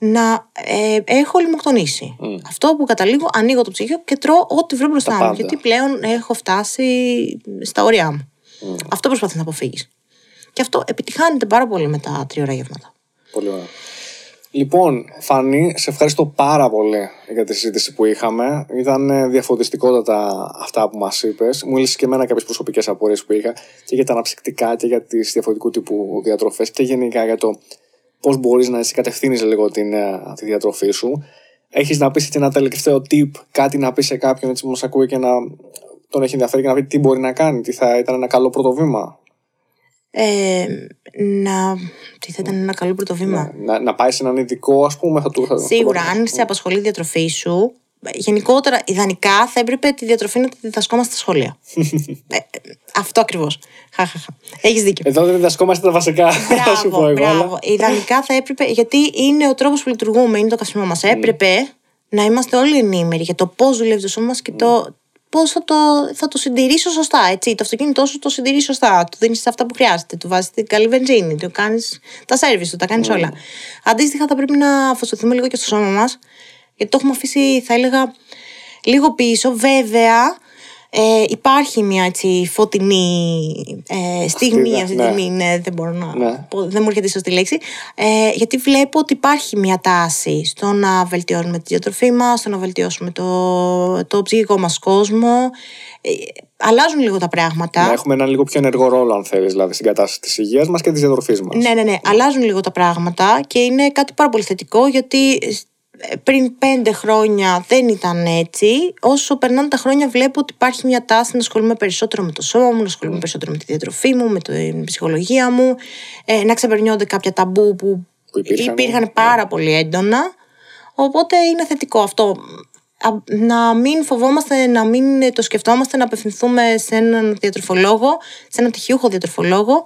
να ε, έχω λιμοκτονήσει. Mm. Αυτό που καταλήγω, ανοίγω το ψυγείο και τρώω ό,τι βρω μπροστά μου. Γιατί πλέον έχω φτάσει στα όρια μου. Mm. Αυτό προσπαθείς να αποφύγεις. Και αυτό επιτυχάνεται πάρα πολύ με τα τρία ώρα γεύματα. Πολύ ωραία. Λοιπόν, Φανή, σε ευχαριστώ πάρα πολύ για τη συζήτηση που είχαμε. Ήταν διαφωτιστικότατα αυτά που μας είπες. Μου έλυσε και εμένα κάποιες προσωπικές απορίες που είχα και για τα αναψυκτικά και για τις διαφορετικού τύπου διατροφές και γενικά για το πώς μπορείς να εσύ κατευθύνεις λίγο την, τη διατροφή σου. Έχεις να πεις ένα τελευταίο tip, κάτι να πεις σε κάποιον έτσι που μας ακούει και να τον έχει ενδιαφέρει και να πει τι μπορεί να κάνει, τι θα ήταν ένα καλό πρώτο βήμα? Ε, να... Τι θα ήταν ένα καλό πρώτο βήμα. Να, να πάει σε έναν ειδικό, ας πούμε, θα του θα... Σίγουρα, θα... αν σε απασχολεί η διατροφή σου, γενικότερα, ιδανικά, θα έπρεπε τη διατροφή να τη διδασκόμαστε στα σχολεία. ε, αυτό ακριβώς. Έχεις δίκιο. Εδώ δεν διδασκόμαστε τα βασικά. Μπράβο, σου πω εγώ, μπράβο. Αλλά... Ιδανικά θα έπρεπε, γιατί είναι ο τρόπος που λειτουργούμε, είναι το καυσιμό μας. Έπρεπε να είμαστε όλοι ενήμεροι για το πώς δουλεύει το σώμα μας και το. Πώς θα το, θα το συντηρήσω σωστά, έτσι. Το αυτοκίνητό σου το συντηρεί σωστά. Του δίνεις αυτά που χρειάζεται. Του βάζεις την καλή βενζίνη, του κάνεις τα σέρβις του, τα κάνεις mm. όλα. Αντίστοιχα, θα πρέπει να αφοσιωθούμε λίγο και στο σώμα μας, γιατί το έχουμε αφήσει, θα έλεγα, λίγο πίσω. Βέβαια, ε, υπάρχει μια έτσι, φωτεινή ε, στιγμή. Αυτή τη στιγμή, ναι, δεν μπορώ να ναι. πω, δεν μου έρχεται η σωστή λέξη. Ε, γιατί βλέπω ότι υπάρχει μια τάση στο να βελτιώνουμε τη διατροφή μας, στο να βελτιώσουμε το, το ψυχικό μας κόσμο. Ε, αλλάζουν λίγο τα πράγματα. Να έχουμε έναν λίγο πιο ενεργό ρόλο, αν θέλεις, δηλαδή, στην κατάσταση της υγείας μας και της διατροφής μας. Ναι, ναι, ναι. Αλλάζουν λίγο τα πράγματα και είναι κάτι πάρα πολύ θετικό, γιατί πριν πέντε χρόνια δεν ήταν έτσι. Όσο περνάνε τα χρόνια βλέπω ότι υπάρχει μια τάση να ασχολούμαι περισσότερο με το σώμα μου, να ασχολούμαι περισσότερο με τη διατροφή μου, με την ψυχολογία μου, ε, να ξεπερνιόνται κάποια ταμπού που, που υπήρχαν, υπήρχαν πάρα yeah. πολύ έντονα. Οπότε είναι θετικό αυτό. Να μην φοβόμαστε, να μην το σκεφτόμαστε, να απευθυνθούμε σε έναν διατροφολόγο, σε έναν πτυχιούχο διατροφολόγο,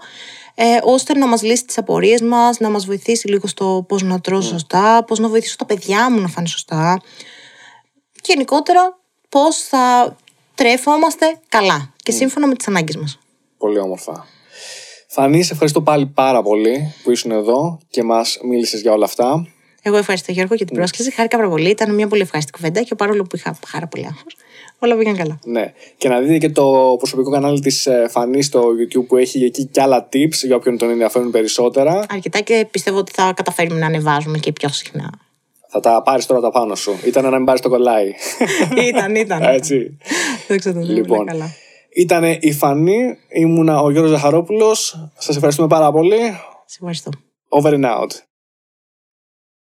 ε, ώστε να μας λύσει τις απορίες μας, να μας βοηθήσει λίγο στο πώς να τρώω σωστά, πώς να βοηθήσω τα παιδιά μου να φάνε σωστά. Και γενικότερα πώς θα τρέφομαστε καλά και σύμφωνα με τις ανάγκες μας. Πολύ όμορφα. Φανή, σε ευχαριστώ πάλι πάρα πολύ που ήσουν εδώ και μας μίλησες για όλα αυτά. Εγώ ευχαριστώ, Γιώργο, για την ναι. πρόσκληση. Χάρηκα πάρα πολύ. Ήταν μια πολύ ευχάριστη κουβέντα και παρόλο που είχα πάρα πολύ άγχος, όλα πήγαν καλά. Ναι. Και να δείτε και το προσωπικό κανάλι της Φανής στο YouTube που έχει εκεί και άλλα tips για όποιον τον ενδιαφέρουν περισσότερα. Αρκετά και πιστεύω ότι θα καταφέρουμε να ανεβάζουμε και πιο συχνά. Θα τα πάρεις τώρα τα πάνω σου. Ήταν να μην πάρεις το κολλάι. Ήταν, ήταν. Έτσι. Δεν ξέρω τι λοιπόν. Καλά. Ήταν η Φανή, ήμουνα ο Γιώργος Ζαχαρόπουλος. Σας ευχαριστούμε πάρα πολύ. Σας ευχαριστώ. Over and out.